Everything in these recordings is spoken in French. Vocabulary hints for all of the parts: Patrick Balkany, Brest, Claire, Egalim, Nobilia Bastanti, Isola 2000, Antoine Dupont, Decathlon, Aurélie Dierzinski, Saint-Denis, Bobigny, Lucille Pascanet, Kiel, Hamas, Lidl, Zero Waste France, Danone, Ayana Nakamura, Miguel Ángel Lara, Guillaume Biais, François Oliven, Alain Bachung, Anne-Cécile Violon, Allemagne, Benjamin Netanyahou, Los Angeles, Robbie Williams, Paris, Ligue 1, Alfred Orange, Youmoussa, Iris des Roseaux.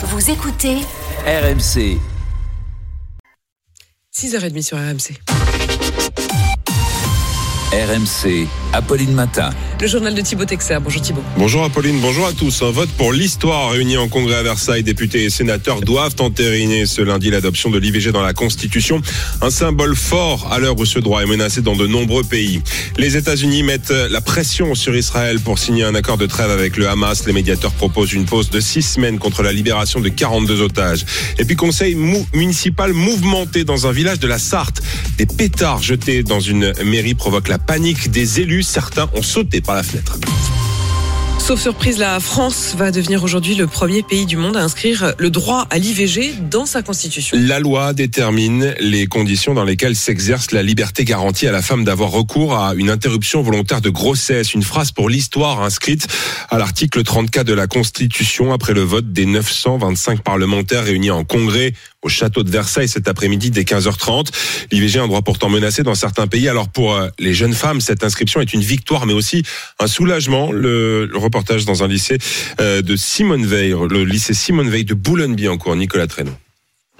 Vous écoutez RMC. 6h30 sur RMC. RMC, Apolline Matin. Le journal de Thibaut Texier. Bonjour Thibaut. Bonjour Apolline, bonjour à tous. Un vote pour l'histoire réuni en congrès à Versailles. Députés et sénateurs doivent entériner ce lundi l'adoption de l'IVG dans la Constitution. Un symbole fort à l'heure où ce droit est menacé dans de nombreux pays. Les États-Unis mettent la pression sur Israël pour signer un accord de trêve avec le Hamas. Les médiateurs proposent une pause de 6 semaines contre la libération de 42 otages. Et puis conseil municipal mouvementé dans un village de la Sarthe. Des pétards jetés dans une mairie provoquent la panique des élus. Certains ont sauté par la fenêtre. Sauf surprise, la France va devenir aujourd'hui le premier pays du monde à inscrire le droit à l'IVG dans sa constitution. La loi détermine les conditions dans lesquelles s'exerce la liberté garantie à la femme d'avoir recours à une interruption volontaire de grossesse. Une phrase pour l'histoire inscrite à l'article 34 de la Constitution après le vote des 925 parlementaires réunis en congrès au château de Versailles cet après-midi dès 15h30. L'IVG est un droit pourtant menacé dans certains pays. Alors pour les jeunes femmes, cette inscription est une victoire mais aussi un soulagement. Le reportage dans un lycée de Simone Veil, le lycée Simone Veil de Boulogne-Billancourt, Nicolas Traîneau.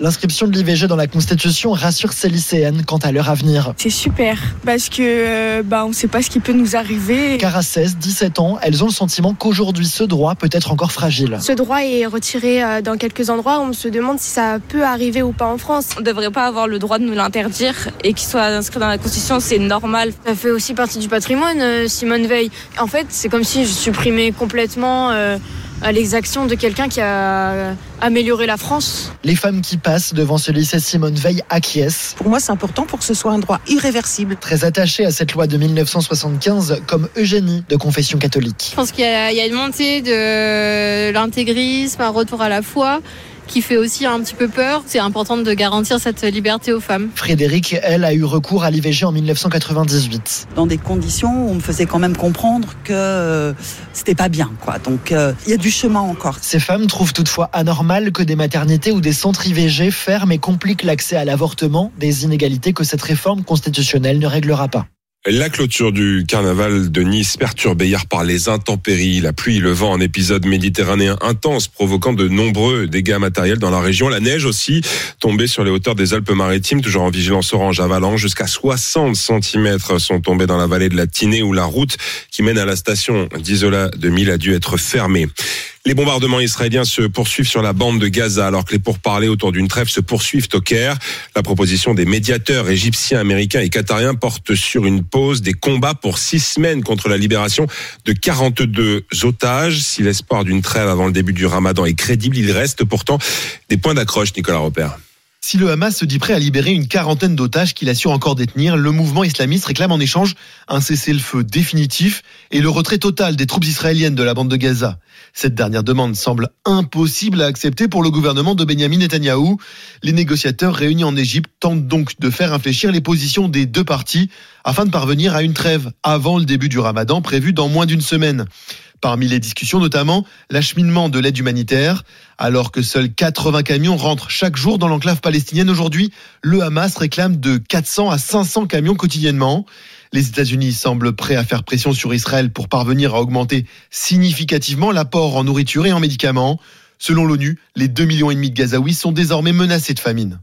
L'inscription de l'IVG dans la Constitution rassure ces lycéennes quant à leur avenir. C'est super, parce que on ne sait pas ce qui peut nous arriver. Car à 16, 17 ans, elles ont le sentiment qu'aujourd'hui, ce droit peut être encore fragile. Ce droit est retiré dans quelques endroits. On se demande si ça peut arriver ou pas en France. On ne devrait pas avoir le droit de nous l'interdire et qu'il soit inscrit dans la Constitution, c'est normal. Ça fait aussi partie du patrimoine, Simone Veil. En fait, c'est comme si je supprimais complètement... à l'exaction de quelqu'un qui a amélioré la France. Les femmes qui passent devant ce lycée Simone Veil acquiescent. Pour moi, c'est important pour que ce soit un droit irréversible. Très attachée à cette loi de 1975, comme Eugénie, de confession catholique. Je pense qu'il y a une montée de l'intégrisme, un retour à la foi, qui fait aussi un petit peu peur. C'est important de garantir cette liberté aux femmes. Frédérique, elle, a eu recours à l'IVG en 1998. Dans des conditions où on me faisait quand même comprendre que c'était pas bien, quoi. Donc, y a du chemin encore. Ces femmes trouvent toutefois anormal que des maternités ou des centres IVG ferment et compliquent l'accès à l'avortement, des inégalités que cette réforme constitutionnelle ne réglera pas. La clôture du carnaval de Nice perturbée hier par les intempéries, la pluie, le vent, un épisode méditerranéen intense provoquant de nombreux dégâts matériels dans la région. La neige aussi tombée sur les hauteurs des Alpes-Maritimes, toujours en vigilance orange à Valence. Jusqu'à 60 cm sont tombés dans la vallée de la Tinée où la route qui mène à la station d'Isola de Mille a dû être fermée. Les bombardements israéliens se poursuivent sur la bande de Gaza alors que les pourparlers autour d'une trêve se poursuivent au Caire. La proposition des médiateurs égyptiens, américains et qatariens porte sur une pause des combats pour 6 semaines contre la libération de 42 otages. Si l'espoir d'une trêve avant le début du Ramadan est crédible, il reste pourtant des points d'accroche, Nicolas Robert. Si le Hamas se dit prêt à libérer une quarantaine d'otages qu'il assure encore détenir, le mouvement islamiste réclame en échange un cessez-le-feu définitif et le retrait total des troupes israéliennes de la bande de Gaza. Cette dernière demande semble impossible à accepter pour le gouvernement de Benjamin Netanyahou. Les négociateurs réunis en Égypte tentent donc de faire infléchir les positions des deux parties afin de parvenir à une trêve avant le début du Ramadan prévu dans moins d'1 semaine. Parmi les discussions, notamment, l'acheminement de l'aide humanitaire. Alors que seuls 80 camions rentrent chaque jour dans l'enclave palestinienne aujourd'hui, le Hamas réclame de 400 à 500 camions quotidiennement. Les États-Unis semblent prêts à faire pression sur Israël pour parvenir à augmenter significativement l'apport en nourriture et en médicaments. Selon l'ONU, les 2,5 millions de Gazaouis sont désormais menacés de famine.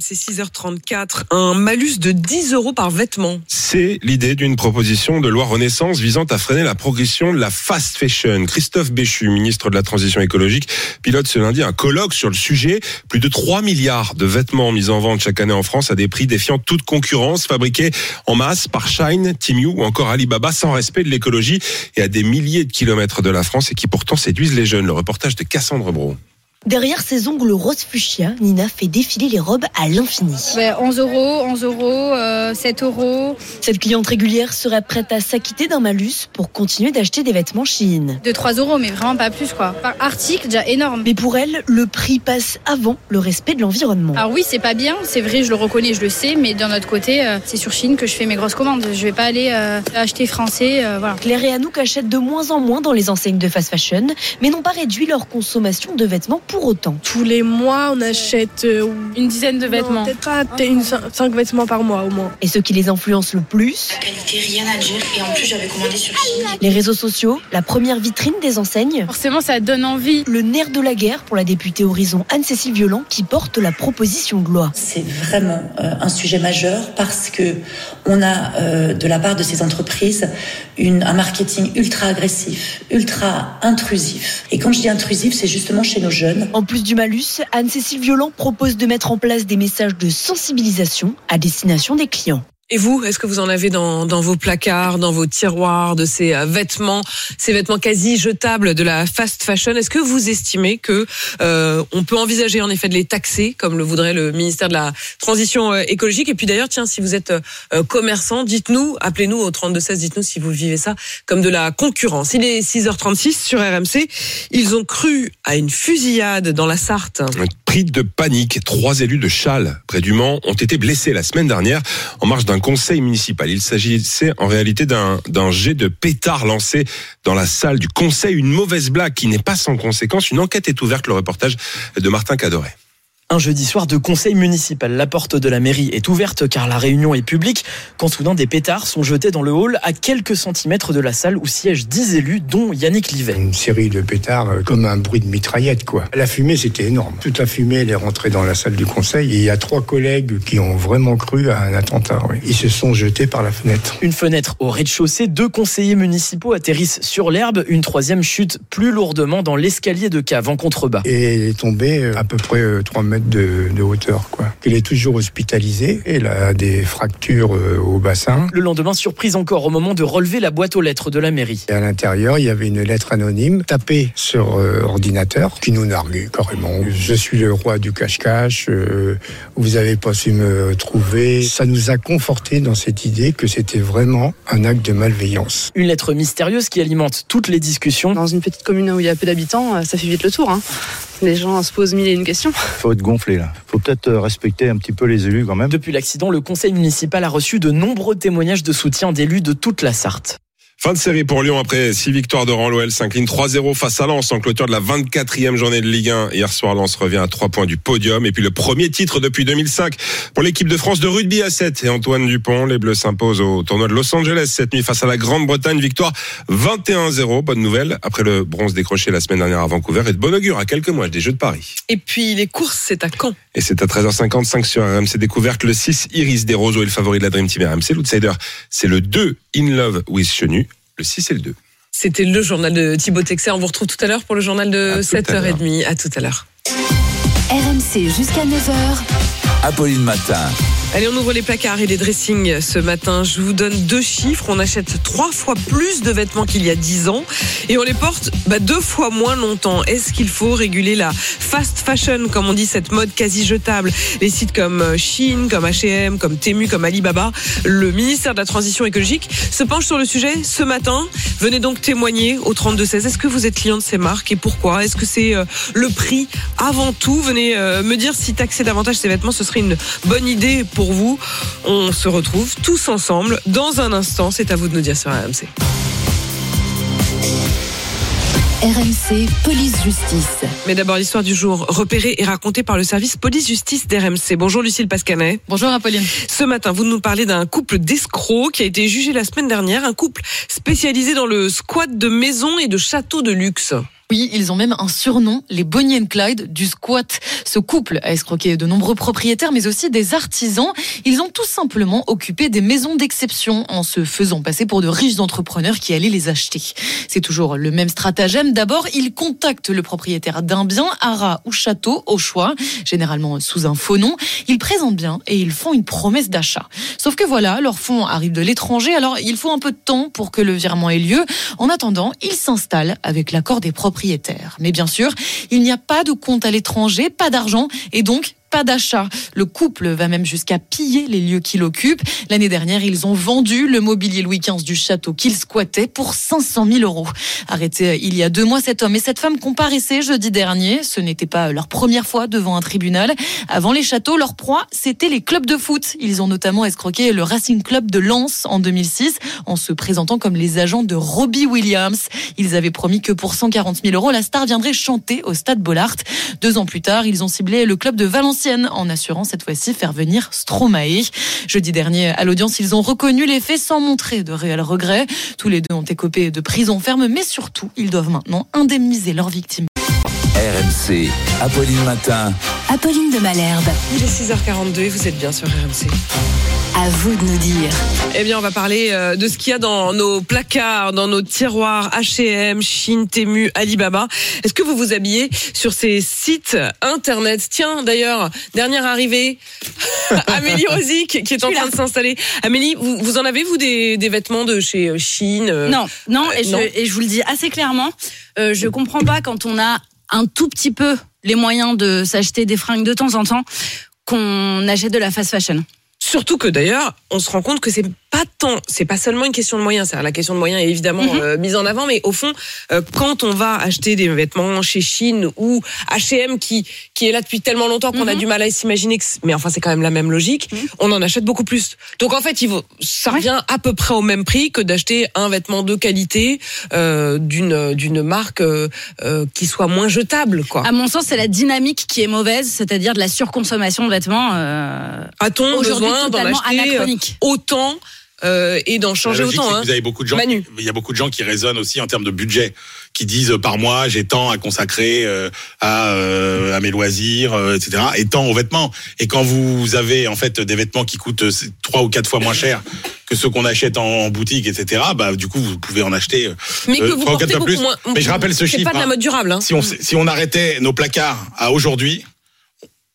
C'est 6h34, un malus de 10 euros par vêtement. C'est l'idée d'une proposition de loi Renaissance visant à freiner la progression de la fast fashion. Christophe Béchu, ministre de la Transition écologique, pilote ce lundi un colloque sur le sujet. Plus de 3 milliards de vêtements mis en vente chaque année en France à des prix défiant toute concurrence, fabriqués en masse par Shein, Temu ou encore Alibaba, sans respect de l'écologie et à des milliers de kilomètres de la France et qui pourtant séduisent les jeunes. Le reportage de Cassandre Brault. Derrière ses ongles rose fuchsia, Nina fait défiler les robes à l'infini. 11 euros, 7 euros. Cette cliente régulière serait prête à s'acquitter d'un malus pour continuer d'acheter des vêtements Shein. De 3 euros, mais vraiment pas plus, quoi. Par article, déjà énorme. Mais pour elle, le prix passe avant le respect de l'environnement. Alors oui, c'est pas bien, c'est vrai, je le reconnais, je le sais, mais d'un autre côté, c'est sur Shein que je fais mes grosses commandes. Je vais pas aller acheter français, voilà. Claire et Anouk achètent de moins en moins dans les enseignes de fast fashion, mais n'ont pas réduit leur consommation de vêtements pour autant. Tous les mois, on achète une dizaine de vêtements. Peut-être pas 5 vêtements par mois au moins. Et ce qui les influence le plus, la qualité, rien à dire. Et en plus, j'avais commandé sur Shein. Les réseaux sociaux, la première vitrine des enseignes. Forcément, ça donne envie. Le nerf de la guerre pour la députée Horizon Anne-Cécile Violon qui porte la proposition de loi. C'est vraiment un sujet majeur parce que on a de la part de ces entreprises un marketing ultra agressif, ultra intrusif. Et quand je dis intrusif, c'est justement chez nos jeunes. En plus du malus, Anne-Cécile Violon propose de mettre en place des messages de sensibilisation à destination des clients. Et vous, est-ce que vous en avez dans vos placards, dans vos tiroirs, de ces vêtements quasi jetables de la fast fashion? Est-ce que vous estimez que on peut envisager en effet de les taxer, comme le voudrait le ministère de la Transition écologique? Et puis d'ailleurs, tiens, si vous êtes commerçant, dites-nous, appelez-nous au 3216, dites-nous si vous vivez ça comme de la concurrence. Il est 6h36 sur RMC. Ils ont cru à une fusillade dans la Sarthe. Pris de panique, 3 élus de Châles, près du Mans, ont été blessés la semaine dernière en marge d'un conseil municipal. Il s'agissait en réalité d'un jet de pétard lancé dans la salle du conseil. Une mauvaise blague qui n'est pas sans conséquence. Une enquête est ouverte. Le reportage de Martin Cadoret. Un jeudi soir de conseil municipal. La porte de la mairie est ouverte car la réunion est publique quand soudain des pétards sont jetés dans le hall à quelques centimètres de la salle où siègent 10 élus dont Yannick Livet. Une série de pétards comme un bruit de mitraillette quoi. La fumée c'était énorme. Toute la fumée elle est rentrée dans la salle du conseil et il y a 3 collègues qui ont vraiment cru à un attentat. Oui. Ils se sont jetés par la fenêtre. Une fenêtre au rez-de-chaussée, 2 conseillers municipaux atterrissent sur l'herbe, une 3e chute plus lourdement dans l'escalier de cave en contrebas. Et elle est tombée à peu près 3 mètres de hauteur, quoi. Il est toujours hospitalisé et il a des fractures au bassin. Le lendemain, surprise encore au moment de relever la boîte aux lettres de la mairie. Et à l'intérieur, il y avait une lettre anonyme tapée sur ordinateur qui nous nargue carrément. Je suis le roi du cache-cache, vous avez pas su me trouver. Ça nous a conforté dans cette idée que c'était vraiment un acte de malveillance. Une lettre mystérieuse qui alimente toutes les discussions. Dans une petite commune où il y a peu d'habitants, ça fait vite le tour, hein. Les gens se posent mille et une questions. Faut être gonflé là. Faut peut-être respecter un petit peu les élus quand même. Depuis l'accident, le conseil municipal a reçu de nombreux témoignages de soutien d'élus de toute la Sarthe. Fin de série pour Lyon après 6 victoires de rang. L'OL s'incline 3-0 face à Lens en clôture de la 24e journée de Ligue 1. Hier soir, Lens revient à 3 points du podium. Et puis le premier titre depuis 2005 pour l'équipe de France de rugby à 7. Et Antoine Dupont, les Bleus s'imposent au tournoi de Los Angeles cette nuit face à la Grande-Bretagne. Victoire 21-0. Bonne nouvelle après le bronze décroché la semaine dernière à Vancouver et de bon augure à quelques mois des Jeux de Paris. Et puis les courses, c'est à Caen. Et c'est à 13h55 sur RMC Découverte. Le 6, Iris des Roseaux est le favori de la Dream Team RMC. L'outsider, c'est le 2, In Love with Chenu. Le 6 et le 2. C'était le journal de Thibaut Texier. On vous retrouve tout à l'heure pour le journal de 7h30. À tout à l'heure. RMC jusqu'à 9h. Apolline Matin. Allez, on ouvre les placards et les dressings ce matin. Je vous donne 2 chiffres. On achète 3 fois plus de vêtements qu'il y a 10 ans et on les porte 2 fois moins longtemps. Est-ce qu'il faut réguler la fast fashion, comme on dit, cette mode quasi jetable? Les sites comme Shein, comme H&M, comme Temu, comme Alibaba. Le ministère de la Transition écologique se penche sur le sujet ce matin. Venez donc témoigner au 3216. Est-ce que vous êtes client de ces marques et pourquoi? Est-ce que c'est le prix avant tout? Venez me dire si taxer davantage ces vêtements, ce serait une bonne idée pour vous. On se retrouve tous ensemble dans un instant. C'est à vous de nous dire sur RMC. RMC Police-Justice. Mais d'abord l'histoire du jour, repérée et racontée par le service Police-Justice d'RMC. Bonjour Lucille Pascanet. Bonjour Apolline. Ce matin, vous nous parlez d'un couple d'escrocs qui a été jugé la semaine dernière. Un couple spécialisé dans le squat de maisons et de châteaux de luxe. Oui, ils ont même un surnom, les Bonnie and Clyde du squat. Ce couple a escroqué de nombreux propriétaires, mais aussi des artisans. Ils ont tout simplement occupé des maisons d'exception en se faisant passer pour de riches entrepreneurs qui allaient les acheter. C'est toujours le même stratagème. D'abord, ils contactent le propriétaire d'un bien, haras ou château, au choix, généralement sous un faux nom. Ils présentent bien et ils font une promesse d'achat. Sauf que voilà, leurs fonds arrivent de l'étranger, alors il faut un peu de temps pour que le virement ait lieu. En attendant, ils s'installent avec l'accord des propriétaires. Mais bien sûr, il n'y a pas de compte à l'étranger, pas d'argent et donc pas d'achat. Le couple va même jusqu'à piller les lieux qu'il occupe. L'année dernière, ils ont vendu le mobilier Louis XV du château qu'ils squattaient pour 500 000 €. Arrêté il y a 2 mois, cet homme et cette femme comparaissaient jeudi dernier. Ce n'était pas leur première fois devant un tribunal. Avant les châteaux, leur proie, c'était les clubs de foot. Ils ont notamment escroqué le Racing Club de Lens en 2006 en se présentant comme les agents de Robbie Williams. Ils avaient promis que pour 140 000 €, la star viendrait chanter au stade Bollaert. 2 ans plus tard, ils ont ciblé le club de Valenciennes en assurant cette fois-ci faire venir Stromae. Jeudi dernier, à l'audience, ils ont reconnu les faits sans montrer de réels regrets. Tous les 2 ont écopé de prison ferme, mais surtout, ils doivent maintenant indemniser leurs victimes. RMC, Apolline Matin. Apolline de Malherbe. Il est 6h42 et vous êtes bien sur RMC. À vous de nous dire. Eh bien, on va parler de ce qu'il y a dans nos placards, dans nos tiroirs, H&M, Shein, Temu, Alibaba. Est-ce que vous vous habillez sur ces sites internet ? Tiens, d'ailleurs, dernière arrivée, Amélie Rosic, qui est en train de s'installer. Amélie, vous en avez, vous, des vêtements de chez Shein ? Non. Je vous le dis assez clairement, je comprends pas quand on a un tout petit peu les moyens de s'acheter des fringues de temps en temps, qu'on achète de la fast fashion. Surtout que d'ailleurs, on se rend compte que c'est pas seulement une question de moyens. C'est-à-dire, la question de moyens est évidemment mise en avant, mais au fond, quand on va acheter des vêtements chez Shein ou H&M qui est là depuis tellement longtemps qu'on a du mal à s'imaginer, mais enfin c'est quand même la même logique, on en achète beaucoup plus. Donc en fait, ça revient à peu près au même prix que d'acheter un vêtement de qualité d'une marque qui soit moins jetable, quoi. À mon sens, c'est la dynamique qui est mauvaise, c'est-à-dire de la surconsommation de vêtements. A-t-on besoin d'en acheter autant? Et d'en changer logique, autant. Vous avez beaucoup de gens, il y a beaucoup de gens qui raisonnent aussi en termes de budget, qui disent par mois j'ai tant à consacrer à mes loisirs, etc. et tant aux vêtements. Et quand vous avez en fait des vêtements qui coûtent 3 ou 4 fois moins cher que ceux qu'on achète en boutique, etc. Bah du coup vous pouvez en acheter. Mais que vous portez beaucoup plus. Moins. Mais je rappelle ce chiffre. C'est pas de la mode durable. Hein. Si on arrêtait nos placards à aujourd'hui,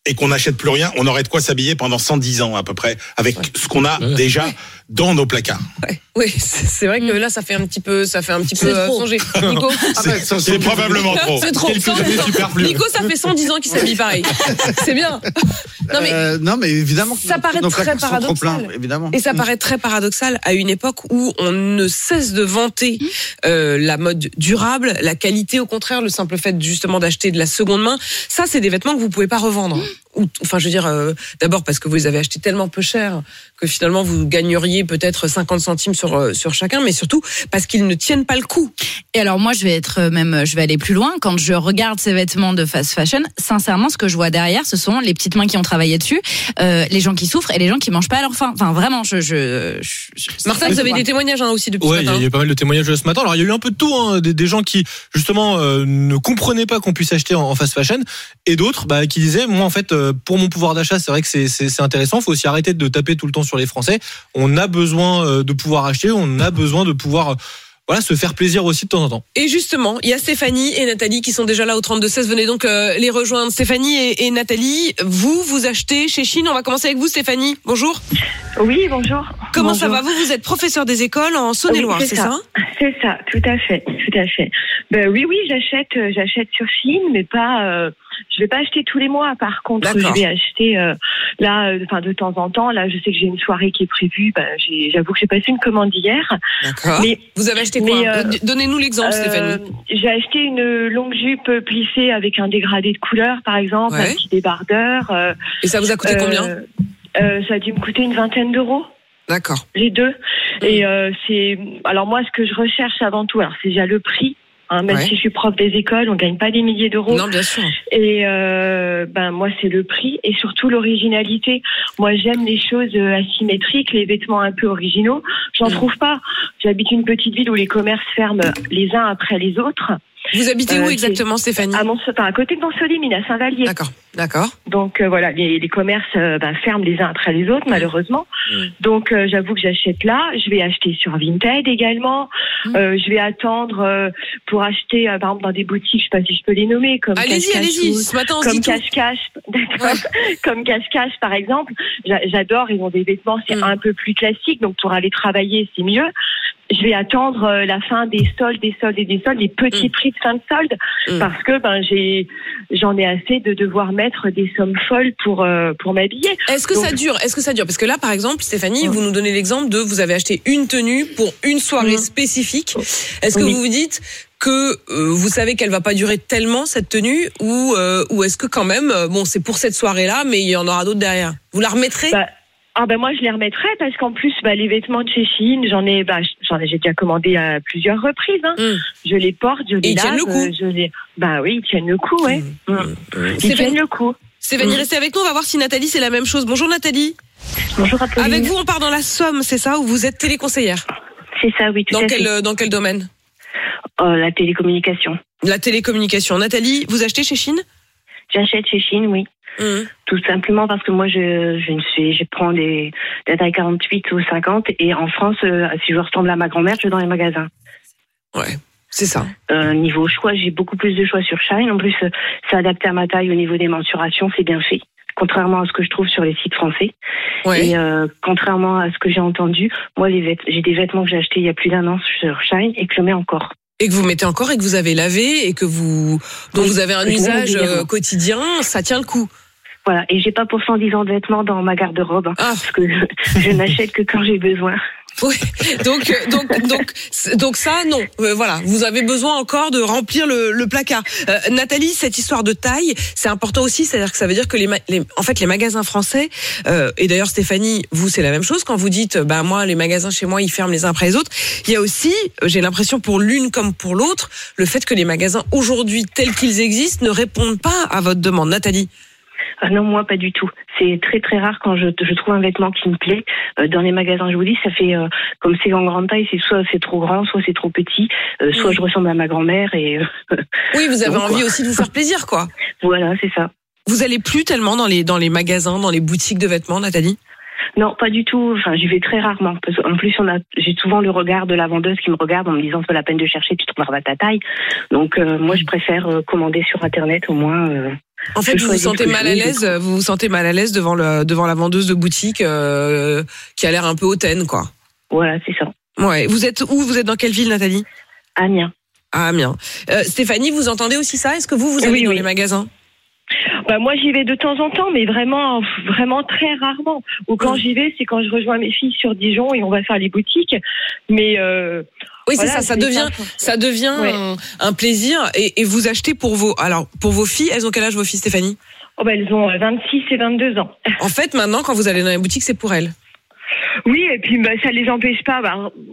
et qu'on n'achète plus rien, on aurait de quoi s'habiller pendant 110 ans à peu près, avec ce qu'on a déjà dans nos placards. Ouais. Oui, c'est vrai que là, ça fait un petit peu songer. Nico, c'est probablement trop. C'est trop. Nico, ça fait 110 ans qu'il s'habille pareil. C'est bien. Non mais évidemment. Ça paraît très paradoxal. Évidemment. Et ça paraît très paradoxal à une époque où on ne cesse de vanter la mode durable, la qualité. Au contraire, le simple fait justement d'acheter de la seconde main, ça, c'est des vêtements que vous pouvez pas revendre. Enfin, je veux dire, d'abord parce que vous les avez achetés tellement peu cher que finalement vous gagneriez peut-être 50 centimes sur chacun, mais surtout parce qu'ils ne tiennent pas le coup. Et alors moi, je vais aller plus loin. Quand je regarde ces vêtements de fast fashion, sincèrement, ce que je vois derrière, ce sont les petites mains qui ont travaillé dessus, les gens qui souffrent et les gens qui mangent pas à leur faim. Enfin, vraiment, Martin, vous avez des témoignages aussi depuis ce matin. Ouais, il y a eu pas mal de témoignages ce matin. Alors il y a eu un peu de tout, des gens qui justement ne comprenaient pas qu'on puisse acheter en fast fashion, et d'autres qui disaient, moi en fait, pour mon pouvoir d'achat, c'est vrai que c'est intéressant. Il faut aussi arrêter de taper tout le temps sur les Français. On a besoin de pouvoir acheter, on a besoin de pouvoir se faire plaisir aussi de temps en temps. Et justement, il y a Stéphanie et Nathalie qui sont déjà là au 32-16. Venez donc les rejoindre. Stéphanie et Nathalie, vous achetez chez Shein. On va commencer avec vous, Stéphanie. Bonjour. Oui, bonjour. Comment ça va ? Vous êtes professeure des écoles en Saône-et-Loire, c'est ça ? C'est ça, tout à fait. Ben, oui, j'achète sur Shein, mais pas... je vais pas acheter tous les mois. Par contre, D'accord. Je vais acheter de temps en temps. Là, je sais que j'ai une soirée qui est prévue. Ben, j'avoue que j'ai passé une commande hier. D'accord. Mais, vous avez acheté quoi ? Donnez-nous l'exemple, Stéphanie. J'ai acheté une longue jupe plissée avec un dégradé de couleur, par exemple, un petit débardeur. Et ça vous a coûté combien ? Ça a dû me coûter une 20aine d'euros. D'accord. Les deux. Et c'est. Alors moi, ce que je recherche avant tout, alors c'est déjà le prix. Même si je suis prof des écoles, on gagne pas des milliers d'euros. Non, bien sûr. Et moi, c'est le prix et surtout l'originalité. Moi, j'aime les choses asymétriques, les vêtements un peu originaux. J'en trouve pas. J'habite une petite ville où les commerces ferment les uns après les autres. Vous habitez où exactement, Stéphanie ? À côté de Montsolimine, à Saint-Vallier. D'accord. Donc voilà, les commerces ferment les uns après les autres, malheureusement. Donc j'avoue que j'achète là. Je vais acheter sur Vinted également. Je vais attendre pour acheter, par exemple, dans des boutiques, je ne sais pas si je peux les nommer, comme Cache-Cache, par exemple. J'adore, ils ont des vêtements, c'est un peu plus classique. Donc pour aller travailler, c'est mieux. je vais attendre la fin des soldes, des petits prix de fin de soldes, parce que j'en ai assez de devoir mettre des sommes folles pour m'habiller. Est-ce que ça dure? Parce que là, par exemple, Stéphanie, vous nous donnez l'exemple de vous avez acheté une tenue pour une soirée spécifique. Est-ce que vous vous dites que vous savez qu'elle va pas durer tellement cette tenue, ou est-ce que quand même c'est pour cette soirée-là, mais il y en aura d'autres derrière? Vous la remettrez? Moi je les remettrai, parce qu'en plus les vêtements de chez Shein, j'ai déjà commandé à plusieurs reprises. Je les porte, je les lave, ils tiennent le coup, ouais. Stéphanie, restez avec nous, on va voir si Nathalie c'est la même chose. Bonjour Nathalie. Bonjour Apolline. Avec vous on part dans la Somme, c'est ça, où vous êtes téléconseillère? C'est ça, oui, tout à fait. Dans quel domaine? La télécommunication. La télécommunication. Nathalie, vous achetez chez Shein? J'achète chez Shein, oui. Tout simplement parce que moi je prends des tailles 48 ou 50, et en France si je ressemble à ma grand-mère, je vais dans les magasins. Ouais, c'est ça. Niveau choix, j'ai beaucoup plus de choix sur Shein. En plus, c'est adapté à ma taille au niveau des mensurations, c'est bien fait. Contrairement à ce que je trouve sur les sites français. Ouais. Et contrairement à ce que j'ai entendu, moi j'ai des vêtements que j'ai achetés il y a plus d'un an sur Shein et que je mets encore. Et que vous mettez encore, et que vous avez lavé, et que vous avez un usage quotidien, ça tient le coup. Voilà, et j'ai pas pour 110 ans de vêtements dans ma garde-robe, parce que je n'achète que quand j'ai besoin. Oui, donc ça, non. Voilà, vous avez besoin encore de remplir le placard. Nathalie, cette histoire de taille, c'est important aussi, c'est-à-dire que ça veut dire que les magasins français, et d'ailleurs Stéphanie, vous c'est la même chose, quand vous dites, moi les magasins chez moi ils ferment les uns après les autres, il y a aussi, j'ai l'impression pour l'une comme pour l'autre, le fait que les magasins aujourd'hui tels qu'ils existent ne répondent pas à votre demande. Nathalie? Non, moi pas du tout. C'est très très rare quand je trouve un vêtement qui me plaît. Dans les magasins, je vous dis, ça fait comme c'est en grande taille, c'est soit c'est trop grand, soit c'est trop petit, soit je ressemble à ma grand-mère et. Oui, vous avez envie aussi de vous faire plaisir, quoi. Voilà, c'est ça. Vous allez plus tellement dans les magasins, dans les boutiques de vêtements, Nathalie? Non, pas du tout. Enfin, j'y vais très rarement. Parce qu'en plus, j'ai souvent le regard de la vendeuse qui me regarde en me disant c'est pas la peine de chercher, tu trouveras ta taille. Donc moi, je préfère commander sur internet au moins. En fait, vous vous sentez mal à l'aise devant la vendeuse de boutique qui a l'air un peu hautaine, quoi. Voilà, c'est ça. Ouais. Vous êtes où? Vous êtes dans quelle ville, Nathalie? Amiens. Ah, Amiens. Stéphanie, vous entendez aussi ça? Est-ce que vous allez dans les magasins? Moi, j'y vais de temps en temps, mais vraiment, vraiment très rarement. Ou quand j'y vais, c'est quand je rejoins mes filles sur Dijon et on va faire les boutiques. Mais oui, voilà, ça devient ouais. un plaisir. Et vous achetez pour vos filles, elles ont quel âge vos filles, Stéphanie? Elles ont 26 et 22 ans. En fait, maintenant, quand vous allez dans les boutiques, c'est pour elles. Oui, et puis ça les empêche pas.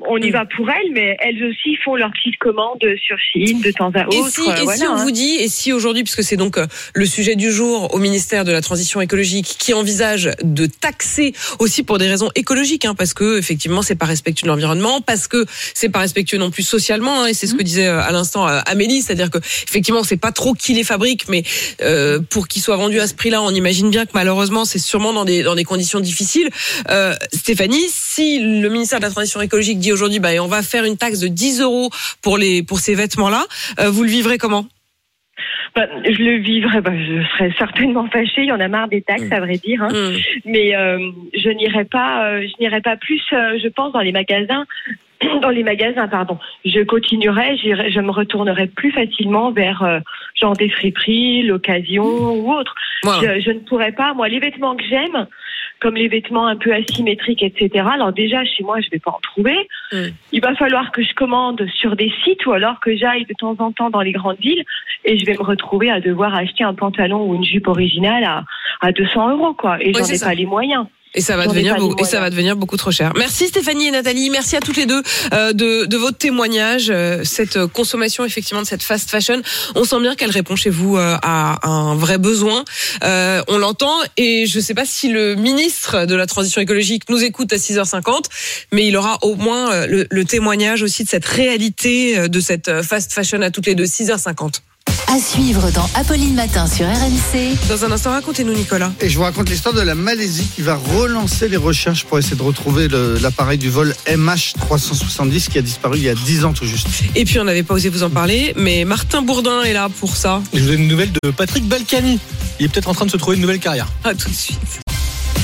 On y va pour elles, mais elles aussi font leurs petites commandes sur Shein de temps à autre. Et si aujourd'hui, puisque c'est donc le sujet du jour au ministère de la Transition écologique, qui envisage de taxer aussi pour des raisons écologiques, parce que effectivement c'est pas respectueux de l'environnement, parce que c'est pas respectueux non plus socialement, et c'est ce que disait à l'instant Amélie, c'est-à-dire que effectivement c'est pas trop qui les fabrique, mais pour qu'ils soient vendus à ce prix-là, on imagine bien que malheureusement c'est sûrement dans des conditions difficiles. Stéphanie, si le ministère de la Transition écologique dit aujourd'hui, on va faire une taxe de 10 € pour ces vêtements-là, vous le vivrez comment? Je le vivrai, je serais certainement fâchée. Il y en a marre des taxes, à vrai dire. Mais je n'irai pas plus, je pense, dans les magasins. Je continuerai, je me retournerai plus facilement vers genre des friperies, l'occasion ou autre. Voilà. Je ne pourrais pas, moi, les vêtements que j'aime, comme les vêtements un peu asymétriques, etc. Alors déjà, chez moi, je ne vais pas en trouver. Il va falloir que je commande sur des sites ou alors que j'aille de temps en temps dans les grandes villes et je vais me retrouver à devoir acheter un pantalon ou une jupe originale à 200 €, quoi. Et j'en ai pas les moyens. Et ça va devenir beaucoup trop cher. Merci Stéphanie et Nathalie, merci à toutes les deux de votre témoignage, cette consommation effectivement de cette fast fashion. On sent bien qu'elle répond chez vous à un vrai besoin. On l'entend, et je sais pas si le ministre de la Transition écologique nous écoute à 6h50, mais il aura au moins le témoignage aussi de cette réalité de cette fast fashion à toutes les deux, 6h50. À suivre dans Apolline Matin sur RMC. Dans un instant, racontez-nous, Nicolas. Et je vous raconte l'histoire de la Malaisie qui va relancer les recherches pour essayer de retrouver l'appareil du vol MH370 qui a disparu il y a 10 ans tout juste. Et puis, on n'avait pas osé vous en parler, mais Martin Bourdin est là pour ça. Et je vous donne une nouvelle de Patrick Balkany. Il est peut-être en train de se trouver une nouvelle carrière. À tout de suite.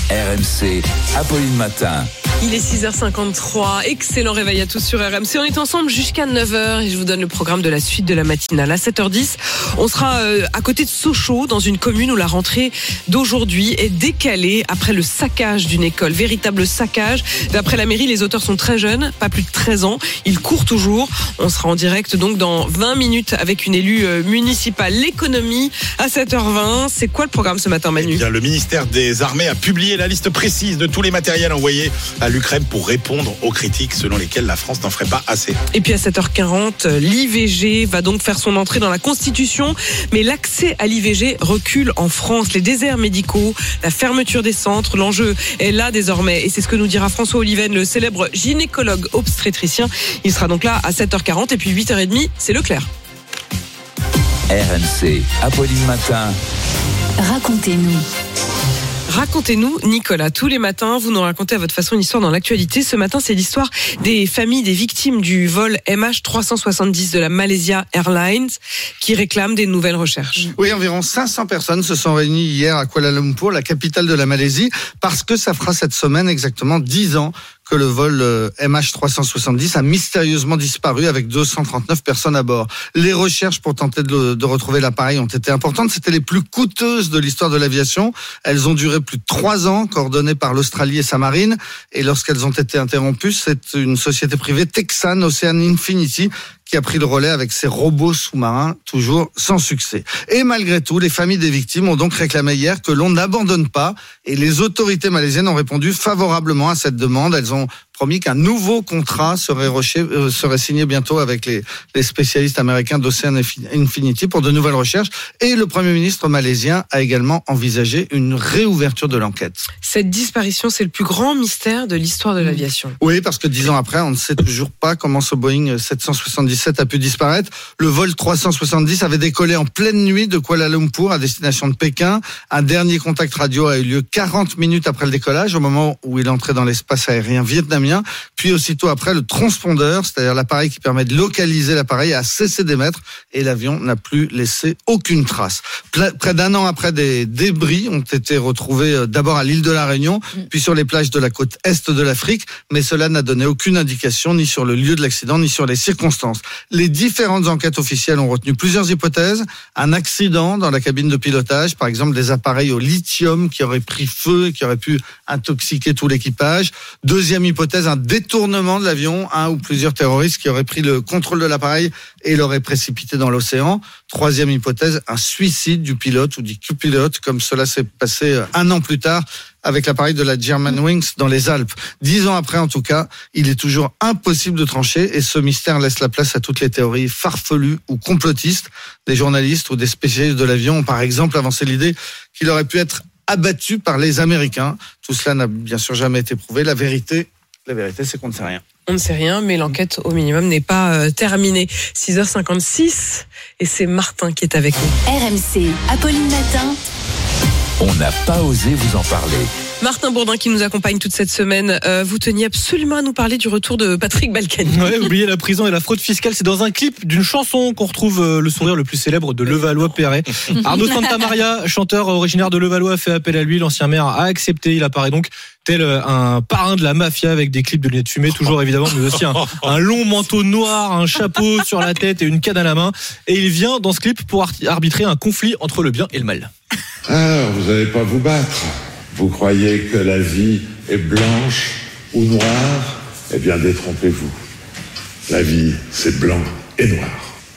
RMC, Apolline Matin. Il est 6h53, excellent réveil à tous sur RMC. On est ensemble jusqu'à 9h et je vous donne le programme de la suite de la matinale. À 7h10, on sera à côté de Sochaux, dans une commune où la rentrée d'aujourd'hui est décalée après le saccage d'une école. Véritable saccage. D'après la mairie, les auteurs sont très jeunes, pas plus de 13 ans. Ils courent toujours. On sera en direct donc dans 20 minutes avec une élue municipale. L'économie à 7h20. C'est quoi le programme ce matin, Manu ? Eh bien, le ministère des Armées a publié la liste précise de tous les matériels envoyés à l'Ukraine pour répondre aux critiques selon lesquelles la France n'en ferait pas assez. Et puis à 7h40, l'IVG va donc faire son entrée dans la Constitution, mais l'accès à l'IVG recule en France. Les déserts médicaux, la fermeture des centres, l'enjeu est là désormais. Et c'est ce que nous dira François Oliven, le célèbre gynécologue obstétricien. Il sera donc là à 7h40 et puis 8h30, c'est Leclerc. RMC, Apolline Matin. Racontez-nous. Racontez-nous, Nicolas, tous les matins, vous nous racontez à votre façon une histoire dans l'actualité. Ce matin, c'est l'histoire des familles des victimes du vol MH370 de la Malaysia Airlines qui réclament des nouvelles recherches. Oui, environ 500 personnes se sont réunies hier à Kuala Lumpur, la capitale de la Malaisie, parce que ça fera cette semaine exactement 10 ans que le vol MH370 a mystérieusement disparu avec 239 personnes à bord. Les recherches pour tenter de retrouver l'appareil ont été importantes. C'était les plus coûteuses de l'histoire de l'aviation. Elles ont duré plus de 3 ans, coordonnées par l'Australie et sa marine. Et lorsqu'elles ont été interrompues, c'est une société privée texane, Ocean Infinity, qui a pris le relais avec ses robots sous-marins, toujours sans succès. Et malgré tout, les familles des victimes ont donc réclamé hier que l'on n'abandonne pas, et les autorités malaisiennes ont répondu favorablement à cette demande. Elles ont promis qu'un nouveau contrat serait signé bientôt avec les spécialistes américains d'Ocean Infinity pour de nouvelles recherches, et le Premier ministre malaisien a également envisagé une réouverture de l'enquête. Cette disparition, c'est le plus grand mystère de l'histoire de l'aviation. Oui, parce que 10 ans après, on ne sait toujours pas comment ce Boeing 777 a pu disparaître. Le vol 370 avait décollé en pleine nuit de Kuala Lumpur à destination de Pékin. Un dernier contact radio a eu lieu 40 minutes après le décollage, au moment où il entrait dans l'espace aérien vietnamien. Puis aussitôt après, le transpondeur, c'est-à-dire l'appareil qui permet de localiser l'appareil, a cessé d'émettre et l'avion n'a plus laissé aucune trace. Près d'un an après, des débris ont été retrouvés d'abord à l'île de la Réunion, puis sur les plages de la côte est de l'Afrique, mais cela n'a donné aucune indication ni sur le lieu de l'accident, ni sur les circonstances. Les différentes enquêtes officielles ont retenu plusieurs hypothèses. Un accident dans la cabine de pilotage, par exemple des appareils au lithium qui auraient pris feu et qui auraient pu intoxiquer tout l'équipage. Deuxième hypothèse, un détournement de l'avion, un ou plusieurs terroristes qui auraient pris le contrôle de l'appareil et l'auraient précipité dans l'océan. Troisième hypothèse, un suicide du pilote ou du copilote, comme cela s'est passé un an plus tard avec l'appareil de la Germanwings dans les Alpes. 10 ans après, en tout cas, il est toujours impossible de trancher et ce mystère laisse la place à toutes les théories farfelues ou complotistes. Des journalistes ou des spécialistes de l'avion ont par exemple avancé l'idée qu'il aurait pu être abattu par les Américains. Tout cela n'a bien sûr jamais été prouvé. La vérité, c'est qu'on ne sait rien. On ne sait rien, mais l'enquête au minimum n'est pas terminée. 6h56 et c'est Martin qui est avec nous. RMC, Apolline Matin. On n'a pas osé vous en parler. Martin Bourdin qui nous accompagne toute cette semaine. Vous teniez absolument à nous parler du retour de Patrick Balkany. Ouais, oubliez la prison et la fraude fiscale. C'est dans un clip d'une chanson qu'on retrouve le sourire le plus célèbre de Levallois-Perret. Arnaud Santamaria, chanteur originaire de Levallois, a fait appel à lui. L'ancien maire a accepté. Il apparaît donc tel un parrain de la mafia avec des clips de lunettes fumées, toujours évidemment, mais aussi un long manteau noir, un chapeau sur la tête et une canne à la main. Et il vient dans ce clip pour arbitrer un conflit entre le bien et le mal. Ah, vous n'allez pas vous battre. Vous croyez que la vie est blanche ou noire ? Eh bien, détrompez-vous. La vie, c'est blanc et noir.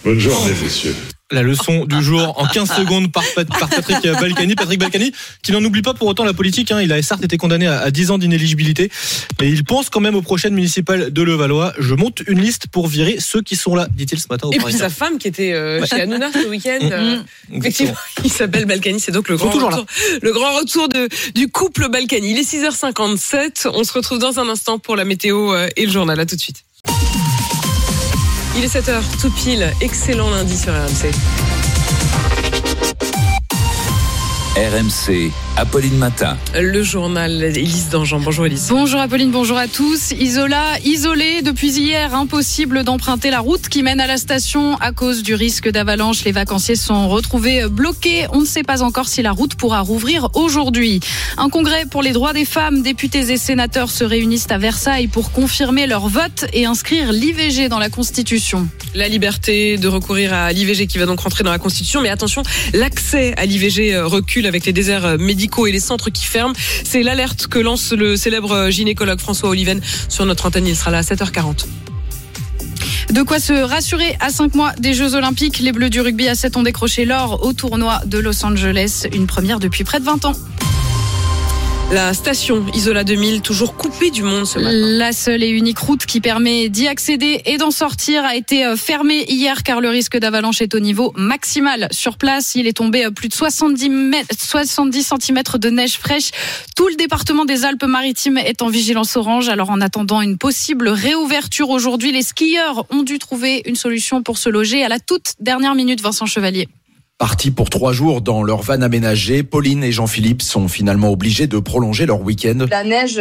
Bonne journée, messieurs. La leçon du jour en 15 secondes par Patrick Balkany. Patrick Balkany, qui n'en oublie pas pour autant la politique. Il a certes été condamné à 10 ans d'inéligibilité, mais il pense quand même aux prochaines municipales de Levallois. Je monte une liste pour virer ceux qui sont là, dit-il ce matin. Et puis sa femme qui était chez Hanouna ce week-end. Effectivement, il s'appelle Balkany. C'est donc le grand retour du couple Balkany. Il est 6h57. On se retrouve dans un instant pour la météo et le journal. À tout de suite. Il est 7h, tout pile. Excellent lundi sur RMC. RMC, Apolline Matin. Le journal, Élise Dangean. Bonjour Élise. Bonjour Apolline, bonjour à tous. Isolé depuis hier, impossible d'emprunter la route qui mène à la station à cause du risque d'avalanche. Les vacanciers sont retrouvés bloqués. On ne sait pas encore si la route pourra rouvrir aujourd'hui. Un congrès pour les droits des femmes, députés et sénateurs se réunissent à Versailles pour confirmer leur vote et inscrire l'IVG dans la Constitution. La liberté de recourir à l'IVG qui va donc rentrer dans la Constitution. Mais attention, l'accès à l'IVG recule avec les déserts médicaux et les centres qui ferment. C'est l'alerte que lance le célèbre gynécologue François Oliven sur notre antenne. Il sera là à 7h40. De quoi se rassurer à 5 mois des Jeux Olympiques. Les Bleus du rugby à 7 ont décroché l'or au tournoi de Los Angeles. Une première depuis près de 20 ans. La station Isola 2000, toujours coupée du monde ce matin. La seule et unique route qui permet d'y accéder et d'en sortir a été fermée hier car le risque d'avalanche est au niveau maximal. Sur place, il est tombé plus de 70 cm de neige fraîche. Tout le département des Alpes-Maritimes est en vigilance orange. Alors en attendant une possible réouverture aujourd'hui, les skieurs ont dû trouver une solution pour se loger à la toute dernière minute. Vincent Chevalier. Partis pour 3 jours dans leur van aménagée, Pauline et Jean-Philippe sont finalement obligés de prolonger leur week-end. La neige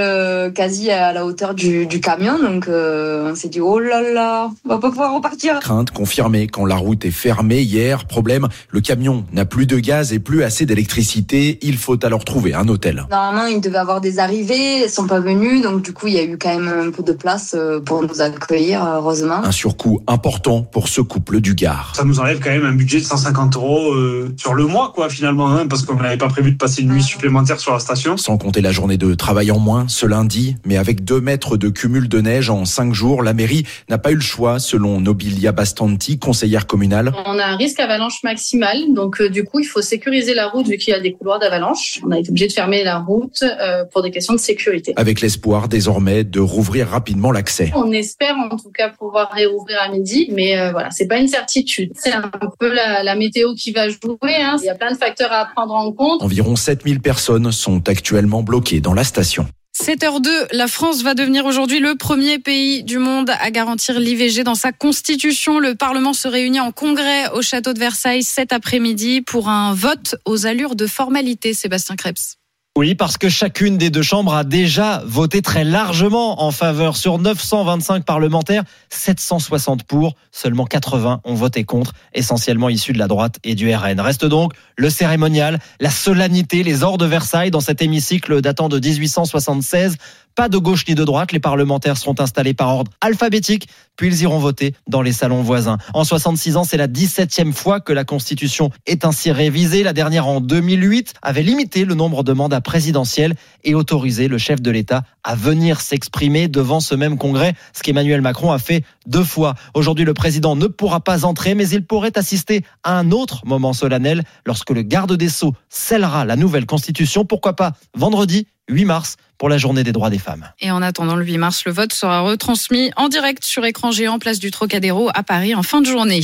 quasi à la hauteur du camion, donc on s'est dit « Oh là là, on va pas pouvoir repartir ». Crainte confirmée quand la route est fermée hier. Problème, le camion n'a plus de gaz et plus assez d'électricité. Il faut alors trouver un hôtel. Normalement, il devait avoir des arrivées, ils sont pas venus. Donc du coup, il y a eu quand même un peu de place pour nous accueillir, heureusement. Un surcoût important pour ce couple du Gard. Ça nous enlève quand même un budget de 150 € sur le mois finalement, parce qu'on n'avait pas prévu de passer une nuit supplémentaire sur la station. Sans compter la journée de travail en moins ce lundi, mais avec 2 mètres de cumul de neige en 5 jours, la mairie n'a pas eu le choix, selon Nobilia Bastanti, conseillère communale. On a un risque avalanche maximal, donc du coup il faut sécuriser la route vu qu'il y a des couloirs d'avalanche. On a été obligé de fermer la route pour des questions de sécurité. Avec l'espoir désormais de rouvrir rapidement l'accès. On espère en tout cas pouvoir réouvrir à midi, mais voilà, c'est pas une certitude. C'est un peu la météo qui va jouer, Il y a plein de facteurs à prendre en compte. Environ 7000 personnes sont actuellement bloquées dans la station. 7h02, la France va devenir aujourd'hui le premier pays du monde à garantir l'IVG dans sa constitution. Le Parlement se réunit en congrès au château de Versailles cet après-midi pour un vote aux allures de formalité. Sébastien Krebs. Oui, parce que chacune des 2 chambres a déjà voté très largement en faveur. Sur 925 parlementaires, 760 pour, seulement 80 ont voté contre, essentiellement issus de la droite et du RN. Reste donc le cérémonial, la solennité, les ors de Versailles dans cet hémicycle datant de 1876. Pas de gauche ni de droite, les parlementaires seront installés par ordre alphabétique, puis ils iront voter dans les salons voisins. En 66 ans, c'est la 17e fois que la Constitution est ainsi révisée. La dernière, en 2008, avait limité le nombre de mandats présidentiels et autorisé le chef de l'État à venir s'exprimer devant ce même congrès, ce qu'Emmanuel Macron a fait 2 fois. Aujourd'hui, le président ne pourra pas entrer, mais il pourrait assister à un autre moment solennel lorsque le garde des Sceaux scellera la nouvelle Constitution. Pourquoi pas vendredi 8 mars pour la journée des droits des femmes. Et en attendant le 8 mars, le vote sera retransmis en direct sur écran géant place du Trocadéro à Paris en fin de journée.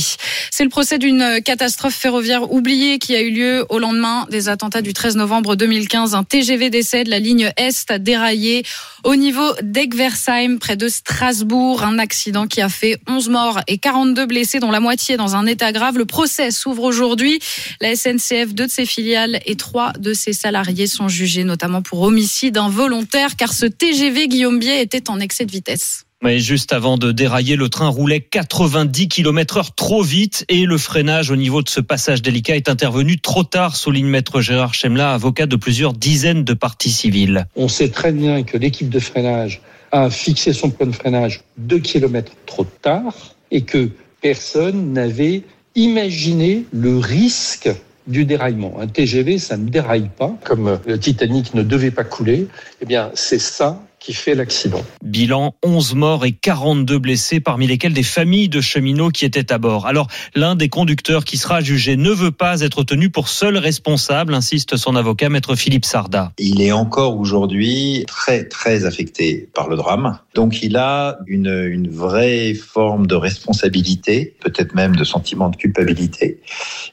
C'est le procès d'une catastrophe ferroviaire oubliée qui a eu lieu au lendemain des attentats du 13 novembre 2015. Un TGV décède, la ligne Est a déraillé au niveau d'Egversheim près de Strasbourg. Un accident qui a fait 11 morts et 42 blessés dont la moitié dans un état grave. Le procès s'ouvre aujourd'hui. La SNCF, 2 de ses filiales et 3 de ses salariés sont jugés notamment pour homicide involontaire, car ce TGV, Guillaume Biais, était en excès de vitesse. Mais juste avant de dérailler, le train roulait 90 km/h trop vite et le freinage au niveau de ce passage délicat est intervenu trop tard, souligne maître Gérard Chemla, avocat de plusieurs dizaines de parties civiles. On sait très bien que l'équipe de freinage a fixé son point de freinage 2 km trop tard et que personne n'avait imaginé le risque du déraillement. Un TGV, ça ne déraille pas. Comme le Titanic ne devait pas couler, eh bien, c'est ça qui fait l'accident. Bilan, 11 morts et 42 blessés, parmi lesquels des familles de cheminots qui étaient à bord. Alors, l'un des conducteurs qui sera jugé ne veut pas être tenu pour seul responsable, insiste son avocat, maître Philippe Sarda. Il est encore aujourd'hui très, très affecté par le drame. Donc, il a une vraie forme de responsabilité, peut-être même de sentiment de culpabilité.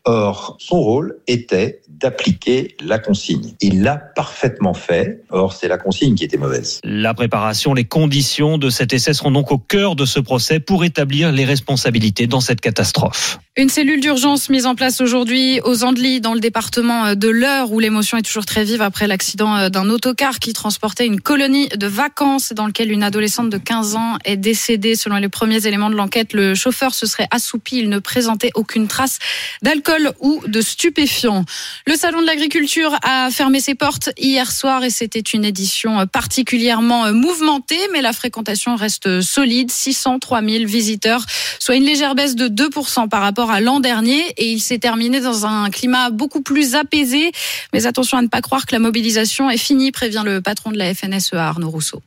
Or, son rôle était d'appliquer la consigne. Il l'a parfaitement fait. Or, c'est la consigne qui était mauvaise. La préparation, les conditions de cet essai seront donc au cœur de ce procès pour établir les responsabilités dans cette catastrophe. Une cellule d'urgence mise en place aujourd'hui aux Andelys dans le département de l'Eure où l'émotion est toujours très vive après l'accident d'un autocar qui transportait une colonie de vacances dans lequel une adolescente de 15 ans est décédée. Selon les premiers éléments de l'enquête, le chauffeur se serait assoupi. Il ne présentait aucune trace d'alcool ou de stupéfiants. Le salon de l'agriculture a fermé ses portes hier soir et c'était une édition particulièrement mouvementée, mais la fréquentation reste solide. 603 000 visiteurs, soit une légère baisse de 2% par rapport à l'an dernier et il s'est terminé dans un climat beaucoup plus apaisé. Mais attention à ne pas croire que la mobilisation est finie, prévient le patron de la FNSEA, Arnaud Rousseau.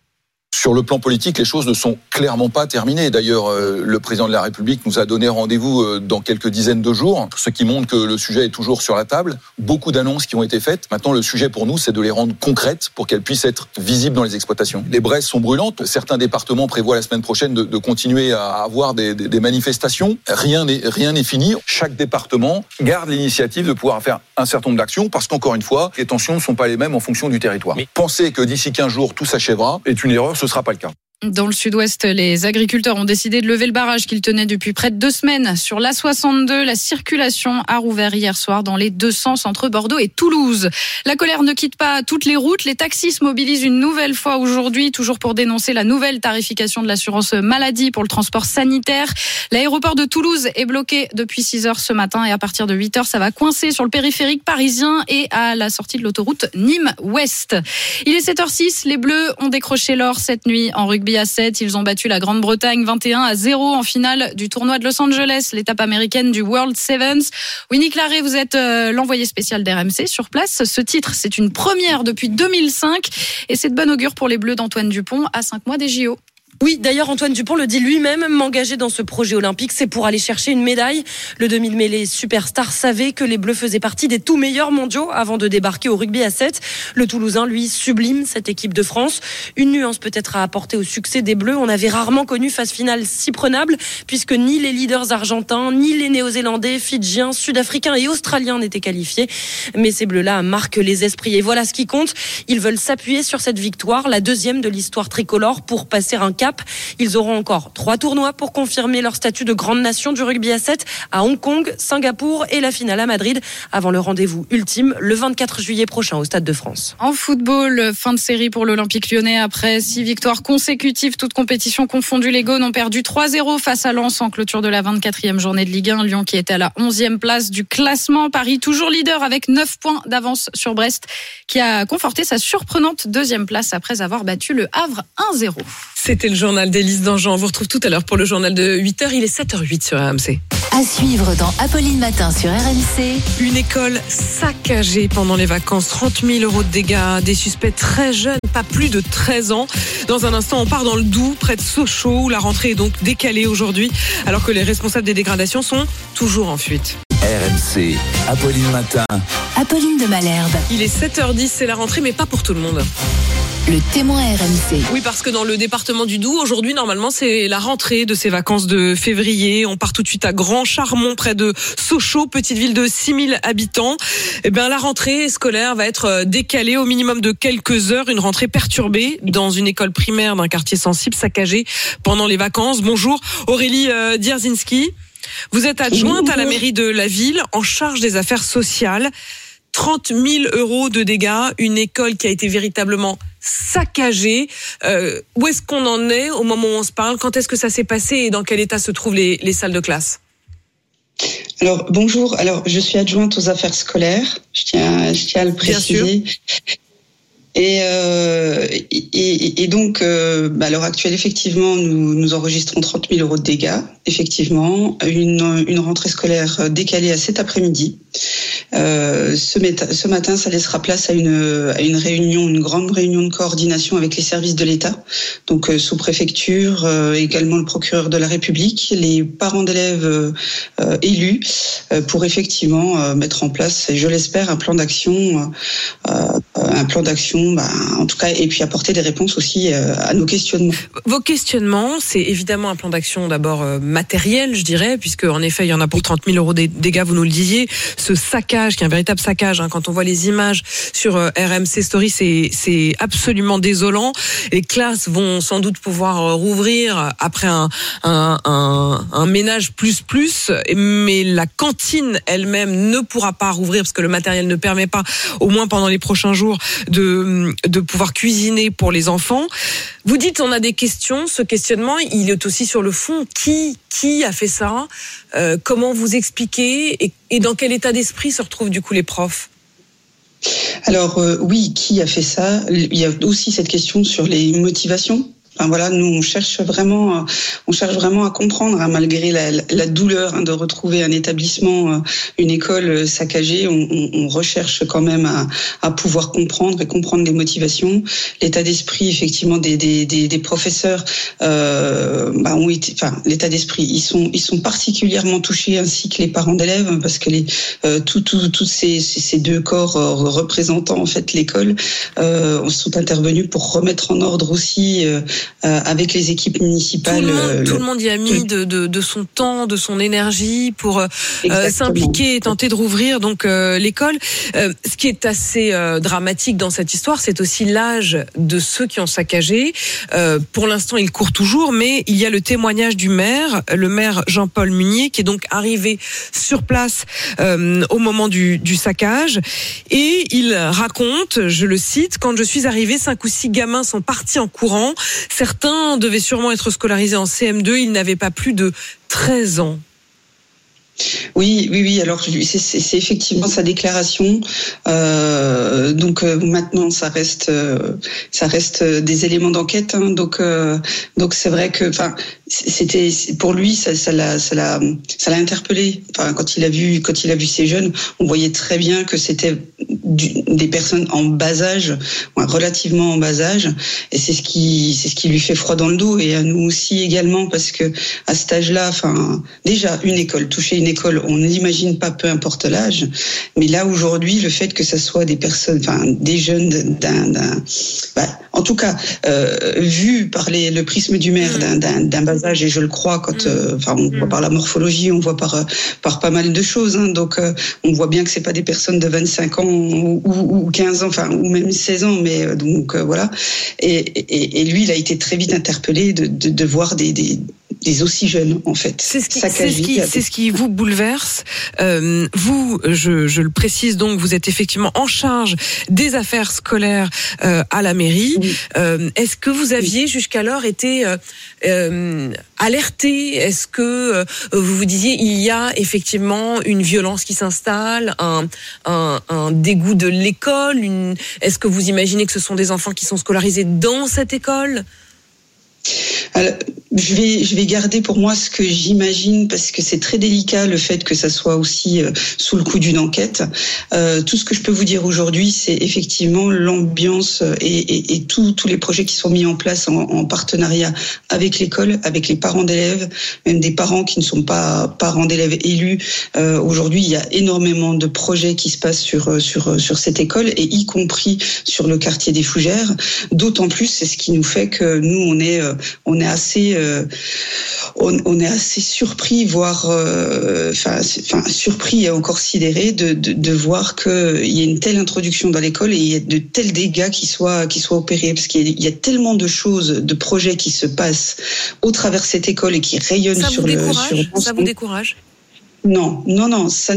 Sur le plan politique, les choses ne sont clairement pas terminées. D'ailleurs, le président de la République nous a donné rendez-vous dans quelques dizaines de jours, ce qui montre que le sujet est toujours sur la table. Beaucoup d'annonces qui ont été faites. Maintenant, le sujet pour nous, c'est de les rendre concrètes pour qu'elles puissent être visibles dans les exploitations. Les braises sont brûlantes. Certains départements prévoient la semaine prochaine de continuer à avoir des manifestations. Rien n'est fini. Chaque département garde l'initiative de pouvoir faire un certain nombre d'actions parce qu'encore une fois, les tensions ne sont pas les mêmes en fonction du territoire. Mais penser que d'ici 15 jours, tout s'achèvera est une erreur. Ce ne sera pas le cas. Dans le sud-ouest, les agriculteurs ont décidé de lever le barrage qu'ils tenaient depuis près de 2 semaines. Sur l'A62, la circulation a rouvert hier soir dans les 2 sens entre Bordeaux et Toulouse. La colère ne quitte pas toutes les routes. Les taxis se mobilisent une nouvelle fois aujourd'hui, toujours pour dénoncer la nouvelle tarification de l'assurance maladie pour le transport sanitaire. L'aéroport de Toulouse est bloqué depuis 6h ce matin et à partir de 8h, ça va coincer sur le périphérique parisien et à la sortie de l'autoroute Nîmes-Ouest. Il est 7h06, les Bleus ont décroché l'or cette nuit en rugby. À 7, ils ont battu la Grande-Bretagne 21-0 en finale du tournoi de Los Angeles, l'étape américaine du World Sevens. Winnie Claret, vous êtes l'envoyé spécial d'RMC sur place. Ce titre, c'est une première depuis 2005 et c'est de bon augure pour les Bleus d'Antoine Dupont à 5 mois des JO. Oui, d'ailleurs, Antoine Dupont le dit lui-même, m'engager dans ce projet olympique, c'est pour aller chercher une médaille. Le 2000 mêlé superstar savait que les Bleus faisaient partie des tout meilleurs mondiaux avant de débarquer au rugby à 7. Le Toulousain, lui, sublime cette équipe de France. Une nuance peut-être à apporter au succès des Bleus. On avait rarement connu phase finale si prenable, puisque ni les leaders argentins, ni les néo-zélandais, fidjiens, sud-africains et australiens n'étaient qualifiés. Mais ces Bleus-là marquent les esprits. Et voilà ce qui compte. Ils veulent s'appuyer sur cette victoire, la deuxième de l'histoire tricolore, pour passer un cap. Ils auront encore 3 tournois pour confirmer leur statut de grande nation du rugby à 7 à Hong Kong, Singapour et la finale à Madrid avant le rendez-vous ultime le 24 juillet prochain au Stade de France. En football, fin de série pour l'Olympique lyonnais après 6 victoires consécutives, toutes compétitions confondues. Les Gones ont perdu 3-0 face à Lens en clôture de la 24e journée de Ligue 1. Lyon qui était à la 11e place du classement. Paris toujours leader avec 9 points d'avance sur Brest qui a conforté sa surprenante 2e place après avoir battu le Havre 1-0. C'était le journal d'Élise Dangean. On vous retrouve tout à l'heure pour le journal de 8h. Il est 7h08 sur RMC. À suivre dans Apolline Matin sur RMC. Une école saccagée pendant les vacances. 30 000 euros de dégâts. Des suspects très jeunes, pas plus de 13 ans. Dans un instant, on part dans le Doubs, près de Sochaux, où la rentrée est donc décalée aujourd'hui, alors que les responsables des dégradations sont toujours en fuite. RMC, Apolline Matin. Apolline de Malherbe. Il est 7h10, c'est la rentrée, mais pas pour tout le monde. Le témoin RMC. Oui, parce que dans le département du Doubs, aujourd'hui, normalement, c'est la rentrée de ces vacances de février. On part tout de suite à Grand-Charmont, près de Sochaux, petite ville de 6000 habitants. Eh bien, la rentrée scolaire va être décalée au minimum de quelques heures. Une rentrée perturbée dans une école primaire d'un quartier sensible, saccagée pendant les vacances. Bonjour, Aurélie Dierzinski. Vous êtes adjointe à la mairie de la ville, en charge des affaires sociales. 30 000 euros de dégâts, une école qui a été véritablement saccagée. Où est-ce qu'on en est au moment où on se parle? Quand est-ce que ça s'est passé et dans quel état se trouvent les salles de classe? Alors, bonjour. Alors, je suis adjointe aux affaires scolaires. Je tiens à le préciser. Bien sûr. Et donc, à l'heure actuelle, effectivement, nous enregistrons 30 000 euros de dégâts. Effectivement, une rentrée scolaire décalée à cet après-midi. Ce matin, ça laissera place à une réunion, une grande réunion de coordination avec les services de l'État, donc sous-préfecture, également le procureur de la République, les parents d'élèves élus, pour effectivement mettre en place, je l'espère, un plan d'action, en tout cas, et puis apporter des réponses aussi à nos questionnements. Vos questionnements, c'est évidemment un plan d'action d'abord matériel, je dirais, puisque en effet, il y en a pour 30 000 euros des dégâts, vous nous le disiez, ce saccage, qui est un véritable saccage, hein, quand on voit les images sur sur RMC Story, c'est absolument désolant. Les classes vont sans doute pouvoir rouvrir après un ménage plus, mais la cantine elle-même ne pourra pas rouvrir parce que le matériel ne permet pas, au moins pendant les prochains jours, de pouvoir cuisiner pour les enfants. Vous dites, on a des questions. Ce questionnement, il est aussi sur le fond. Qui a fait ça? Comment vous expliquez et dans quel état d'esprit se retrouvent du coup les profs? Alors oui, qui a fait ça? Il y a aussi cette question sur les motivations. Enfin, voilà, nous on cherche vraiment à comprendre, hein, malgré la douleur, hein, de retrouver un établissement, une école saccagée. On recherche quand même à pouvoir comprendre les motivations, l'état d'esprit effectivement des professeurs. L'état d'esprit, ils sont particulièrement touchés, ainsi que les parents d'élèves, hein, parce que tous ces deux corps représentant en fait l'école sont intervenus pour remettre en ordre aussi. Avec les équipes municipales. Tout le monde y a mis de son temps, de son énergie pour s'impliquer et tenter de rouvrir donc l'école. Ce qui est assez dramatique dans cette histoire, c'est aussi l'âge de ceux qui ont saccagé. Pour l'instant, ils courent toujours, mais il y a le témoignage du maire, le maire Jean-Paul Munier, qui est donc arrivé sur place au moment du saccage. Et il raconte, je le cite, « Quand je suis arrivé, 5 ou 6 gamins sont partis en courant. Certains devaient sûrement être scolarisés en CM2, ils n'avaient pas plus de 13 ans. » Oui. Alors c'est effectivement sa déclaration. Donc maintenant ça reste des éléments d'enquête. Hein, donc c'est vrai que c'était pour lui ça l'a interpellé. Enfin, quand il a vu ces jeunes, on voyait très bien que c'était des personnes en bas âge, relativement en bas âge, et c'est ce qui lui fait froid dans le dos, et à nous aussi également, parce que à cet âge-là, déjà toucher une école, on ne l'imagine pas, peu importe l'âge. Mais là, aujourd'hui, le fait que ça soit des personnes, des jeunes en tout cas, vu par le prisme du maire d'un bas âge, et je le crois, quand, on voit par la morphologie, on voit par pas mal de choses, hein, donc on voit bien que c'est pas des personnes de 25 ans ou 15 ans, ou même 16 ans, mais donc voilà. Et lui, il a été très vite interpellé de voir des aussi jeunes, en fait. C'est ce qui vous bouleverse. Vous, je le précise, donc vous êtes effectivement en charge des affaires scolaires à la mairie. Oui. Est-ce que vous aviez jusqu'alors été alerté? Est-ce que vous vous disiez, il y a effectivement une violence qui s'installe, un dégoût de l'école, est-ce que vous imaginez que ce sont des enfants qui sont scolarisés dans cette école? Alors, je vais garder pour moi ce que j'imagine, parce que c'est très délicat, le fait que ça soit aussi sous le coup d'une enquête. Tout ce que je peux vous dire aujourd'hui, c'est effectivement l'ambiance et tous les projets qui sont mis en place en partenariat avec l'école, avec les parents d'élèves, même des parents qui ne sont pas parents d'élèves élus. Aujourd'hui, il y a énormément de projets qui se passent sur cette école, et y compris sur le quartier des Fougères. D'autant plus, c'est ce qui nous fait que nous, on est assez surpris, voire surpris et encore sidéré de voir que il y a une telle introduction dans l'école, et il y a de tels dégâts qui soient opérés, parce qu'il y a tellement de choses, de projets qui se passent au travers de cette école et qui rayonnent Ça vous décourage? Non, ça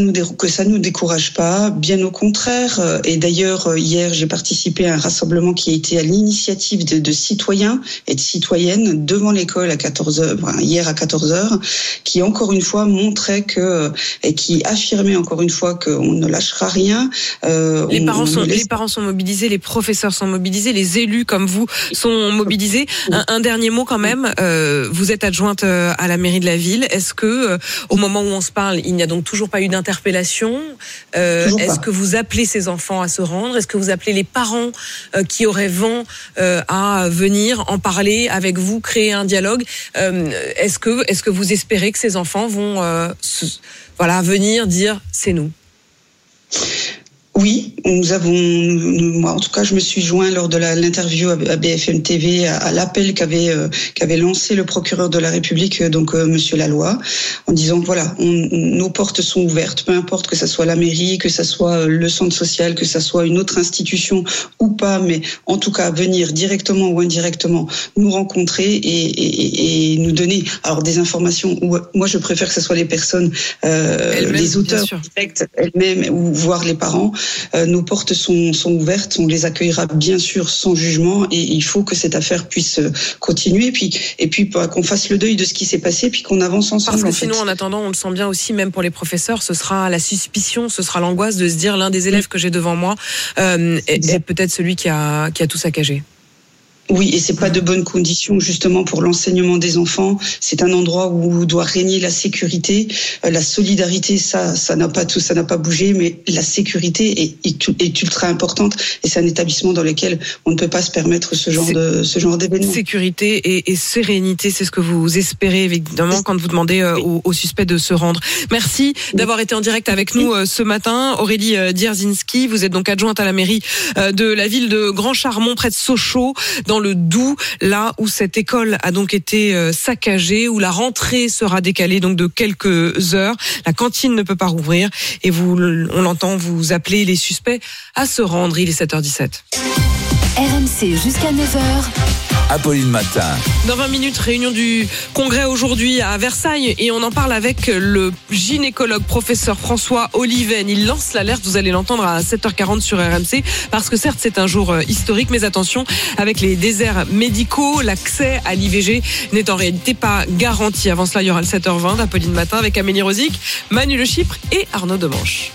nous décourage pas, bien au contraire. Et d'ailleurs, hier, j'ai participé à un rassemblement qui a été à l'initiative de citoyens et de citoyennes devant l'école à 14h, hier à 14h, qui encore une fois montrait qui affirmait encore une fois qu'on ne lâchera rien. Les parents sont mobilisés, les professeurs sont mobilisés, les élus comme vous sont mobilisés. Un dernier mot quand même, vous êtes adjointe à la mairie de la ville. Est-ce que, au moment où on se parle, il n'y a donc toujours pas eu d'interpellation. Est-ce que vous appelez ces enfants à se rendre? Est-ce que vous appelez les parents qui auraient vent à venir en parler avec vous, créer un dialogue? Est-ce que vous espérez que ces enfants vont venir dire « c'est nous » ? Oui, nous avons, moi en tout cas, je me suis joint lors de l'interview à BFM TV à l'appel qu'avait lancé le procureur de la République, donc Monsieur Laloy, en disant que voilà, nos portes sont ouvertes, peu importe que ça soit la mairie, que ça soit le centre social, que ça soit une autre institution ou pas, mais en tout cas venir directement ou indirectement nous rencontrer et nous donner alors des informations. Où, moi, je préfère que ce soit les personnes, les auteurs directs elles-mêmes ou voir les parents. Nos portes sont ouvertes, on les accueillera bien sûr sans jugement et il faut que cette affaire puisse continuer et puis qu'on fasse le deuil de ce qui s'est passé puis qu'on avance ensemble. Parce que sinon, en attendant, on le sent bien aussi, même pour les professeurs, ce sera la suspicion, ce sera l'angoisse de se dire l'un des élèves que j'ai devant moi est peut-être celui qui a tout saccagé. Oui, et c'est pas de bonnes conditions justement pour l'enseignement des enfants. C'est un endroit où doit régner la sécurité, la solidarité. Ça n'a pas bougé, mais la sécurité est ultra importante. Et c'est un établissement dans lequel on ne peut pas se permettre ce genre d'événement. Sécurité et sérénité, c'est ce que vous espérez évidemment quand vous demandez aux suspects de se rendre. Merci d'avoir été en direct avec nous ce matin, Aurélie Dierzinski. Vous êtes donc adjointe à la mairie de la ville de Grand-Charmont, près de Sochaux, dans le Doubs, là où cette école a donc été saccagée, où la rentrée sera décalée donc de quelques heures. La cantine ne peut pas rouvrir et on l'entend, vous appelez les suspects à se rendre. Il est 7h17. RMC jusqu'à 9h. Apolline Matin. Dans 20 minutes, réunion du Congrès aujourd'hui à Versailles et on en parle avec le gynécologue professeur François Oliven. Il lance l'alerte, vous allez l'entendre à 7h40 sur RMC parce que certes c'est un jour historique mais attention, avec les déserts médicaux, l'accès à l'IVG n'est en réalité pas garanti. Avant cela, il y aura le 7h20 d'Apolline Matin avec Amélie Rosic, Manu Le Chypre et Arnaud Demanche.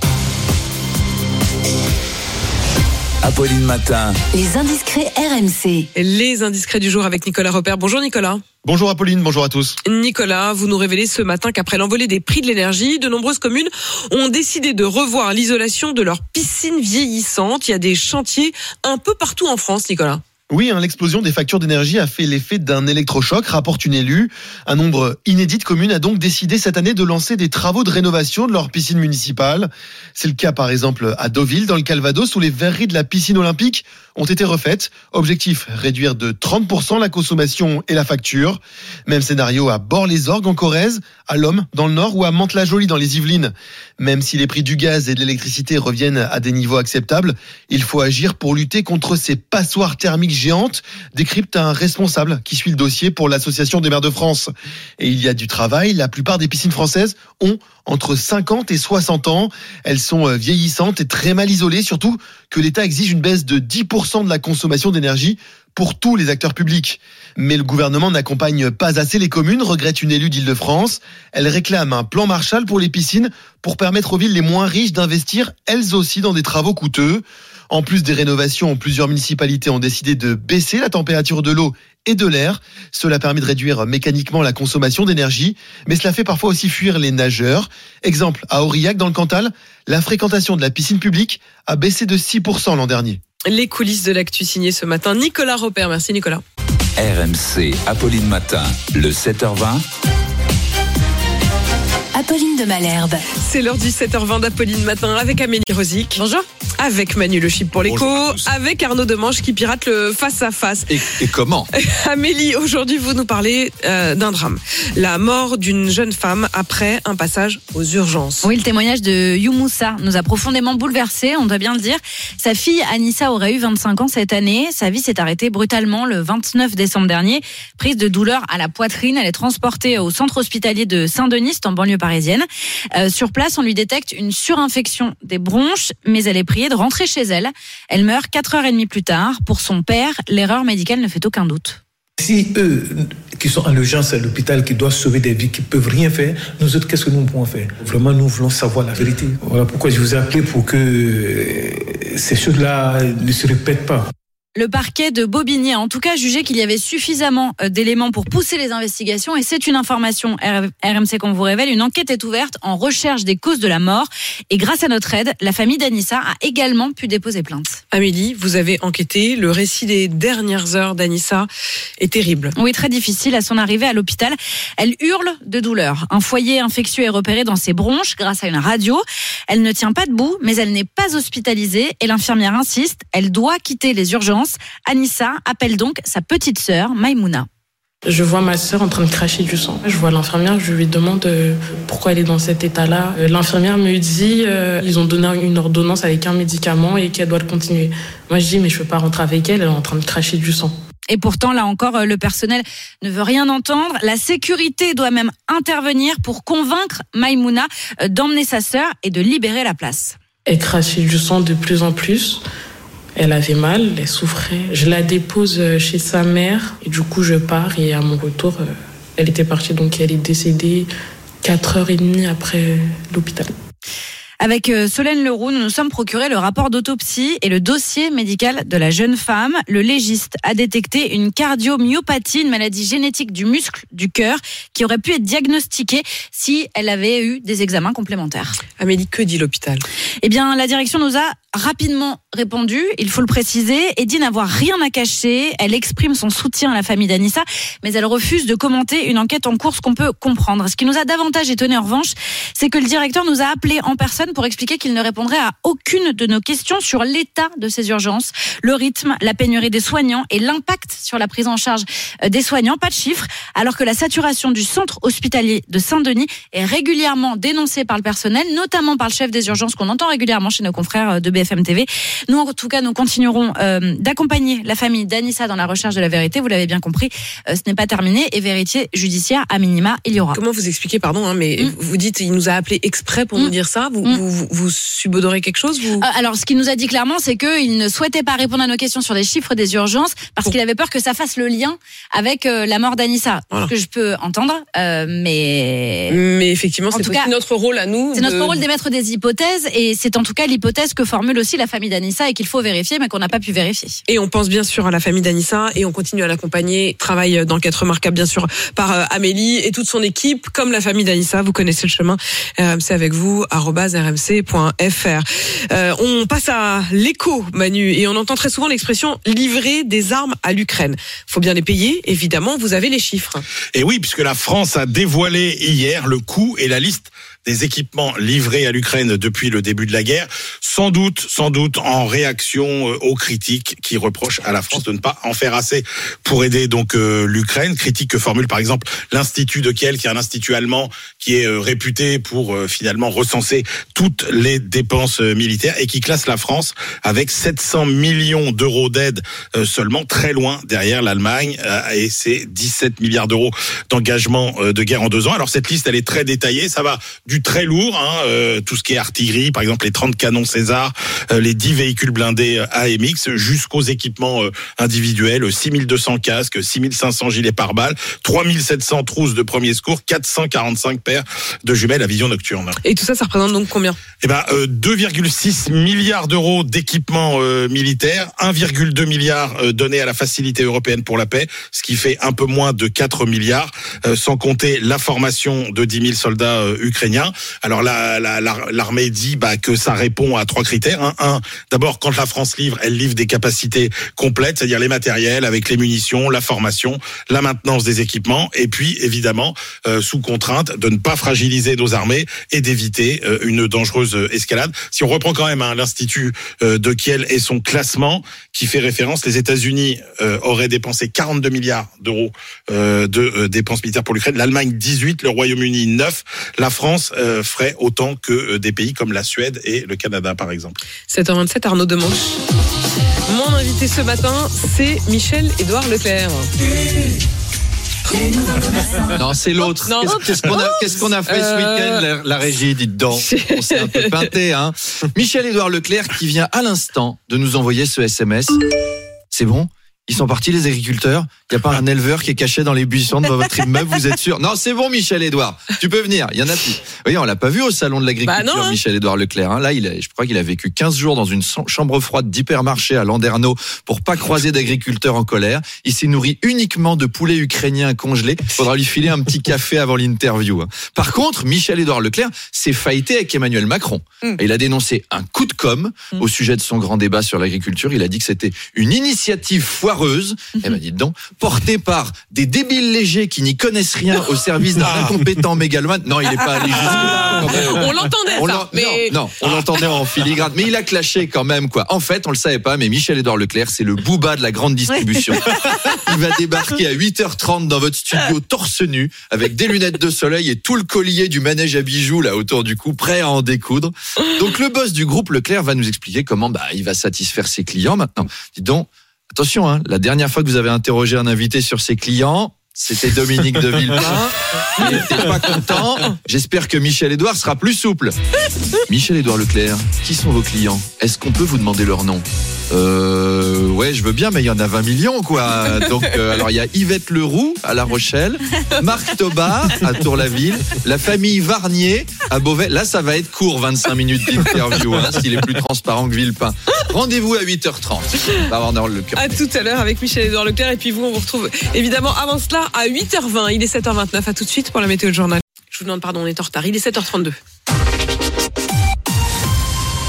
Apolline Matin. Les indiscrets RMC. Les indiscrets du jour avec Nicolas Repère. Bonjour Nicolas. Bonjour Apolline, bonjour à tous. Nicolas, vous nous révélez ce matin qu'après l'envolée des prix de l'énergie, de nombreuses communes ont décidé de revoir l'isolation de leurs piscines vieillissantes. Il y a des chantiers un peu partout en France, Nicolas. Oui, l'explosion des factures d'énergie a fait l'effet d'un électrochoc, rapporte une élue. Un nombre inédit de communes a donc décidé cette année de lancer des travaux de rénovation de leur piscine municipale. C'est le cas par exemple à Deauville, dans le Calvados, où les verreries de la piscine olympique ont été refaites. Objectif, réduire de 30% la consommation et la facture. Même scénario à Bord-les-Orgues en Corrèze, à Lomme dans le Nord ou à Mantes-la-Jolie dans les Yvelines. Même si les prix du gaz et de l'électricité reviennent à des niveaux acceptables, il faut agir pour lutter contre ces passoires thermiques géante, décrypte un responsable qui suit le dossier pour l'Association des maires de France. Et il y a du travail, la plupart des piscines françaises ont entre 50 et 60 ans. Elles sont vieillissantes et très mal isolées, surtout que l'État exige une baisse de 10% de la consommation d'énergie pour tous les acteurs publics. Mais le gouvernement n'accompagne pas assez les communes, regrette une élue d'Île-de-France. Elle réclame un plan Marshall pour les piscines pour permettre aux villes les moins riches d'investir elles aussi dans des travaux coûteux. En plus des rénovations, plusieurs municipalités ont décidé de baisser la température de l'eau et de l'air. Cela permet de réduire mécaniquement la consommation d'énergie, mais cela fait parfois aussi fuir les nageurs. Exemple, à Aurillac, dans le Cantal, la fréquentation de la piscine publique a baissé de 6% l'an dernier. Les coulisses de l'actu signé ce matin. Nicolas Repère, merci Nicolas. RMC, Apolline Matin, le 7h20. Apolline de Malherbe. C'est l'heure du 7h20 d'Apolline Matin avec Amélie Rosic. Bonjour. Avec Manu Le Chypre pour l'écho. Avec Arnaud Demanche qui pirate le face-à-face. Et comment ? Amélie, aujourd'hui, vous nous parlez d'un drame. La mort d'une jeune femme après un passage aux urgences. Oui, le témoignage de Youmoussa nous a profondément bouleversés, on doit bien le dire. Sa fille Anissa aurait eu 25 ans cette année. Sa vie s'est arrêtée brutalement le 29 décembre dernier. Prise de douleur à la poitrine, elle est transportée au centre hospitalier de Saint-Denis, en banlieue parisienne. Sur place, on lui détecte une surinfection des bronches, mais elle est priée de rentrer chez elle. Elle meurt 4h30 plus tard. Pour son père, l'erreur médicale ne fait aucun doute. Si eux, qui sont en urgence à l'hôpital, qui doivent sauver des vies, qui ne peuvent rien faire, nous autres, qu'est-ce que nous pouvons faire ? Vraiment, nous voulons savoir la vérité. Voilà pourquoi je vous ai appelé, pour que ces choses-là ne se répètent pas. Le parquet de Bobigny a en tout cas jugé qu'il y avait suffisamment d'éléments pour pousser les investigations et c'est une information RMC qu'on vous révèle. Une enquête est ouverte en recherche des causes de la mort et grâce à notre aide, la famille d'Anissa a également pu déposer plainte. Amélie, vous avez enquêté. Le récit des dernières heures d'Anissa est terrible. Oui, très difficile. À son arrivée à l'hôpital, elle hurle de douleur. Un foyer infectieux est repéré dans ses bronches grâce à une radio. Elle ne tient pas debout, mais elle n'est pas hospitalisée et l'infirmière insiste, elle doit quitter les urgences. Anissa appelle donc sa petite sœur Maïmouna. Je vois ma sœur en train de cracher du sang. Je vois l'infirmière, je lui demande pourquoi elle est dans cet état-là. L'infirmière me dit ils ont donné une ordonnance avec un médicament et qu'elle doit le continuer. Moi je dis mais je peux pas rentrer avec elle est en train de cracher du sang. Et pourtant, là encore, le personnel ne veut rien entendre. La sécurité doit même intervenir pour convaincre Maïmouna d'emmener sa sœur et de libérer la place. Elle crachait du sang de plus en plus. Elle avait mal, elle souffrait. Je la dépose chez sa mère et du coup je pars et à mon retour, elle était partie. Donc elle est décédée 4h30 après l'hôpital. Avec Solène Leroux, nous nous sommes procuré le rapport d'autopsie et le dossier médical de la jeune femme. Le légiste a détecté une cardiomyopathie, une maladie génétique du muscle du cœur qui aurait pu être diagnostiquée si elle avait eu des examens complémentaires. Amélie, que dit l'hôpital ? Eh bien, la direction nous a rapidement répondu, il faut le préciser, et dit n'avoir rien à cacher. Elle exprime son soutien à la famille d'Anissa, mais elle refuse de commenter une enquête en cours, ce qu'on peut comprendre. Ce qui nous a davantage étonné en revanche, c'est que le directeur nous a appelés en personne pour expliquer qu'il ne répondrait à aucune de nos questions sur l'état de ces urgences, le rythme, la pénurie des soignants et l'impact sur la prise en charge des soignants. Pas de chiffres, alors que la saturation du centre hospitalier de Saint-Denis est régulièrement dénoncée par le personnel, notamment par le chef des urgences qu'on entend régulièrement chez nos confrères de BFM TV. Nous, en tout cas, nous continuerons d'accompagner la famille d'Anissa dans la recherche de la vérité. Vous l'avez bien compris, ce n'est pas terminé et vérité judiciaire, à minima, il y aura. Comment vous expliquez, pardon, mais vous dites il nous a appelés exprès pour nous dire ça. Vous subodorez quelque chose Alors, ce qu'il nous a dit clairement, c'est qu'il ne souhaitait pas répondre à nos questions sur les chiffres des urgences parce qu'il avait peur que ça fasse le lien avec la mort d'Anissa. Voilà. Ce que je peux entendre, mais effectivement, c'est notre rôle à nous. C'est notre rôle d'émettre des hypothèses et c'est en tout cas l'hypothèse que formule aussi la famille d'Anissa et qu'il faut vérifier, mais qu'on n'a pas pu vérifier. Et on pense bien sûr à la famille d'Anissa et on continue à l'accompagner. Travail d'enquête remarquable, bien sûr, par Amélie et toute son équipe, comme la famille d'Anissa. Vous connaissez le chemin. RMC avec vous, rmc.fr. On passe à l'écho, Manu, et on entend très souvent l'expression « livrer des armes à l'Ukraine ». Il faut bien les payer, évidemment, vous avez les chiffres. Et oui, puisque la France a dévoilé hier le coût et la liste des équipements livrés à l'Ukraine depuis le début de la guerre, sans doute en réaction aux critiques qui reprochent à la France de ne pas en faire assez pour aider donc l'Ukraine, critique que formule par exemple l'Institut de Kiel, qui est un institut allemand qui est réputé pour finalement recenser toutes les dépenses militaires et qui classe la France avec 700 millions d'euros d'aide seulement, très loin derrière l'Allemagne et ses 17 milliards d'euros d'engagement de guerre en 2 ans. Alors cette liste, elle est très détaillée, ça va du très lourd, tout ce qui est artillerie, par exemple les 30 canons César, les 10 véhicules blindés AMX, jusqu'aux équipements individuels, 6200 casques, 6500 gilets pare-balles, 3700 trousses de premier secours, 445 paires de jumelles à vision nocturne. Et tout ça, ça représente donc combien ? Eh ben, 2,6 milliards d'euros d'équipements militaires, 1,2 milliard donnés à la Facilité européenne pour la paix, ce qui fait un peu moins de 4 milliards, sans compter la formation de 10 000 soldats ukrainiens. Alors l'armée dit que ça répond à 3 critères. Un, d'abord, quand la France livre, elle livre des capacités complètes, c'est-à-dire les matériels avec les munitions, la formation, la maintenance des équipements, et puis évidemment sous contrainte de ne pas fragiliser nos armées et d'éviter une dangereuse escalade. Si on reprend quand même l'Institut de Kiel et son classement qui fait référence, les États-Unis auraient dépensé 42 milliards d'euros de dépenses militaires pour l'Ukraine, l'Allemagne 18, le Royaume-Uni 9, la France ferait autant que des pays comme la Suède et le Canada, par exemple. 7h27, Arnaud Demanche. Mon invité ce matin, c'est Michel-Édouard Leclerc. Non, c'est l'autre. Non. Qu'est-ce qu'on a fait ce week-end, la régie, dites donc. On s'est un peu peinté, hein. Michel-Édouard Leclerc qui vient à l'instant de nous envoyer ce SMS. C'est bon ? Ils sont partis, les agriculteurs. Il n'y a pas un éleveur qui est caché dans les buissons devant votre immeuble, vous êtes sûr? Non, c'est bon, Michel-Édouard. Tu peux venir. Il y en a plus. Oui, on l'a pas vu au salon de l'agriculture, bah non, hein. Michel-Édouard Leclerc. Hein. Là, je crois qu'il a vécu 15 jours dans une chambre froide d'hypermarché à Landerneau pour pas croiser d'agriculteurs en colère. Il s'est nourri uniquement de poulets ukrainiens congelés. Faudra lui filer un petit café avant l'interview. Hein. Par contre, Michel-Édouard Leclerc s'est fighté avec Emmanuel Macron. Et il a dénoncé un coup de com' au sujet de son grand débat sur l'agriculture. Il a dit que c'était une initiative foireuse, eh ben dites donc, portée par des débiles légers qui n'y connaissent rien au service d'un incompétent mégalomane. Non, il n'est pas allé jusque-là. On l'entendait, on l'entendait en filigrane, mais il a clashé quand même, quoi. En fait, on le savait pas, mais Michel-Édouard Leclerc, c'est le Booba de la grande distribution. Il va débarquer à 8h30 dans votre studio torse nu, avec des lunettes de soleil et tout le collier du manège à bijoux là autour du cou, prêt à en découdre. Donc le boss du groupe Leclerc va nous expliquer comment il va satisfaire ses clients maintenant. Dis donc, attention, hein, la dernière fois que vous avez interrogé un invité sur ses clients, c'était Dominique de Villepin. Il n'était pas content. J'espère que Michel-Édouard sera plus souple. Michel-Édouard Leclerc, qui sont vos clients? Est-ce qu'on peut vous demander leur nom? Ouais, je veux bien, mais il y en a 20 millions, quoi. Donc, alors, il y a Yvette Leroux à La Rochelle, Marc Tobard à Tour-la-Ville, la famille Varnier à Beauvais. Là, ça va être court, 25 minutes d'interview, hein, s'il est plus transparent que Villepin. Rendez-vous à 8h30. À tout à l'heure avec Michel-Édouard Leclerc. Et puis vous, on vous retrouve évidemment avant cela à 8h20. Il est 7h29. À tout de suite pour la météo de journal. Je vous demande pardon, on est en retard. Il est 7h32.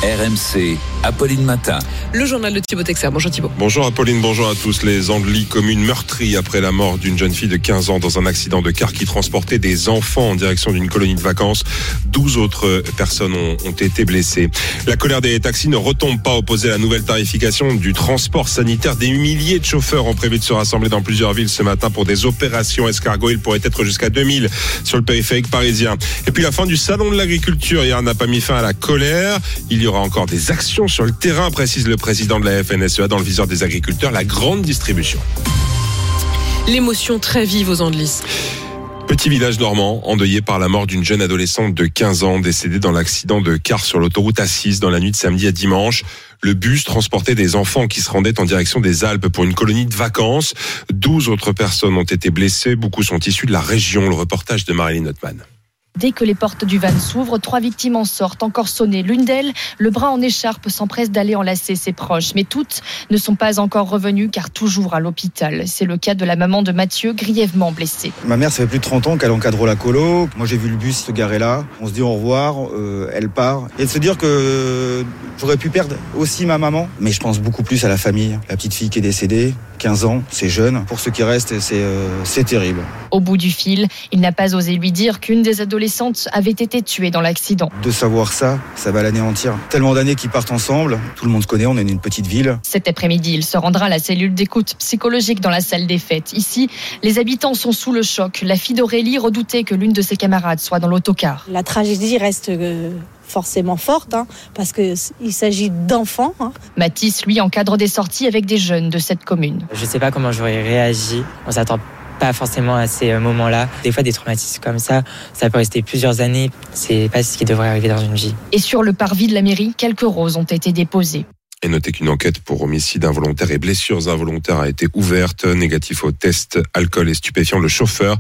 RMC, Apolline Matin. Le journal de Thibaut Texier. Bonjour Thibaut. Bonjour Apolline, bonjour à tous. Les Anglys communes meurtries après la mort d'une jeune fille de 15 ans dans un accident de car qui transportait des enfants en direction d'une colonie de vacances. 12 autres personnes ont été blessées. La colère des taxis ne retombe pas opposée à la nouvelle tarification du transport sanitaire. Des milliers de chauffeurs ont prévu de se rassembler dans plusieurs villes ce matin pour des opérations escargots. Il pourrait être jusqu'à 2000 sur le périphérique parisien. Et puis la fin du salon de l'agriculture hier n'a pas mis fin à la colère. Il y aura encore des actions sur le terrain, précise le président de la FNSEA, dans le viseur des agriculteurs, la grande distribution. L'émotion très vive aux Andelys. Petit village normand, endeuillé par la mort d'une jeune adolescente de 15 ans, décédée dans l'accident de car sur l'autoroute A6 dans la nuit de samedi à dimanche. Le bus transportait des enfants qui se rendaient en direction des Alpes pour une colonie de vacances. 12 autres personnes ont été blessées, beaucoup sont issues de la région. Le reportage de Marilyn Hotman. Dès que les portes du van s'ouvrent, 3 victimes en sortent, encore sonnées. L'une d'elles, le bras en écharpe, s'empresse d'aller enlacer ses proches. Mais toutes ne sont pas encore revenues, car toujours à l'hôpital. C'est le cas de la maman de Mathieu, grièvement blessée. Ma mère, ça fait plus de 30 ans qu'elle encadre la colo. Moi, j'ai vu le bus se garer là. On se dit au revoir, elle part. Et de se dire que j'aurais pu perdre aussi ma maman. Mais je pense beaucoup plus à la famille. La petite fille qui est décédée, 15 ans, c'est jeune. Pour ceux qui restent, c'est terrible. Au bout du fil, il n'a pas osé lui dire qu'une des adolescentes avait été tuée dans l'accident. De savoir ça, ça va l'anéantir. Tellement d'années qu'ils partent ensemble, tout le monde se connaît, on est une petite ville. Cet après-midi, il se rendra à la cellule d'écoute psychologique dans la salle des fêtes. Ici, les habitants sont sous le choc. La fille d'Aurélie redoutait que l'une de ses camarades soit dans l'autocar. La tragédie reste forcément forte, hein, parce qu'il s'agit d'enfants. Hein. Mathis, lui, encadre des sorties avec des jeunes de cette commune. Je ne sais pas comment j'aurais réagi. On s'attend pas forcément à ces moments-là. Des fois, des traumatismes comme ça peut rester plusieurs années. C'est pas ce qui devrait arriver dans une vie. Et sur le parvis de la mairie, quelques roses ont été déposées. Et notez qu'une enquête pour homicide involontaire et blessures involontaires a été ouverte. Négatif au test alcool et stupéfiant, le chauffeur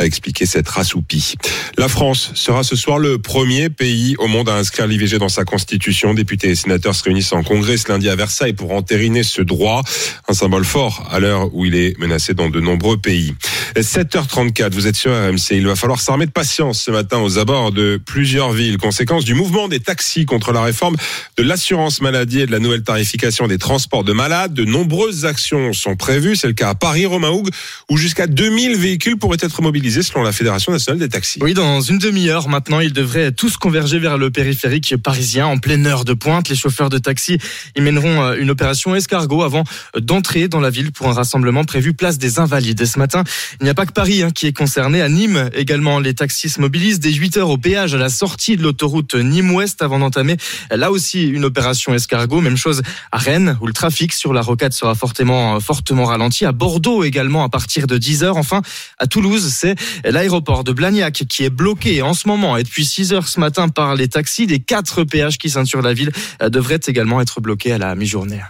a expliqué s'être assoupi. La France sera ce soir le premier pays au monde à inscrire l'IVG dans sa constitution. Députés et sénateurs se réunissent en congrès ce lundi à Versailles pour entériner ce droit. Un symbole fort à l'heure où il est menacé dans de nombreux pays. 7h34, vous êtes sur RMC. Il va falloir s'armer de patience ce matin aux abords de plusieurs villes. Conséquence du mouvement des taxis contre la réforme de l'assurance maladie et de la nouvelle tarification des transports de malades. De nombreuses actions sont prévues. C'est le cas à Paris, Romain Hougue, où jusqu'à 2000 véhicules pourraient être mobilisés selon la Fédération nationale des taxis. Oui, dans une demi-heure maintenant, ils devraient tous converger vers le périphérique parisien en pleine heure de pointe. Les chauffeurs de taxi y mèneront une opération escargot avant d'entrer dans la ville pour un rassemblement prévu place des Invalides. Et ce matin, Il n'y a pas que Paris qui est concerné. À Nîmes également, les taxis se mobilisent dès 8h au péage à la sortie de l'autoroute Nîmes-Ouest avant d'entamer là aussi une opération escargot. Même chose à Rennes où le trafic sur la rocade sera fortement ralenti. À Bordeaux également à partir de 10h. Enfin, à Toulouse, c'est l'aéroport de Blagnac qui est bloqué en ce moment et depuis 6h ce matin par les taxis. Les 4 péages qui ceinturent la ville devraient également être bloqués à la mi-journée.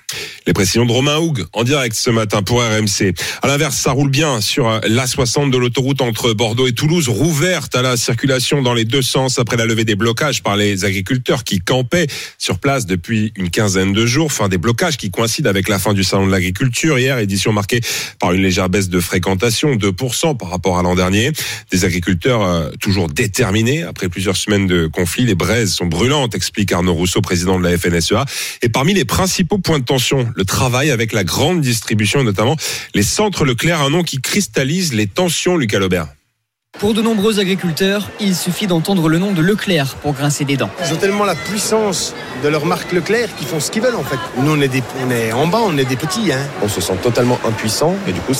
Les précisions de Romain Hougue en direct ce matin pour RMC. À l'inverse, ça roule bien sur l'A60 de l'autoroute entre Bordeaux et Toulouse, rouverte à la circulation dans les deux sens après la levée des blocages par les agriculteurs qui campaient sur place depuis une quinzaine de jours. Fin des blocages qui coïncident avec la fin du salon de l'agriculture hier, édition marquée par une légère baisse de fréquentation, 2% par rapport à l'an dernier. Des agriculteurs toujours déterminés après plusieurs semaines de conflit. Les braises sont brûlantes, explique Arnaud Rousseau, président de la FNSEA. Et parmi les principaux points de tension, le travail avec la grande distribution, notamment les centres Leclerc, un nom qui cristallise les tensions, Lucas Laubert. Pour de nombreux agriculteurs, il suffit d'entendre le nom de Leclerc pour grincer des dents. Ils ont tellement la puissance de leur marque Leclerc qu'ils font ce qu'ils veulent en fait. Nous on est en bas, on est des petits. On se sent totalement impuissants et du coup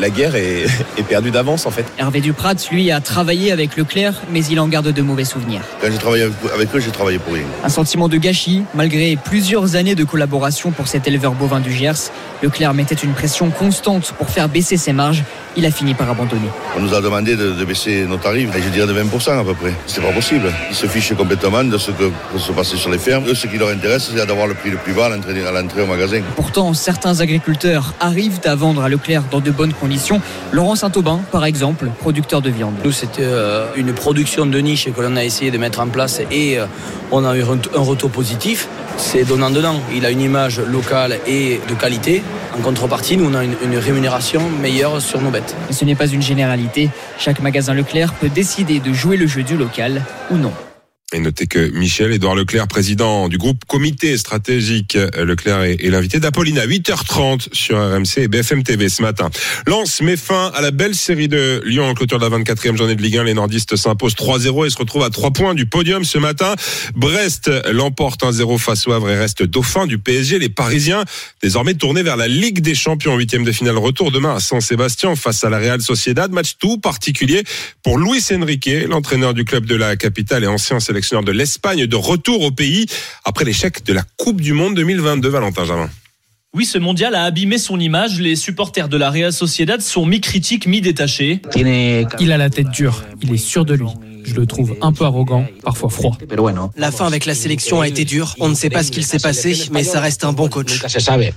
la guerre est perdue d'avance en fait. Hervé Duprat, lui, a travaillé avec Leclerc mais il en garde de mauvais souvenirs. Quand j'ai travaillé avec eux, j'ai travaillé pour rien. Un sentiment de gâchis, malgré plusieurs années de collaboration pour cet éleveur bovin du Gers. Leclerc mettait une pression constante pour faire baisser ses marges. Il a fini par abandonner. On nous a demandé de baisser nos tarifs, je dirais de 20% à peu près. C'est pas possible. Ils se fichent complètement de ce que peut se passer sur les fermes. Eux, ce qui leur intéresse, c'est d'avoir le prix le plus bas à l'entrée au magasin. Pourtant, certains agriculteurs arrivent à vendre à Leclerc dans de bonnes conditions. Laurent Saint-Aubin, par exemple, producteur de viande. Nous, c'était une production de niche que l'on a essayé de mettre en place et on a eu un retour positif. C'est donnant-dedans. Il a une image locale et de qualité. En contrepartie, nous, on a une rémunération meilleure sur nos bêtes. Mais ce n'est pas une généralité. Chaque magasin Leclerc peut décider de jouer le jeu du local ou non. Et notez que Michel-Édouard Leclerc, président du groupe Comité Stratégique Leclerc, est l'invité d'Apolline à 8h30 sur RMC et BFM TV ce matin. Lens met fin à la belle série de Lyon en clôture de la 24e journée de Ligue 1. Les nordistes s'imposent 3-0 et se retrouvent à 3 points du podium ce matin. Brest l'emporte 1-0 face au Havre et reste dauphin du PSG. Les Parisiens, désormais tournés vers la Ligue des Champions, 8e de finale. Retour demain à San-Sébastien face à la Real Sociedad. Match tout particulier pour Luis Enrique, l'entraîneur du club de la capitale et ancien sélectionneur de l'Espagne, de retour au pays après l'échec de la Coupe du Monde 2022, Valentin Germain. Oui, ce mondial a abîmé son image. Les supporters de la Real Sociedad sont mi-critiques, mi-détachés. Il a la tête dure, il est sûr de lui. Je le trouve un peu arrogant, parfois froid. La fin avec la sélection a été dure. On ne sait pas ce qu'il s'est passé, mais ça reste un bon coach.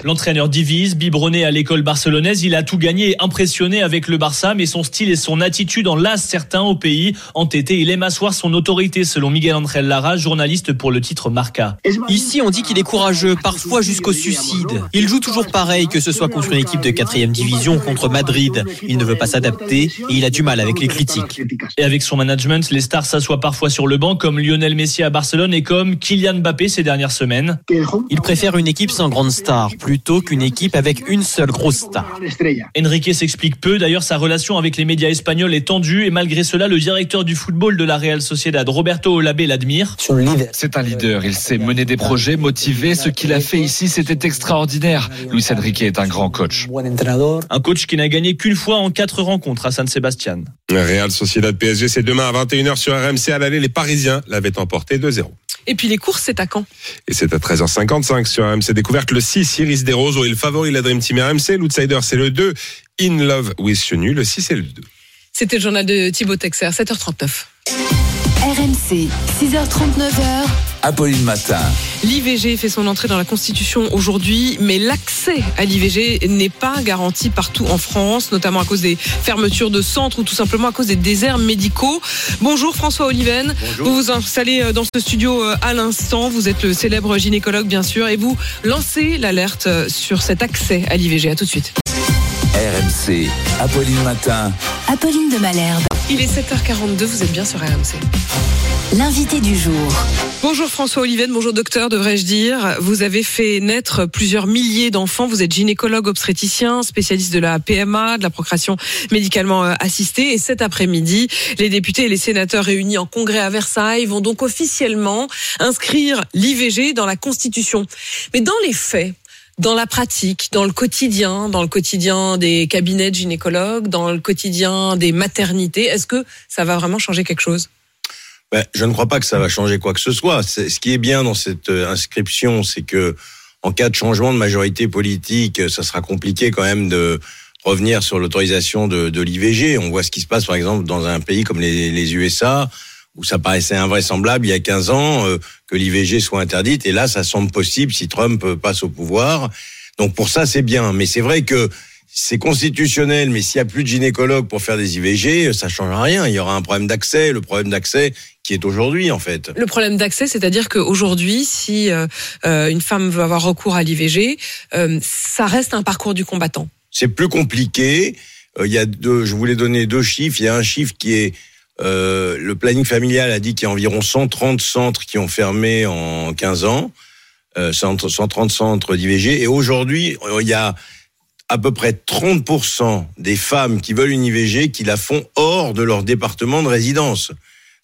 L'entraîneur divise, biberonné à l'école barcelonaise. Il a tout gagné et impressionné avec le Barça, mais son style et son attitude en lassent certains au pays. Entêté, il aime asseoir son autorité, selon Miguel Ángel Lara, journaliste pour le titre Marca. Ici, on dit qu'il est courageux, parfois jusqu'au suicide. Il joue toujours pareil, que ce soit contre une équipe de 4e division, contre Madrid. Il ne veut pas s'adapter et il a du mal avec les critiques. Et avec son management, les stars s'assoient parfois sur le banc, comme Lionel Messi à Barcelone et comme Kylian Mbappé ces dernières semaines. Il préfère une équipe sans grande star, plutôt qu'une équipe avec une seule grosse star. Enrique s'explique peu, d'ailleurs sa relation avec les médias espagnols est tendue et malgré cela, le directeur du football de la Real Sociedad, Roberto Olabe, l'admire. C'est un leader, il sait mener des projets, motiver, ce qu'il a fait ici c'était extraordinaire. Luis Enrique est un grand coach. Un coach qui n'a gagné qu'une fois en 4 rencontres à San Sebastián. Real Sociedad PSG, c'est demain à 21h. Sur RMC à l'aller, les Parisiens l'avaient emporté 2-0. Et puis les courses, c'est à quand ? Et c'est à 13h55 sur RMC Découverte. Le 6, Iris Desroses, où il favorise la Dream Team RMC. L'outsider, c'est le 2. In Love with Chenu, le 6 et le 2. C'était le journal de Thibaut Texier, 7h39. RMC, 6h39h. Apolline Matin. L'IVG fait son entrée dans la Constitution aujourd'hui, mais l'accès à l'IVG n'est pas garanti partout en France, notamment à cause des fermetures de centres ou tout simplement à cause des déserts médicaux. Bonjour François Oliven. Bonjour. Vous vous installez dans ce studio à l'instant. Vous êtes le célèbre gynécologue, bien sûr, et vous lancez l'alerte sur cet accès à l'IVG. À tout de suite. RMC, Apolline Matin. Apolline de Malherbe. Il est 7h42, vous êtes bien sur RMC. L'invité du jour. Bonjour François Oliven, bonjour docteur, devrais-je dire. Vous avez fait naître plusieurs milliers d'enfants. Vous êtes gynécologue obstétricien, spécialiste de la PMA, de la procréation médicalement assistée. Et cet après-midi, les députés et les sénateurs réunis en congrès à Versailles vont donc officiellement inscrire l'IVG dans la Constitution. Mais dans les faits, dans la pratique, dans le quotidien des cabinets de gynécologues, dans le quotidien des maternités, est-ce que ça va vraiment changer quelque chose ? Ben, je ne crois pas que ça va changer quoi que ce soit. Ce qui est bien dans cette inscription, c'est que en cas de changement de majorité politique, ça sera compliqué quand même de revenir sur l'autorisation de l'IVG. On voit ce qui se passe par exemple dans un pays comme les USA, où ça paraissait invraisemblable il y a 15 ans que l'IVG soit interdite. Et là, ça semble possible si Trump passe au pouvoir. Donc pour ça, c'est bien. Mais c'est vrai que c'est constitutionnel, mais s'il n'y a plus de gynécologues pour faire des IVG, ça ne changera rien. Il y aura un problème d'accès, le problème d'accès qui est aujourd'hui en fait. Le problème d'accès, c'est-à-dire qu'aujourd'hui, si une femme veut avoir recours à l'IVG, ça reste un parcours du combattant. C'est plus compliqué. Je voulais donner deux chiffres. Il y a un chiffre qui est... le planning familial a dit qu'il y a environ 130 centres qui ont fermé en 15 ans, 130 centres d'IVG. Et aujourd'hui, il y a... à peu près 30% des femmes qui veulent une IVG qui la font hors de leur département de résidence.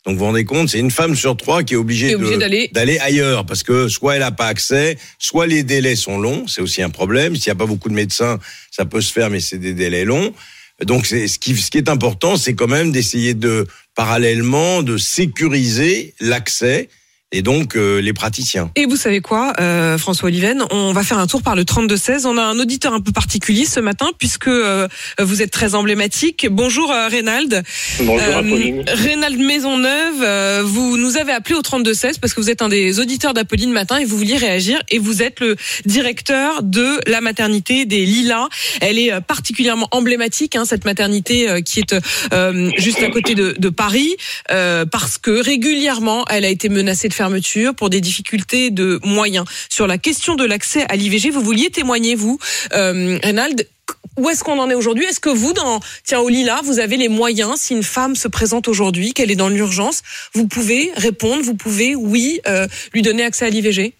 Donc vous vous rendez compte, c'est une femme sur trois qui est obligée d'aller ailleurs, parce que soit elle n'a pas accès, soit les délais sont longs, c'est aussi un problème. S'il n'y a pas beaucoup de médecins, ça peut se faire, mais c'est des délais longs. Donc ce qui est important, c'est quand même d'essayer de, parallèlement, de sécuriser l'accès, et donc les praticiens. Et vous savez quoi, François Oliven, on va faire un tour par le 32-16. On a un auditeur un peu particulier ce matin, puisque vous êtes très emblématique. Bonjour Reynald. Bonjour Apolline. Reynald Maisonneuve, vous nous avez appelé au 32-16 parce que vous êtes un des auditeurs d'Apolline Matin et vous vouliez réagir. Et vous êtes le directeur de la maternité des Lilas. Elle est particulièrement emblématique, hein, cette maternité qui est juste à côté de Paris, parce que régulièrement, elle a été menacée de fermeture pour des difficultés de moyens. Sur la question de l'accès à l'IVG, vous vouliez témoigner, vous, Reynald, où est-ce qu'on en est aujourd'hui ? Est-ce que vous, au Lila, vous avez les moyens, si une femme se présente aujourd'hui, qu'elle est dans l'urgence, vous pouvez répondre, vous pouvez, lui donner accès à l'IVG ?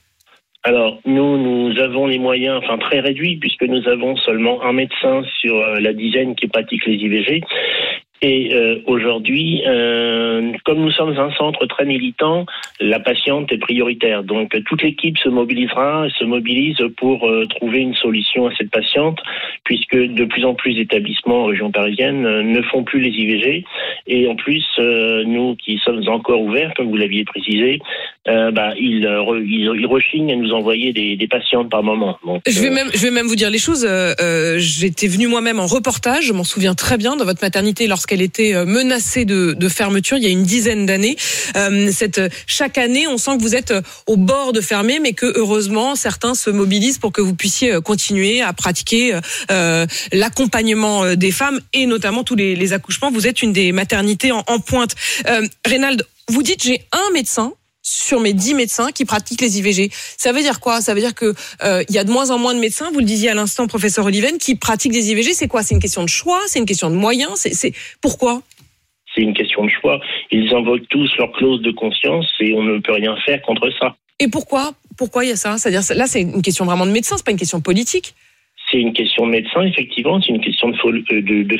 Alors, nous avons les moyens, très réduits, puisque nous avons seulement un médecin sur la dizaine qui pratique les IVG. Et aujourd'hui, comme nous sommes un centre très militant, la patiente est prioritaire. Donc toute l'équipe se mobilise pour trouver une solution à cette patiente, puisque de plus en plus d'établissements en région parisienne ne font plus les IVG. Et en plus, nous qui sommes encore ouverts, comme vous l'aviez précisé, ils rechignent à nous envoyer des patientes par moment. Donc, je vais même vous dire les choses. J'étais venue moi-même en reportage, je m'en souviens très bien, dans votre maternité lorsqu'elle était menacée de fermeture il y a une dizaine d'années. Chaque année, on sent que vous êtes au bord de fermer, mais que heureusement, certains se mobilisent pour que vous puissiez continuer à pratiquer l'accompagnement des femmes et notamment tous les accouchements. Vous êtes une des maternités en pointe. Reynald, vous dites, j'ai un médecin sur mes 10 médecins qui pratiquent les IVG. Ça veut dire quoi ? Ça veut dire que y a de moins en moins de médecins, vous le disiez à l'instant, professeur Oliven, qui pratiquent des IVG. C'est quoi ? C'est une question de choix ? C'est une question de moyens ? Pourquoi ? C'est une question de choix. Ils invoquent tous leur clause de conscience et on ne peut rien faire contre ça. Et pourquoi il y a ça ? C'est-à-dire, là, c'est une question vraiment de médecin, c'est pas une question politique. C'est une question de médecin, effectivement. C'est une question de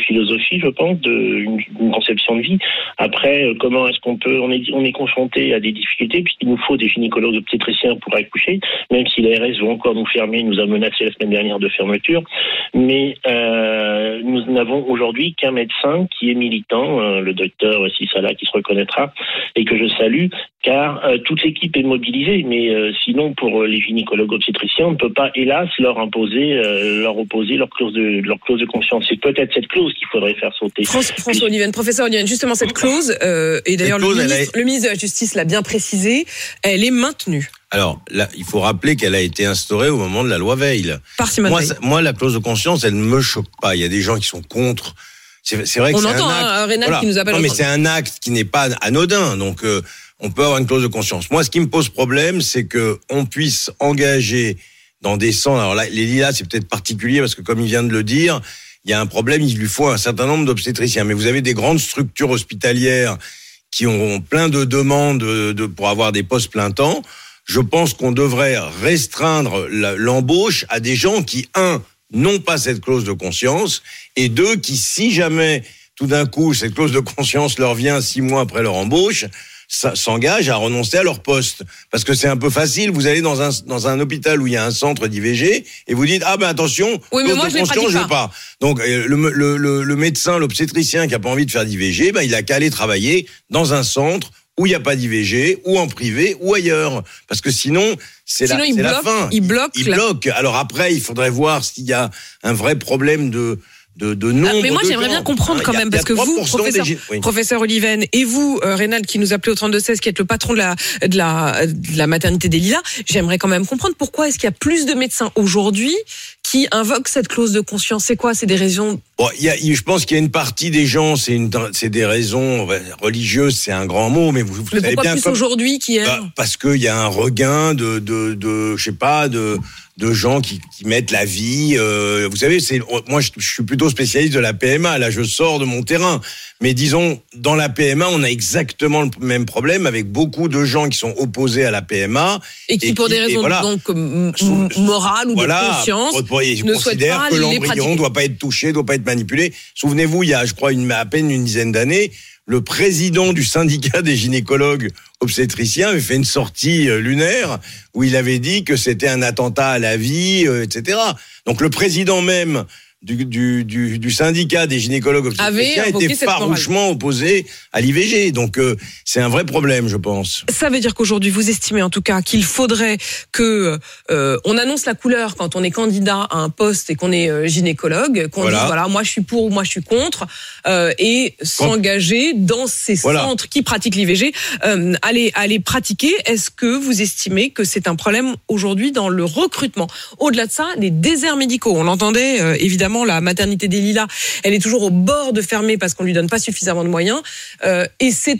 philosophie, je pense, d'une conception de vie. Après, comment est-ce qu'on peut... On est confronté à des difficultés, puisqu'il nous faut des gynécologues obstétriciens pour accoucher, même si l'ARS veut encore nous fermer, nous a menacé la semaine dernière de fermeture. Mais nous n'avons aujourd'hui qu'un médecin qui est militant, le docteur Sissala, qui se reconnaîtra, et que je salue, car toute l'équipe est mobilisée. Mais sinon, pour les gynécologues obstétriciens, on ne peut pas, hélas, leur opposer leur clause de conscience. C'est peut-être cette clause qu'il faudrait faire sauter. François Oliven, professeur Oliven, justement cette clause, et d'ailleurs le ministre de la Justice l'a bien précisé, elle est maintenue. Alors, là, il faut rappeler qu'elle a été instaurée au moment de la loi Veil. Moi, la clause de conscience, elle ne me choque pas. Il y a des gens qui sont contre. C'est vrai que on entend un Reynald qui nous appelle. Non, mais c'est un acte qui n'est pas anodin. Donc, on peut avoir une clause de conscience. Moi, ce qui me pose problème, c'est qu'on puisse engager dans des centres, alors là, les Lilas, c'est peut-être particulier parce que comme il vient de le dire, il y a un problème, il lui faut un certain nombre d'obstétriciens. Mais vous avez des grandes structures hospitalières qui ont plein de demandes pour avoir des postes plein temps. Je pense qu'on devrait restreindre l'embauche à des gens qui, un, n'ont pas cette clause de conscience, et deux, qui, si jamais, tout d'un coup, cette clause de conscience leur vient 6 mois après leur embauche, s'engagent à renoncer à leur poste. Parce que c'est un peu facile, vous allez dans un hôpital où il y a un centre d'IVG et vous dites, ah ben attention, oui, mais moi, je veux pas. Donc le médecin, l'obstétricien qui a pas envie de faire d'IVG, ben il a qu'à aller travailler dans un centre où il n'y a pas d'IVG, ou en privé, ou ailleurs. Parce que sinon, c'est la fin. Il bloque. Alors après, il faudrait voir s'il y a un vrai problème de nombre. Mais moi, j'aimerais bien comprendre quand même, parce que vous, professeur Oliven, et vous, Reynald, qui nous appelez au 32-16, qui êtes le patron de la maternité des Lilas, j'aimerais quand même comprendre pourquoi est-ce qu'il y a plus de médecins aujourd'hui qui invoquent cette clause de conscience. C'est quoi ? C'est des raisons... Bon, je pense qu'il y a une partie des gens, c'est des raisons religieuses, c'est un grand mot, mais vous savez bien... Mais pourquoi plus aujourd'hui qu'hier ? Parce qu'il y a un regain de gens qui mettent la vie... vous savez, moi je suis plutôt spécialiste de la PMA, là je sors de mon terrain. Mais disons, dans la PMA, on a exactement le même problème avec beaucoup de gens qui sont opposés à la PMA. Et qui, pour des raisons morales ou de conscience, ne souhaitent pas que l'embryon ne doit pas être touché, ne doit pas être manipulé. Souvenez-vous, il y a, je crois, à peine une dizaine d'années, le président du syndicat des gynécologues obstétriciens avait fait une sortie lunaire où il avait dit que c'était un attentat à la vie, etc. Donc le président même du syndicat des gynécologues obstétriciens était farouchement opposé à l'IVG. Donc c'est un vrai problème, je pense. Ça veut dire qu'aujourd'hui, vous estimez en tout cas qu'il faudrait que on annonce la couleur quand on est candidat à un poste et qu'on est gynécologue, qu'on dise voilà, moi je suis pour ou moi je suis contre, et s'engager dans ces centres qui pratiquent l'IVG, aller pratiquer. Est-ce que vous estimez que c'est un problème aujourd'hui dans le recrutement ? Au-delà de ça, les déserts médicaux, on l'entendait évidemment. La maternité des Lilas, elle est toujours au bord de fermer parce qu'on lui donne pas suffisamment de moyens. Et c'est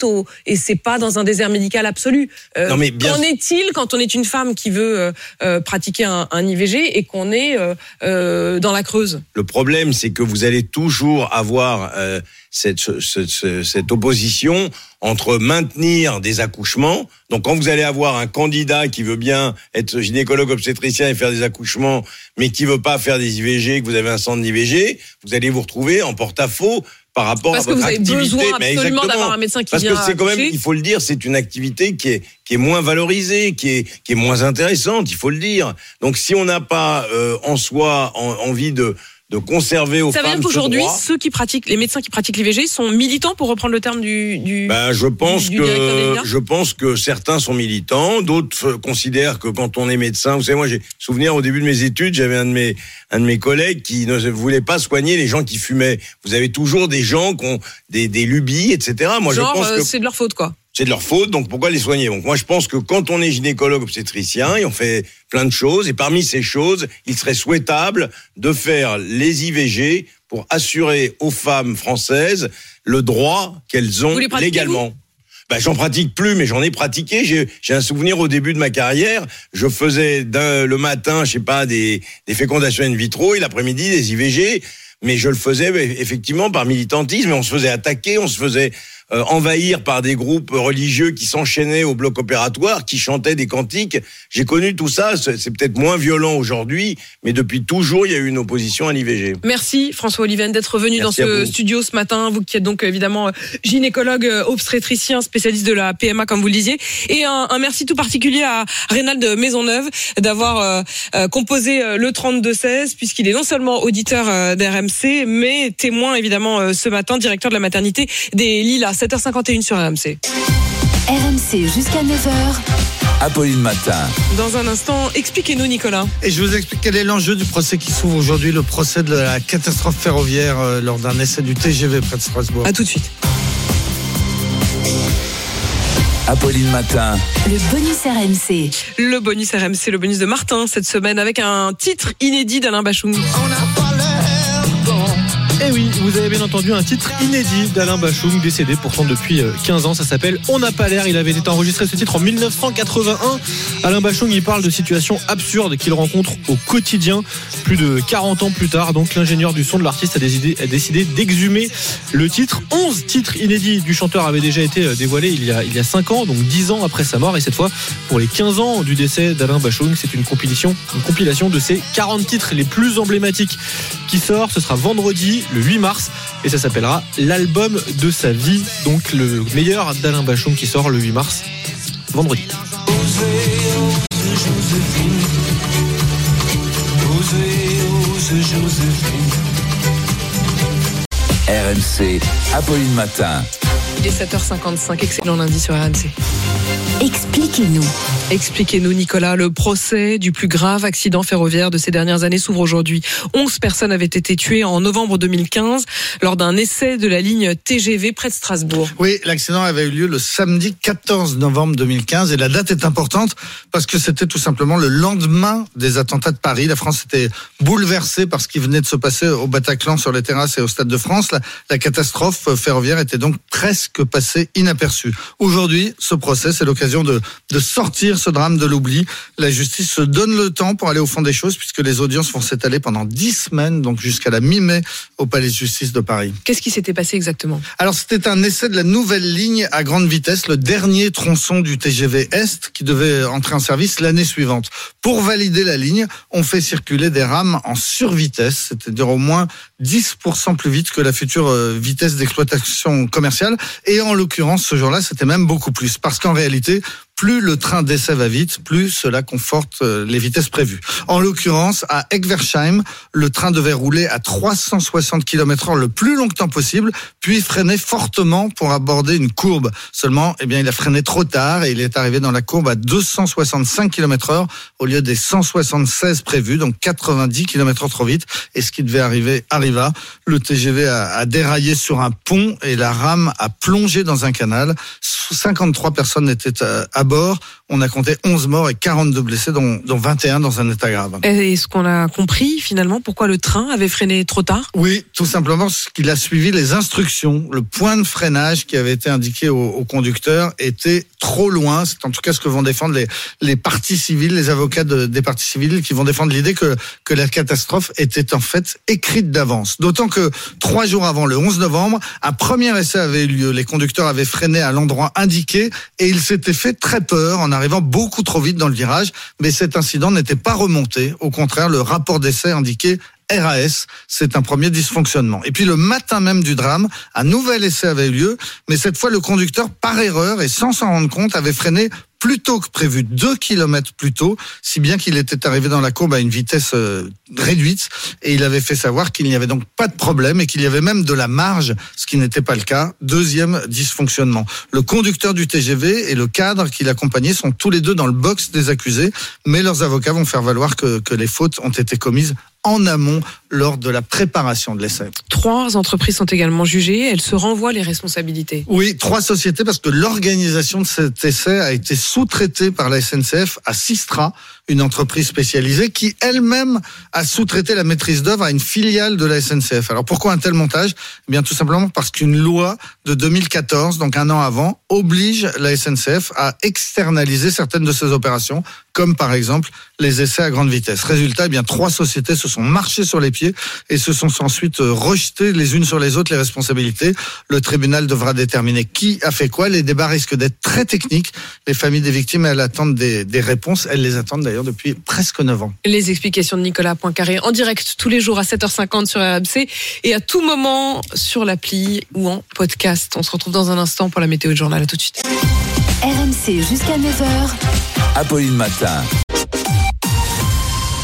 pas dans un désert médical absolu. Qu'en est-il quand on est une femme qui veut pratiquer un IVG et qu'on est dans la Creuse ? Le problème, c'est que vous allez toujours avoir cette opposition entre maintenir des accouchements. Donc quand vous allez avoir un candidat qui veut bien être gynécologue obstétricien et faire des accouchements, mais qui veut pas faire des IVG, que vous avez un centre d'IVG, vous allez vous retrouver en porte-à-faux par rapport à votre activité. Parce que vous avez besoin absolument d'avoir un médecin qui vient. Parce que c'est quand même, il faut le dire, c'est une activité qui est moins valorisée, qui est moins intéressante, il faut le dire. Donc si on n'a pas en soi envie de conserver aux femmes ce droit. Ça veut dire qu'aujourd'hui, les médecins qui pratiquent l'IVG sont militants, pour reprendre le terme je pense que certains sont militants, d'autres considèrent que quand on est médecin, vous savez, moi j'ai souvenir au début de mes études, j'avais un de mes collègues qui ne voulait pas soigner les gens qui fumaient. Vous avez toujours des gens qui ont des lubies, etc. Moi, je pense que c'est de leur faute, quoi. C'est de leur faute, donc pourquoi les soigner ? Donc moi, je pense que quand on est gynécologue obstétricien, et on fait plein de choses, et parmi ces choses, il serait souhaitable de faire les IVG pour assurer aux femmes françaises le droit qu'elles ont légalement. J'en pratique plus, mais j'en ai pratiqué. J'ai un souvenir au début de ma carrière. Je faisais le matin, je sais pas, des fécondations in vitro, et l'après-midi des IVG. Mais je le faisais effectivement par militantisme, et on se faisait attaquer, on se faisait envahir par des groupes religieux qui s'enchaînaient au bloc opératoire, qui chantaient des cantiques. J'ai connu tout ça, c'est peut-être moins violent aujourd'hui, mais depuis toujours, il y a eu une opposition à l'IVG. Merci François Oliven d'être venu dans ce studio ce matin, vous qui êtes donc évidemment gynécologue, obstétricien, spécialiste de la PMA comme vous le disiez, et un merci tout particulier à Reynald Maisonneuve d'avoir composé le 32-16, puisqu'il est non seulement auditeur d'RMC, mais témoin évidemment ce matin, directeur de la maternité des Lilas. 7h51 sur RMC. RMC jusqu'à 9h. Apolline Matin. Dans un instant, expliquez-nous Nicolas. Et je vous explique quel est l'enjeu du procès qui s'ouvre aujourd'hui, le procès de la catastrophe ferroviaire lors d'un essai du TGV près de Strasbourg. A tout de suite. Apolline Matin. Le bonus RMC. Le bonus RMC, le bonus de Martin cette semaine avec un titre inédit d'Alain Bachung. On a parlé. Eh oui, vous avez bien entendu un titre inédit d'Alain Bachung, décédé pourtant depuis 15 ans, ça s'appelle « On n'a pas l'air ». Il avait été enregistré ce titre en 1981. Alain Bachung, il parle de situations absurdes qu'il rencontre au quotidien. Plus de 40 ans plus tard, donc l'ingénieur du son de l'artiste a décidé d'exhumer le titre. 11 titres inédits du chanteur avaient déjà été dévoilés il y a 5 ans, donc 10 ans après sa mort. Et cette fois, pour les 15 ans du décès d'Alain Bachung, c'est une compilation de ses 40 titres les plus emblématiques qui sort. Ce sera vendredi, le 8 mars et ça s'appellera l'album de sa vie, donc le meilleur d'Alain Bachung qui sort le 8 mars, vendredi. RMC, Apolline Matin. Il est 7h55, excellent lundi sur RMC. Expliquez-nous. Expliquez-nous, Nicolas. Le procès du plus grave accident ferroviaire de ces dernières années s'ouvre aujourd'hui. 11 personnes avaient été tuées en novembre 2015 lors d'un essai de la ligne TGV près de Strasbourg. Oui, l'accident avait eu lieu le samedi 14 novembre 2015 et la date est importante parce que c'était tout simplement le lendemain des attentats de Paris. La France était bouleversée par ce qui venait de se passer au Bataclan, sur les terrasses et au Stade de France. La catastrophe ferroviaire était donc presque passée inaperçue. Aujourd'hui, ce procès, c'est l'occasion de sortir ce drame de l'oubli. La justice se donne le temps pour aller au fond des choses puisque les audiences vont s'étaler pendant 10 semaines, donc jusqu'à la mi-mai au Palais de Justice de Paris. Qu'est-ce qui s'était passé exactement ? Alors c'était un essai de la nouvelle ligne à grande vitesse, le dernier tronçon du TGV Est qui devait entrer en service l'année suivante. Pour valider la ligne, on fait circuler des rames en survitesse, c'est-à-dire au moins 10% plus vite que la future vitesse d'exploitation commerciale, et en l'occurrence ce jour-là c'était même beaucoup plus, parce qu'en réalité plus le train d'essai va vite, plus cela conforte les vitesses prévues. En l'occurrence, à Egversheim, le train devait rouler à 360 km/h le plus longtemps possible, puis freiner fortement pour aborder une courbe. Seulement, il a freiné trop tard et il est arrivé dans la courbe à 265 km/h au lieu des 176 prévus, donc 90 km/h trop vite. Et ce qui devait arriver arriva. Le TGV a déraillé sur un pont et la rame a plongé dans un canal. 53 personnes étaient à bord. On a compté 11 morts et 42 blessés, dont 21 dans un état grave. Et est-ce qu'on a compris finalement pourquoi le train avait freiné trop tard ? Oui, tout simplement parce qu'il a suivi les instructions. Le point de freinage qui avait été indiqué au conducteur était trop loin. C'est en tout cas ce que vont défendre les parties civiles, les avocats des parties civiles qui vont défendre l'idée que la catastrophe était en fait écrite d'avance. D'autant que 3 jours avant, le 11 novembre, un premier essai avait eu lieu. Les conducteurs avaient freiné à l'endroit indiqué et il s'était fait très peur en arrivant beaucoup trop vite dans le virage, mais cet incident n'était pas remonté. Au contraire, le rapport d'essai indiquait RAS, c'est un premier dysfonctionnement. Et puis le matin même du drame, un nouvel essai avait eu lieu, mais cette fois le conducteur, par erreur et sans s'en rendre compte, avait freiné plus tôt que prévu, 2 kilomètres plus tôt, si bien qu'il était arrivé dans la courbe à une vitesse réduite, et il avait fait savoir qu'il n'y avait donc pas de problème et qu'il y avait même de la marge, ce qui n'était pas le cas. Deuxième dysfonctionnement. Le conducteur du TGV et le cadre qui l'accompagnait sont tous les deux dans le box des accusés, mais leurs avocats vont faire valoir que les fautes ont été commises en amont lors de la préparation de l'essai. 3 entreprises sont également jugées. Elles se renvoient les responsabilités. Oui, 3 sociétés parce que l'organisation de cet essai a été sous-traitée par la SNCF à Sistra, une entreprise spécialisée qui elle-même a sous-traité la maîtrise d'œuvre à une filiale de la SNCF. Alors pourquoi un tel montage ? Eh bien tout simplement parce qu'une loi de 2014, donc un an avant, oblige la SNCF à externaliser certaines de ses opérations, comme par exemple les essais à grande vitesse. Résultat, 3 sociétés se sont marchées sur les pieds et se sont ensuite rejetées les unes sur les autres les responsabilités. Le tribunal devra déterminer qui a fait quoi. Les débats risquent d'être très techniques. Les familles des victimes, elles attendent des réponses. Elles les attendent d'ailleurs depuis presque 9 ans. Les explications de Nicolas Poincaré en direct tous les jours à 7h50 sur RMC et à tout moment sur l'appli ou en podcast. On se retrouve dans un instant pour la météo de journal. À tout de suite. RMC jusqu'à 9h. Apolline Matin.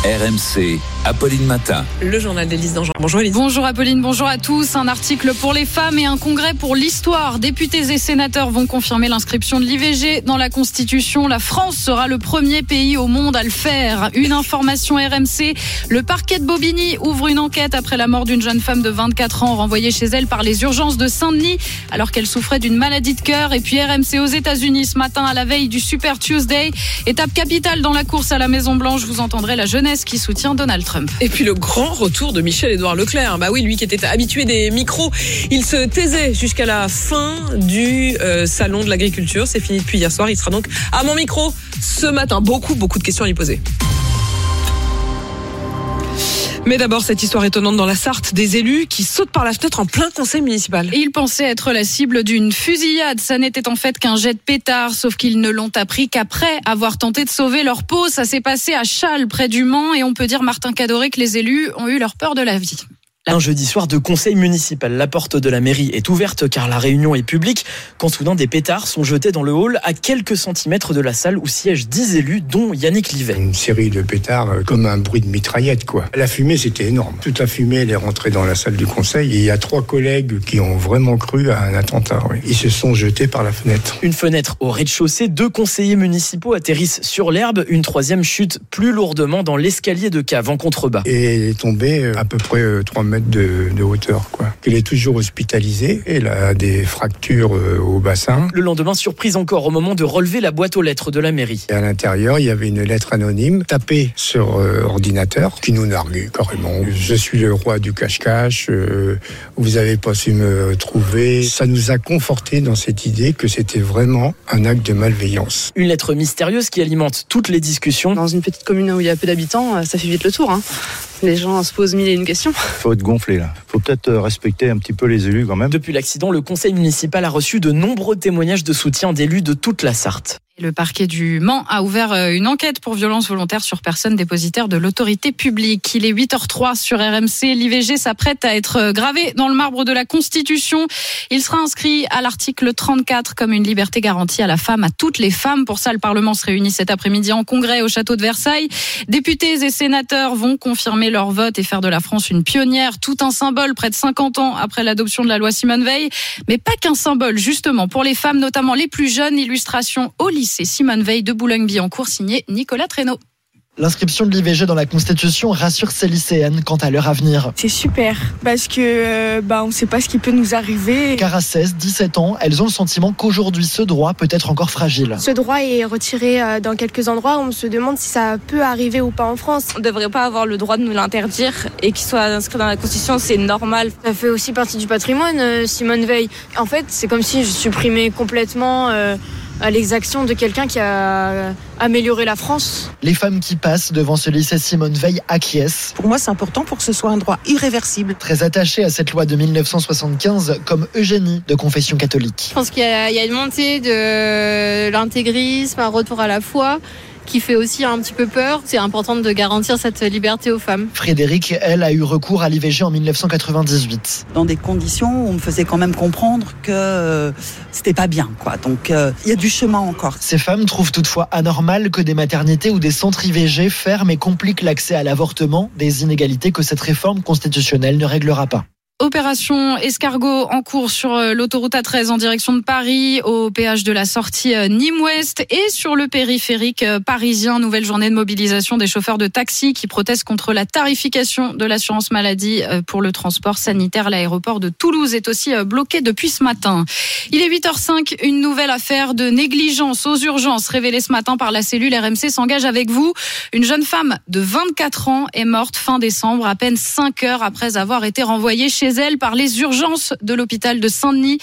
RMC, Apolline Matin. Le journal d'Élise Dangean. Bonjour Élise. Bonjour Apolline, bonjour à tous. Un article pour les femmes et un congrès pour l'histoire. Députés et sénateurs vont confirmer l'inscription de l'IVG dans la Constitution. La France sera le premier pays au monde à le faire. Une information RMC. Le parquet de Bobigny ouvre une enquête après la mort d'une jeune femme de 24 ans renvoyée chez elle par les urgences de Saint-Denis alors qu'elle souffrait d'une maladie de cœur. Et puis RMC aux États-Unis ce matin à la veille du Super Tuesday. Étape capitale dans la course à la Maison-Blanche. Vous entendrez la jeunesse qui soutient Donald Trump. Et puis le grand retour de Michel-Édouard Leclerc. Bah oui, lui qui était habitué des micros, il se taisait jusqu'à la fin du salon de l'agriculture. C'est fini depuis hier soir. Il sera donc à mon micro ce matin. Beaucoup de questions à lui poser. Mais d'abord, cette histoire étonnante dans la Sarthe, des élus qui sautent par la fenêtre en plein conseil municipal. Ils pensaient être la cible d'une fusillade. Ça n'était en fait qu'un jet de pétard, sauf qu'ils ne l'ont appris qu'après avoir tenté de sauver leur peau. Ça s'est passé à Châles, près du Mans, et on peut dire, Martin Cadoret, que les élus ont eu leur peur de la vie. Un jeudi soir de conseil municipal. La porte de la mairie est ouverte car la réunion est publique quand soudain des pétards sont jetés dans le hall à quelques centimètres de la salle où siègent 10 élus dont Yannick Livet. Une série de pétards comme un bruit de mitraillette quoi. La fumée c'était énorme. Toute la fumée elle est rentrée dans la salle du conseil et il y a 3 collègues qui ont vraiment cru à un attentat. Oui. Ils se sont jetés par la fenêtre. Une fenêtre au rez-de-chaussée, 2 conseillers municipaux atterrissent sur l'herbe, une 3e chute plus lourdement dans l'escalier de cave en contrebas. Et elle est tombée à peu près 3 mètres de hauteur quoi. Elle est toujours hospitalisée, elle a des fractures au bassin. Le lendemain, surprise encore au moment de relever la boîte aux lettres de la mairie. Et à l'intérieur, il y avait une lettre anonyme tapée sur ordinateur qui nous nargue carrément. Je suis le roi du cache-cache, vous avez pas su me trouver. Ça nous a conforté dans cette idée que c'était vraiment un acte de malveillance. Une lettre mystérieuse qui alimente toutes les discussions. Dans une petite commune où il y a peu d'habitants, ça fait vite le tour. Les gens se posent mille et une questions. Faut être gonflé là. Faut peut-être respecter un petit peu les élus quand même. Depuis l'accident, le conseil municipal a reçu de nombreux témoignages de soutien d'élus de toute la Sarthe. Le parquet du Mans a ouvert une enquête pour violence volontaire sur personne dépositaire de l'autorité publique. Il est 8h03 sur RMC. L'IVG s'apprête à être gravé dans le marbre de la Constitution. Il sera inscrit à l'article 34 comme une liberté garantie à la femme, à toutes les femmes. Pour ça, le Parlement se réunit cet après-midi en congrès au château de Versailles. Députés et sénateurs vont confirmer leur vote et faire de la France une pionnière. Tout un symbole près de 50 ans après l'adoption de la loi Simone Veil. Mais pas qu'un symbole, justement, pour les femmes, notamment les plus jeunes. Illustration au lycée. C'est Simone Veil de Boulogne-Billancourt, signé Nicolas Traîneau. L'inscription de l'IVG dans la Constitution rassure ces lycéennes quant à leur avenir. C'est super, parce que on ne sait pas ce qui peut nous arriver. Car à 16, 17 ans, elles ont le sentiment qu'aujourd'hui, ce droit peut être encore fragile. Ce droit est retiré dans quelques endroits. On se demande si ça peut arriver ou pas en France. On ne devrait pas avoir le droit de nous l'interdire et qu'il soit inscrit dans la Constitution, c'est normal. Ça fait aussi partie du patrimoine, Simone Veil. En fait, c'est comme si je supprimais complètement... à l'exaction de quelqu'un qui a amélioré la France. Les femmes qui passent devant ce lycée Simone Veil acquiescent. Pour moi, c'est important pour que ce soit un droit irréversible. Très attachée à cette loi de 1975, comme Eugénie, de confession catholique. Je pense qu'il y a une montée de l'intégrisme, un retour à la foi, qui fait aussi un petit peu peur. C'est important de garantir cette liberté aux femmes. Frédérique, elle, a eu recours à l'IVG en 1998. Dans des conditions où on me faisait quand même comprendre que c'était pas bien, quoi. Donc, il y a du chemin encore. Ces femmes trouvent toutefois anormal que des maternités ou des centres IVG ferment et compliquent l'accès à l'avortement, des inégalités que cette réforme constitutionnelle ne réglera pas. Opération escargot en cours sur l'autoroute A13 en direction de Paris, au péage de la sortie Nîmes-Ouest et sur le périphérique parisien. Nouvelle journée de mobilisation des chauffeurs de taxi qui protestent contre la tarification de l'assurance maladie pour le transport sanitaire. L'aéroport de Toulouse est aussi bloqué depuis ce matin. Il est 8h05, une nouvelle affaire de négligence aux urgences révélée ce matin par la cellule RMC s'engage avec vous. Une jeune femme de 24 ans est morte fin décembre, à peine 5 heures après avoir été renvoyée chez elle par les urgences de l'hôpital de Saint-Denis.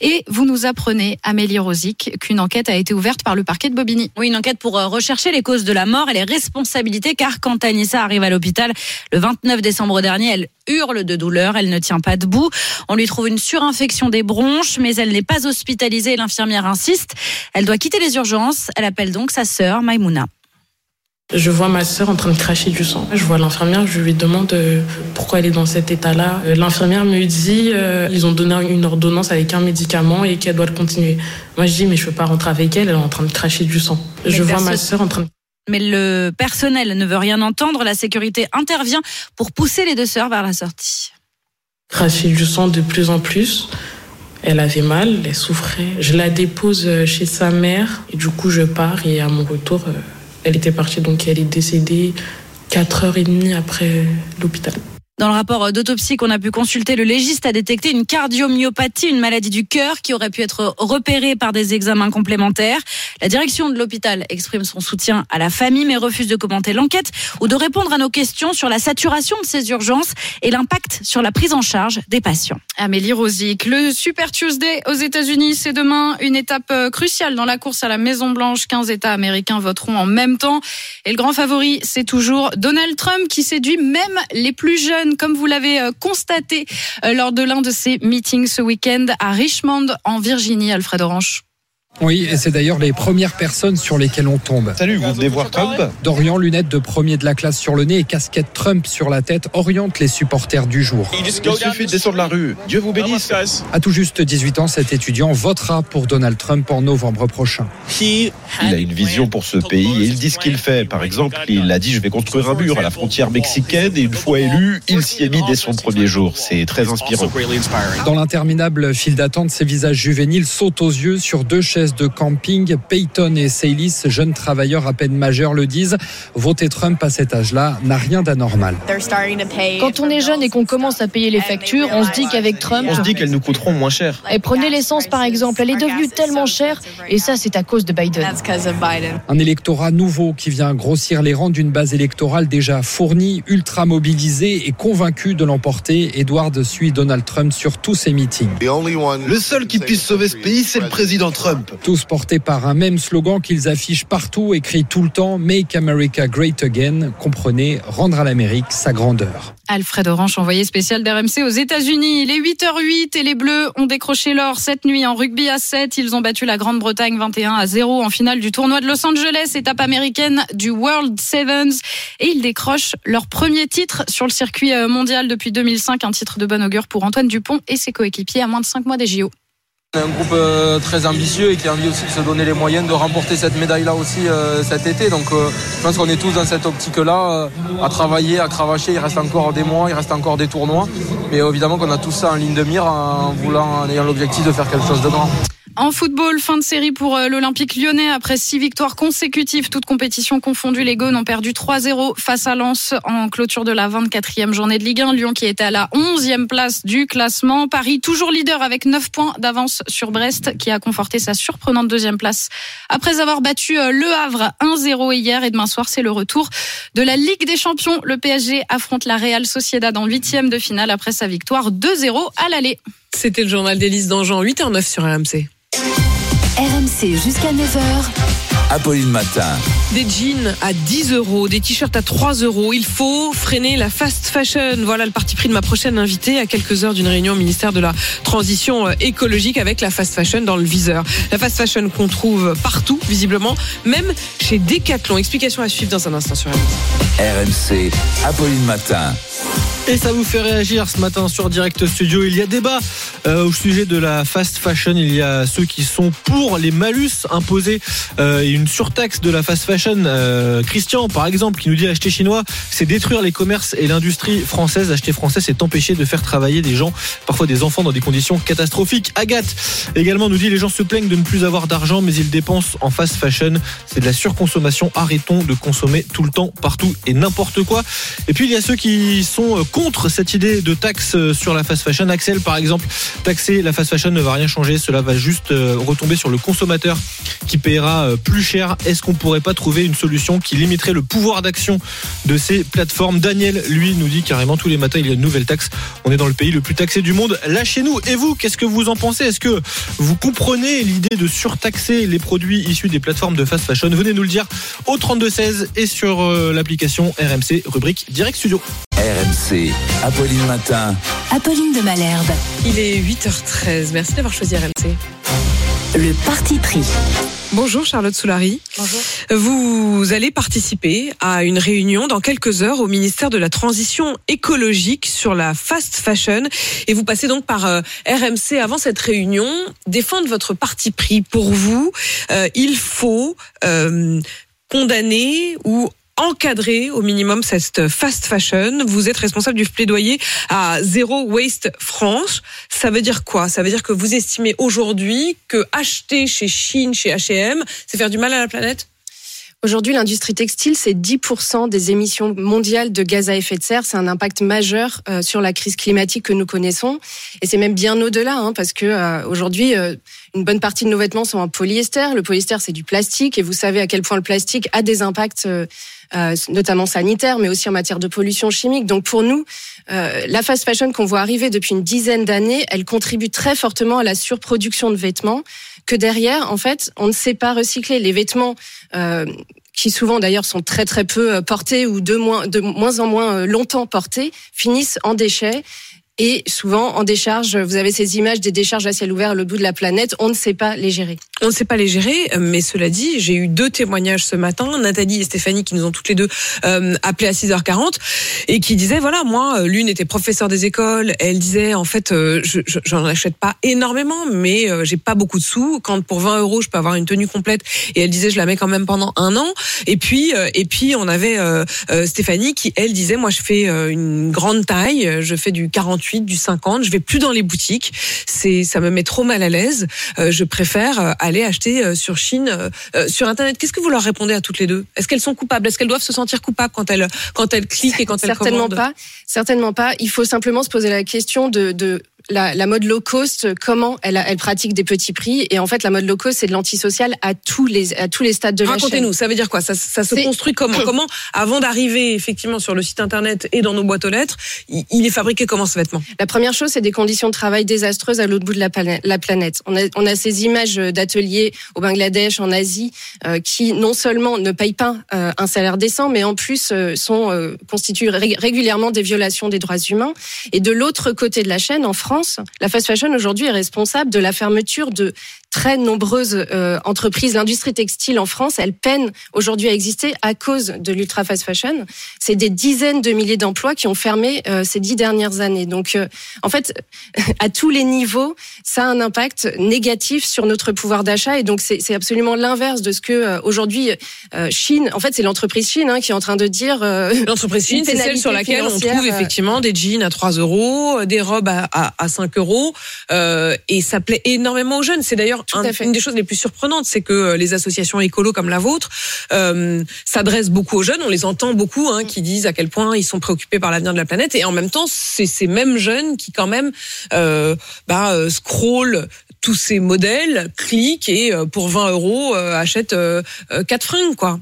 Et vous nous apprenez, Amélie Rosic, qu'une enquête a été ouverte par le parquet de Bobigny. Oui, une enquête pour rechercher les causes de la mort et les responsabilités, car quand Anissa arrive à l'hôpital le 29 décembre dernier, elle hurle de douleur, elle ne tient pas debout. On lui trouve une surinfection des bronches, mais elle n'est pas hospitalisée et l'infirmière insiste. Elle doit quitter les urgences. Elle appelle donc sa sœur, Maïmouna. Je vois ma sœur en train de cracher du sang. Je vois l'infirmière, je lui demande pourquoi elle est dans cet état-là. L'infirmière me dit ils ont donné une ordonnance avec un médicament et qu'elle doit le continuer. Moi, je dis mais je peux pas rentrer avec elle, elle est en train de cracher du sang. Je vois ma sœur en train de... Mais le personnel ne veut rien entendre. La sécurité intervient pour pousser les 2 sœurs vers la sortie. Cracher du sang de plus en plus. Elle avait mal, elle souffrait. Je la dépose chez sa mère et du coup, je pars et à mon retour... Elle était partie, donc elle est décédée 4h30 après l'hôpital. Dans le rapport d'autopsie qu'on a pu consulter, le légiste a détecté une cardiomyopathie, une maladie du cœur qui aurait pu être repérée par des examens complémentaires. La direction de l'hôpital exprime son soutien à la famille, mais refuse de commenter l'enquête ou de répondre à nos questions sur la saturation de ces urgences et l'impact sur la prise en charge des patients. Amélie Rosic, le Super Tuesday aux États-Unis, c'est demain une étape cruciale dans la course à la Maison-Blanche. 15 États américains voteront en même temps. Et le grand favori, c'est toujours Donald Trump qui séduit même les plus jeunes. Comme vous l'avez constaté lors de l'un de ses meetings ce week-end à Richmond, en Virginie, Alfred Orange. Oui, et c'est d'ailleurs les premières personnes sur lesquelles on tombe. Salut, vous venez voir Trump ? Dorian, lunettes de premier de la classe sur le nez et casquette Trump sur la tête, oriente les supporters du jour. Il suffit de descendre la rue. Dieu vous bénisse. À tout juste 18 ans, cet étudiant votera pour Donald Trump en novembre prochain. Il a une vision pour ce pays et il dit ce qu'il fait. Par exemple, il a dit « Je vais construire un mur à la frontière mexicaine » et une fois élu, il s'y est mis dès son premier jour. C'est très inspirant. Dans l'interminable file d'attente, ses visages juvéniles sautent aux yeux sur deux chaises de camping. Peyton et Saylis, jeunes travailleurs à peine majeurs, le disent. Voter Trump à cet âge-là n'a rien d'anormal. Quand on est jeune et qu'on commence à payer les factures, on se dit qu'avec Trump... On se dit qu'elles nous coûteront moins cher. Et prenez l'essence par exemple, elle est devenue tellement chère et ça c'est à cause de Biden. Un électorat nouveau qui vient grossir les rangs d'une base électorale déjà fournie, ultra mobilisée et convaincue de l'emporter. Edward suit Donald Trump sur tous ses meetings. Le seul qui puisse sauver ce pays, c'est le président Trump. Tous portés par un même slogan qu'ils affichent partout, écrit tout le temps « Make America Great Again », comprenez « Rendre à l'Amérique sa grandeur ». Alfred Orange, envoyé spécial d'RMC aux États-Unis. Les 8h08 et les Bleus ont décroché l'or cette nuit en rugby à 7. Ils ont battu la Grande-Bretagne 21-0 en finale du tournoi de Los Angeles, étape américaine du World Sevens. Et ils décrochent leur premier titre sur le circuit mondial depuis 2005. Un titre de bon augure pour Antoine Dupont et ses coéquipiers à moins de 5 mois des JO. On est un groupe très ambitieux et qui a envie aussi de se donner les moyens de remporter cette médaille-là aussi cet été. Donc je pense qu'on est tous dans cette optique-là, à travailler, à cravacher. Il reste encore des mois, il reste encore des tournois. Mais évidemment qu'on a tout ça en ligne de mire en ayant l'objectif de faire quelque chose de grand. En football, fin de série pour l'Olympique lyonnais. Après 6 victoires consécutives, toutes compétitions confondues, les Gones ont perdu 3-0 face à Lens en clôture de la 24e journée de Ligue 1. Lyon qui était à la 11e place du classement. Paris toujours leader avec 9 points d'avance sur Brest qui a conforté sa surprenante 2e place après avoir battu Le Havre 1-0 hier. Et demain soir, c'est le retour de la Ligue des Champions. Le PSG affronte la Real Sociedad en 8e de finale après sa victoire 2-0 à l'aller. C'était le journal d'Élise Dangean, 8h09 sur RMC. RMC jusqu'à 9h. Apolline Matin. Des jeans à 10€, des t-shirts à 3€. Il faut freiner la fast fashion. Voilà le parti pris de ma prochaine invitée à quelques heures d'une réunion au ministère de la Transition écologique avec la fast fashion dans le viseur. La fast fashion qu'on trouve partout, visiblement, même chez Decathlon. Explication à suivre dans un instant sur RMC. Apolline Matin. Et ça vous fait réagir ce matin sur Direct Studio. Il y a débat au sujet de la fast fashion. Il y a ceux qui sont pour les malus imposés et une surtaxe de la fast fashion. Christian, par exemple, qui nous dit acheter chinois, c'est détruire les commerces et l'industrie française. Acheter français, c'est empêcher de faire travailler des gens, parfois des enfants, dans des conditions catastrophiques. Agathe également nous dit les gens se plaignent de ne plus avoir d'argent, mais ils dépensent en fast fashion. C'est de la surconsommation. Arrêtons de consommer tout le temps, partout et n'importe quoi. Et puis il y a ceux qui sont contre cette idée de taxe sur la fast fashion. Axel, par exemple, taxer la fast fashion ne va rien changer. Cela va juste retomber sur le consommateur qui paiera plus cher. Est-ce qu'on pourrait pas trouver une solution qui limiterait le pouvoir d'action de ces plateformes? Daniel, lui, nous dit carrément tous les matins, il y a une nouvelle taxe. On est dans le pays le plus taxé du monde. Lâchez-nous. Et vous, qu'est-ce que vous en pensez? Est-ce que vous comprenez l'idée de surtaxer les produits issus des plateformes de fast fashion? Venez nous le dire au 32-16 et sur l'application RMC, rubrique Direct Studio. RMC, Apolline Matin. Apolline de Malherbe. Il est 8h13. Merci d'avoir choisi RMC. Le parti pris. Bonjour Charlotte Soulary. Bonjour. Vous allez participer à une réunion dans quelques heures au ministère de la Transition écologique sur la fast fashion et vous passez donc par RMC avant cette réunion. Défendre votre parti pris. Pour vous, il faut condamner ou encadrer au minimum cette fast fashion. Vous êtes responsable du plaidoyer à Zero Waste France. Ça veut dire quoi? Ça veut dire que vous estimez aujourd'hui que acheter chez Shein, chez H&M, c'est faire du mal à la planète? Aujourd'hui, l'industrie textile, c'est 10% des émissions mondiales de gaz à effet de serre. C'est un impact majeur sur la crise climatique que nous connaissons. Et c'est même bien au-delà, parce que aujourd'hui, une bonne partie de nos vêtements sont en polyester. Le polyester, c'est du plastique. Et vous savez à quel point le plastique a des impacts notamment sanitaire, mais aussi en matière de pollution chimique. Donc pour nous, la fast fashion qu'on voit arriver depuis une dizaine d'années, elle contribue très fortement à la surproduction de vêtements, que derrière, en fait, on ne sait pas recycler. Les vêtements qui souvent d'ailleurs sont très très peu portés ou de moins en moins longtemps portés, finissent en déchets. Et souvent, en décharge, vous avez ces images des décharges à ciel ouvert au bout de la planète, on ne sait pas les gérer. On ne sait pas les gérer, mais cela dit, j'ai eu 2 témoignages ce matin, Nathalie et Stéphanie qui nous ont toutes les 2 appelées à 6h40 et qui disaient, voilà, moi, l'une était professeure des écoles, elle disait, en fait, j'en achète pas énormément, mais j'ai pas beaucoup de sous, quand pour 20 € je peux avoir une tenue complète, et elle disait, je la mets quand même pendant un an, et puis on avait Stéphanie qui, elle, disait, moi, je fais une grande taille, je fais du 48, du 50, je vais plus dans les boutiques, ça me met trop mal à l'aise, je préfère aller acheter sur Shein, sur Internet. Qu'est-ce que vous leur répondez à toutes les 2? Est-ce qu'elles sont coupables? Est-ce qu'elles doivent se sentir coupables quand elles cliquent et quand elles commandent? Certainement pas. Il faut simplement se poser la question de la mode low cost, comment elle pratique des petits prix. Et en fait, la mode low cost, c'est de l'antisocial à tous les stades de la chaîne. Racontez-nous, ça veut dire quoi? Ça se construit comment? Comment, avant d'arriver effectivement sur le site internet et dans nos boîtes aux lettres, il est fabriqué comment, ce vêtement? La première chose, c'est des conditions de travail désastreuses à l'autre bout de la planète. On a ces images d'ateliers au Bangladesh, en Asie, qui non seulement ne payent pas un salaire décent, mais en plus constituent régulièrement des violations des droits humains. Et de l'autre côté de la chaîne, en France, la fast fashion aujourd'hui est responsable de la fermeture de très nombreuses entreprises. L'industrie textile en France, elle peine aujourd'hui à exister à cause de l'ultra fast fashion. C'est des dizaines de milliers d'emplois qui ont fermé ces 10 dernières années. Donc, en fait, à tous les niveaux, ça a un impact négatif sur notre pouvoir d'achat. Et donc, c'est absolument l'inverse de ce que aujourd'hui Shein. En fait, c'est l'entreprise Shein qui est en train de dire. L'entreprise Shein, c'est celle sur laquelle on trouve effectivement des jeans à 3 €, des robes à 5 €, et ça plaît énormément aux jeunes. C'est d'ailleurs une des choses les plus surprenantes, c'est que les associations écolo comme la vôtre s'adressent beaucoup aux jeunes. On les entend beaucoup, qui disent à quel point ils sont préoccupés par l'avenir de la planète. Et en même temps, c'est ces mêmes jeunes qui quand même scrollent tous ces modèles, cliquent et pour 20 € achètent 4 fringues, quoi.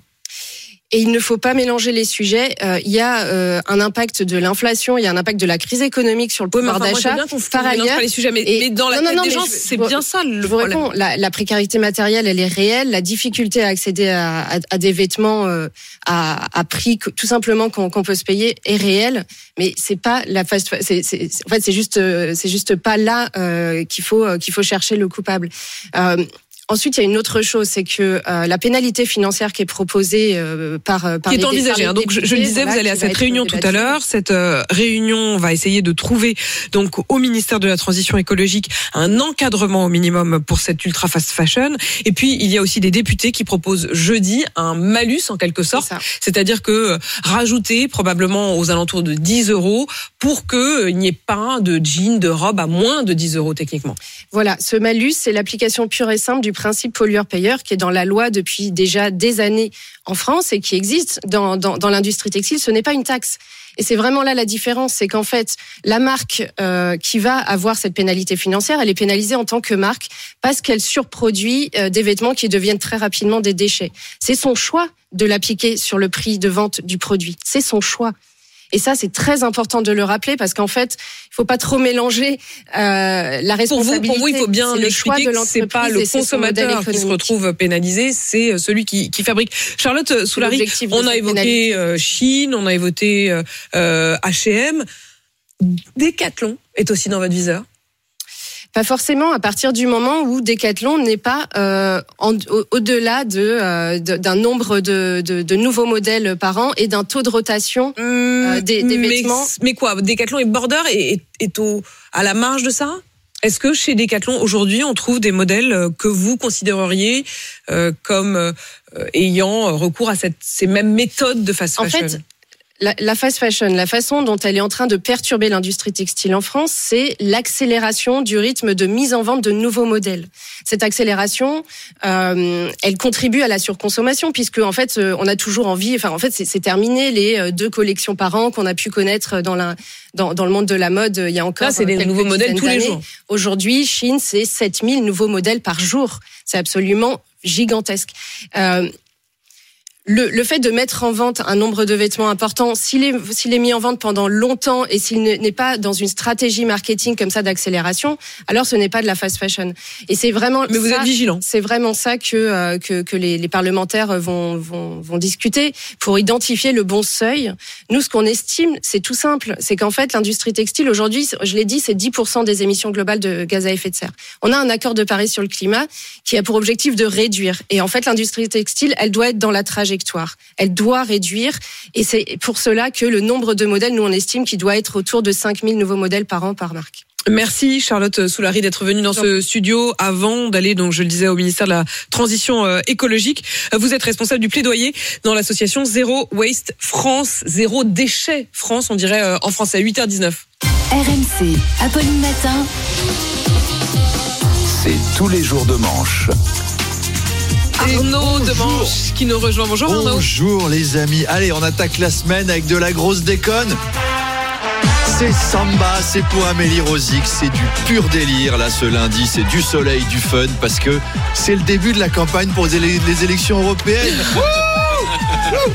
Et il ne faut pas mélanger les sujets. Il y a un impact de l'inflation, il y a un impact de la crise économique sur le pouvoir d'achat. Par ailleurs, les sujets, mais dans la tête des gens, c'est bien ça le problème. La précarité matérielle, elle est réelle. La difficulté à accéder à des vêtements à prix tout simplement qu'on peut se payer est réelle. Mais c'est pas la en fait, c'est juste pas là qu'il faut chercher le coupable. Ensuite, il y a une autre chose, c'est que la pénalité financière qui est proposée par qui est envisagée. Donc, je le disais, vous allez à cette réunion tout à l'heure. Cette réunion va essayer de trouver donc au ministère de la Transition écologique un encadrement au minimum pour cette ultra fast fashion. Et puis, il y a aussi des députés qui proposent jeudi un malus en quelque sorte, c'est-à-dire que rajouter probablement aux alentours de 10 € pour que il n'y ait pas de jeans, de robes à moins de 10 € techniquement. Voilà, ce malus, c'est l'application pure et simple du principe pollueur-payeur qui est dans la loi depuis déjà des années en France et qui existe dans l'industrie textile. Ce n'est pas une taxe. Et c'est vraiment là la différence, c'est qu'en fait, la marque qui va avoir cette pénalité financière, elle est pénalisée en tant que marque parce qu'elle surproduit des vêtements qui deviennent très rapidement des déchets. C'est son choix de l'appliquer sur le prix de vente du produit. C'est son choix. Et ça, c'est très important de le rappeler parce qu'en fait, il faut pas trop mélanger la responsabilité. Pour vous, il faut bien l'expliquer que c'est pas le consommateur qui se retrouve pénalisé, c'est celui qui fabrique. Charlotte Soulary, on a évoqué Shein, on a évoqué H&M. Decathlon est aussi dans votre viseur? Pas forcément, à partir du moment où Decathlon n'est pas au-delà d'un nombre de nouveaux modèles par an et d'un taux de rotation des vêtements. Mais quoi, Decathlon est border et est à la marge de ça? Est-ce que chez Decathlon aujourd'hui on trouve des modèles que vous considéreriez comme ayant recours à ces mêmes méthodes de fast fashion? En fait, la fast fashion, la façon dont elle est en train de perturber l'industrie textile en France, c'est l'accélération du rythme de mise en vente de nouveaux modèles. Cette accélération, elle contribue à la surconsommation puisque en fait, on a toujours envie. Enfin, en fait, c'est terminé les 2 collections par an qu'on a pu connaître dans le monde de la mode. Il y a encore. Là, c'est des nouveaux modèles tous les jours. Aujourd'hui, Shein, c'est 7000 nouveaux modèles par jour. C'est absolument gigantesque. Le fait de mettre en vente un nombre de vêtements important, s'il est mis en vente pendant longtemps et s'il n'est pas dans une stratégie marketing comme ça d'accélération, alors ce n'est pas de la fast fashion. Et c'est vraiment mais vous êtes vigilants. C'est vraiment ça que les parlementaires vont discuter pour identifier le bon seuil. Nous, ce qu'on estime, c'est tout simple, c'est qu'en fait l'industrie textile aujourd'hui, je l'ai dit, c'est 10% des émissions globales de gaz à effet de serre. On a un accord de Paris sur le climat qui a pour objectif de réduire. Et en fait, l'industrie textile, elle doit être dans la trajectoire. Elle doit réduire et c'est pour cela que le nombre de modèles, nous on estime qu'il doit être autour de 5000 nouveaux modèles par an par marque. Merci Charlotte Soulary d'être venue dans ce studio avant d'aller, donc je le disais, au ministère de la Transition écologique. Vous êtes responsable du plaidoyer dans l'association Zéro Waste France, Zéro Déchet France, on dirait en français, à 8h19. RMC, Apolline Matin. C'est tous les jours de manche. Arnaud Demanche qui nous rejoint. Bonjour Arnaud. Bonjour les amis. Allez, on attaque la semaine avec de la grosse déconne. C'est samba, c'est pour Amélie Rosic, c'est du pur délire là ce lundi, c'est du soleil, du fun parce que c'est le début de la campagne pour les élections européennes.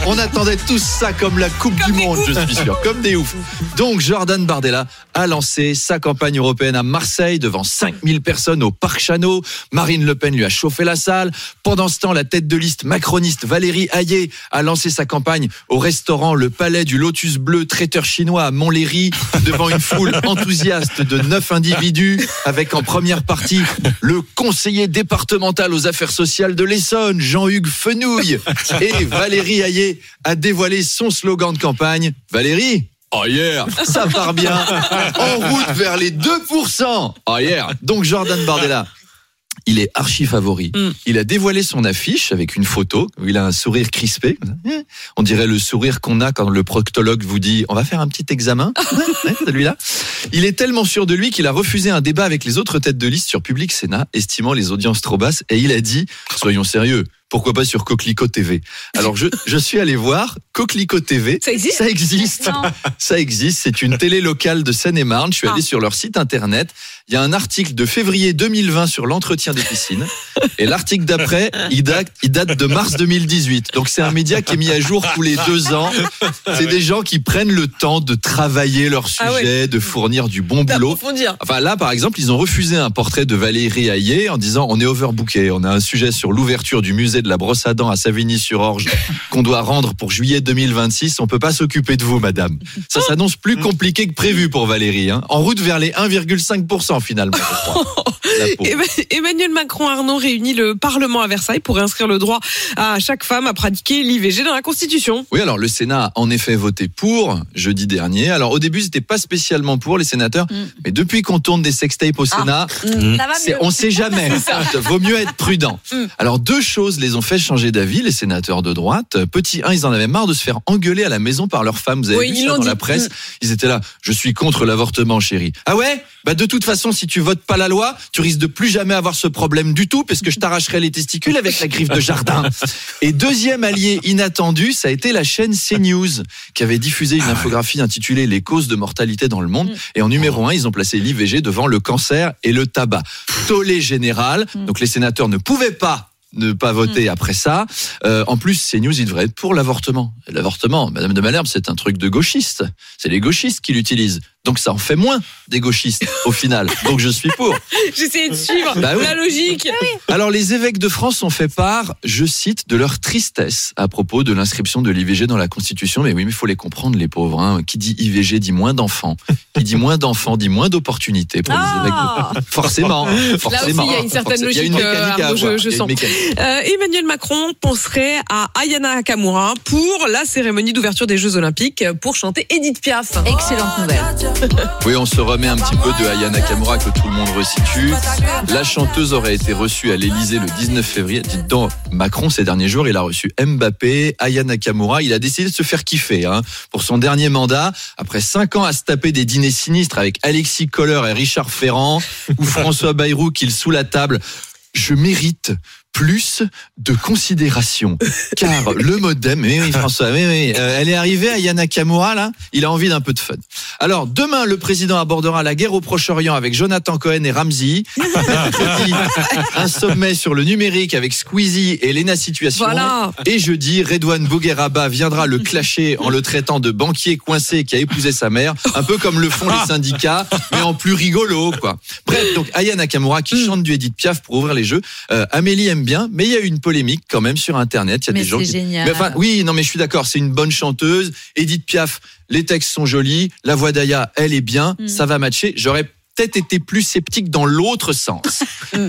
On attendait tous ça comme la Coupe comme du Monde, ouf. Je suis sûr, comme des oufs. Donc Jordan Bardella a lancé sa campagne européenne à Marseille devant 5000 personnes au Parc Chanot. Marine Le Pen lui a chauffé la salle. Pendant ce temps, la tête de liste macroniste Valérie Hayet a lancé sa campagne au restaurant Le Palais du Lotus Bleu, traiteur chinois à Montlhéry, devant une foule enthousiaste de 9 individus, avec en première partie le conseiller départemental aux affaires sociales de l'Essonne, Jean-Hugues Fenouille, et Valérie Hayet a dévoilé son slogan de campagne. Valérie, oh yeah, ça part bien, en route vers les 2%. Oh yeah. Donc Jordan Bardella, il est archi favori. Il a dévoilé son affiche avec une photo où il a un sourire crispé. On dirait le sourire qu'on a quand le proctologue vous dit « On va faire un petit examen. » Celui-là. Il est tellement sûr de lui qu'il a refusé un débat avec les autres têtes de liste sur Public Sénat, estimant les audiences trop basses, et il a dit « Soyons sérieux. » Pourquoi pas sur Coquelicot TV. Alors je suis allé voir Coquelicot TV. Ça existe ? Ça existe. Non. Ça existe, c'est une télé locale de Seine-et-Marne. Je suis allé sur leur site internet. Il y a un article de février 2020 sur l'entretien des piscines. Et l'article d'après, il date de mars 2018. Donc c'est un média qui est mis à jour tous les 2 ans. C'est des gens qui prennent le temps de travailler leur sujet, de fournir du bon boulot. Enfin là, par exemple, ils ont refusé un portrait de Valérie Hayet en disant on est overbooké, on a un sujet sur l'ouverture du musée de la brosse à dents à Savigny-sur-Orge qu'on doit rendre pour juillet 2026. On peut pas s'occuper de vous, madame. Ça s'annonce plus compliqué que prévu pour Valérie, hein. En route vers les 1,5% finalement. Emmanuel Macron, Arnaud, réunit le Parlement à Versailles pour réinscrire le droit à chaque femme à pratiquer l'IVG dans la Constitution. Oui, alors le Sénat a en effet voté pour jeudi dernier. Alors au début, c'était pas spécialement pour les sénateurs, mais depuis qu'on tourne des sextapes au Sénat, on sait jamais. Vaut mieux être prudent. Alors deux choses les ont fait changer d'avis, les sénateurs de droite. Petit 1, ils en avaient marre de se faire engueuler à la maison par leurs femmes. Vous avez vu ça dans la presse. Ils étaient là, je suis contre l'avortement, chérie. Ah ouais ? Bah de toute façon, si tu votes pas la loi, tu risques de plus jamais avoir ce problème du tout, parce que je t'arracherai les testicules avec la griffe de jardin. Et deuxième allié inattendu, ça a été la chaîne CNews, qui avait diffusé une infographie intitulée « Les causes de mortalité dans le monde ». Et en numéro 1, ils ont placé l'IVG devant le cancer et le tabac. Tollé général, donc les sénateurs ne pouvaient pas voter après ça. En plus, CNews, il devrait être pour l'avortement. Et l'avortement, Madame de Malherbe, c'est un truc de gauchiste. C'est les gauchistes qui l'utilisent. Donc ça en fait moins des gauchistes au final. Donc je suis pour. J'essayais de suivre la logique. Alors les évêques de France ont fait part, je cite, de leur tristesse à propos de l'inscription de l'IVG dans la Constitution. Mais oui, mais il faut les comprendre les pauvres, hein. Qui dit IVG dit moins d'enfants. Qui dit moins d'enfants dit moins d'opportunités pour les évêques. Forcément. Là aussi il y a une certaine logique. Il y a une mécanique à avoir. Je sens. Emmanuel Macron penserait à Ayana Nakamura pour la cérémonie d'ouverture des Jeux Olympiques pour chanter Edith Piaf. Excellente nouvelle. Oui, on se remet un petit peu de Ayana Nakamura que tout le monde resitue. La chanteuse aurait été reçue à l'Élysée le 19 février. Dites donc, Macron, ces derniers jours, il a reçu Mbappé, Ayana Nakamura. Il a décidé de se faire kiffer pour son dernier mandat. Après 5 ans à se taper des dîners sinistres avec Alexis Kohler et Richard Ferrand ou François Bayrou, qu'il sous la table. Je mérite plus de considération. Car le modem, oui François, oui, elle est arrivée à Yana Kamura, là, il a envie d'un peu de fun. Alors, demain, le président abordera la guerre au Proche-Orient avec Jonathan Cohen et Ramzi. Mercredi, un sommet sur le numérique avec Squeezie et Lena Situation. Voilà. Et jeudi, Redouane Bougheraba viendra le clasher en le traitant de banquier coincé qui a épousé sa mère, un peu comme le font les syndicats, mais en plus rigolo, quoi. Bref, donc Aya Nakamura qui chante du Edith Piaf pour ouvrir les jeux. Amélie aime bien, mais il y a eu une polémique quand même sur Internet. Il y a des gens qui... Mais enfin, oui, non, mais je suis d'accord, c'est une bonne chanteuse. Edith Piaf, les textes sont jolis, la voix d'Aya, elle est bien, ça va matcher. J'aurais peut-être été plus sceptique dans l'autre sens.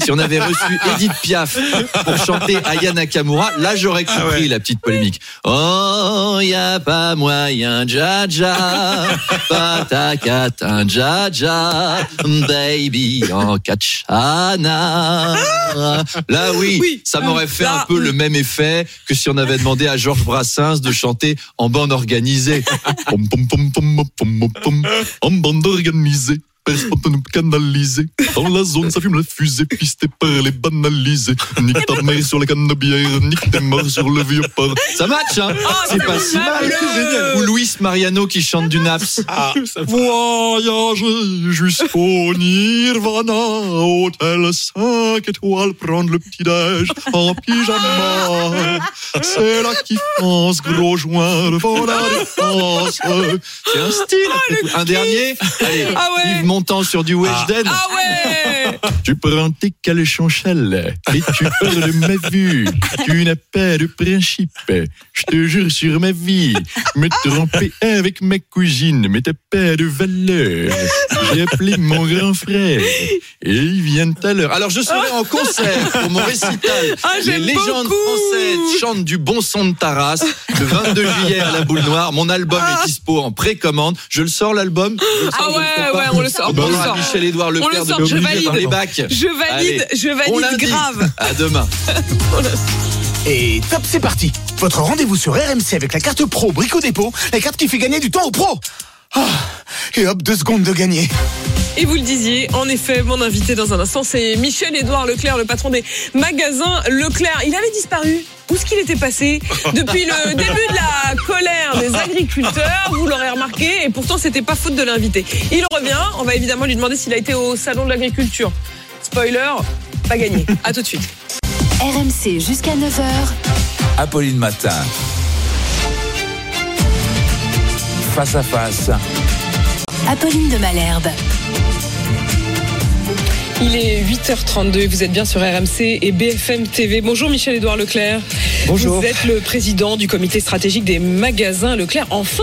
Si on avait reçu Edith Piaf pour chanter Aya Nakamura, là j'aurais compris la petite polémique. Oh, y a pas moyen, dja dja, patakatin, dja dja, baby en katchana. Là oui, ça m'aurait fait un peu le même effet que si on avait demandé à Georges Brassens de chanter en bande organisée. Pom pom pom pom pom pom, en bande organisée. Personne canalisé. Dans la zone, ça fume la fusée, pistée par les banalisés. Nique ta mère sur la canne de bière, nique tes morts sur le vieux port. Ça match, hein? Oh, c'est pas si mal. Ou Luis Mariano qui chante du Naps. Voyager jusqu'au Nirvana, hôtel 5 étoiles, prendre le petit-déj en pyjama. C'est là qui pense, gros joint, devant la défense. C'est un style. Un dernier? Allez. Ah ouais. Montant sur du Weshden. Ah ouais. Tu prends tes caleçons chalets et tu parles de ma vue. Tu n'as pas de principe. Je te jure sur ma vie. Me tromper avec ma cousine, mais t'as pas de valeur. J'ai appelé mon grand frère et il vient tout à l'heure. Alors je serai en concert pour mon récital. Ah, les légendes françaises chantent du bon son de Taras. Le 22 juillet à la Boule Noire. Mon album est dispo en précommande. Je le sors l'album. On le sort. Bon, on Michel Édouard le père de l'obligé par les bacs. Je valide grave. À demain. Et top, c'est parti. Votre rendez-vous sur RMC avec la carte Pro Brico Dépôt, la carte qui fait gagner du temps aux pros. Et hop, 2 secondes de gagner. Et vous le disiez, en effet, mon invité dans un instant, c'est Michel-Édouard Leclerc, le patron des magasins Leclerc. Il avait disparu. Où est-ce qu'il était passé? Depuis le début de la colère des agriculteurs, vous l'aurez remarqué, et pourtant, c'était pas faute de l'invité. Il revient, on va évidemment lui demander s'il a été au salon de l'agriculture. Spoiler, pas gagné. À tout de suite. RMC jusqu'à 9h. Apolline Matin. Face à face. Apolline de Malherbe. Il est 8h32, vous êtes bien sur RMC et BFM TV. Bonjour Michel-Édouard Leclerc. Bonjour. Vous êtes le président du comité stratégique des magasins Leclerc. Enfin,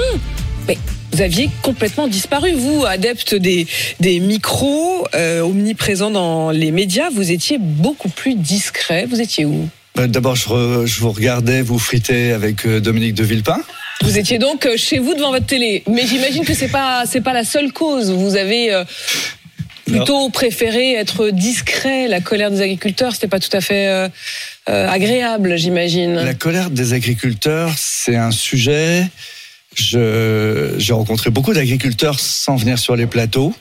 mais vous aviez complètement disparu, vous, adepte des micros, omniprésent dans les médias. Vous étiez beaucoup plus discret. Vous étiez où? D'abord, je vous regardais, vous fritez avec Dominique de Villepin. Vous étiez donc chez vous devant votre télé. Mais j'imagine que c'est pas la seule cause. Vous avez... plutôt préférer être discret. La colère des agriculteurs, c'était pas tout à fait agréable, j'imagine. La colère des agriculteurs, c'est un sujet. J'ai rencontré beaucoup d'agriculteurs sans venir sur les plateaux.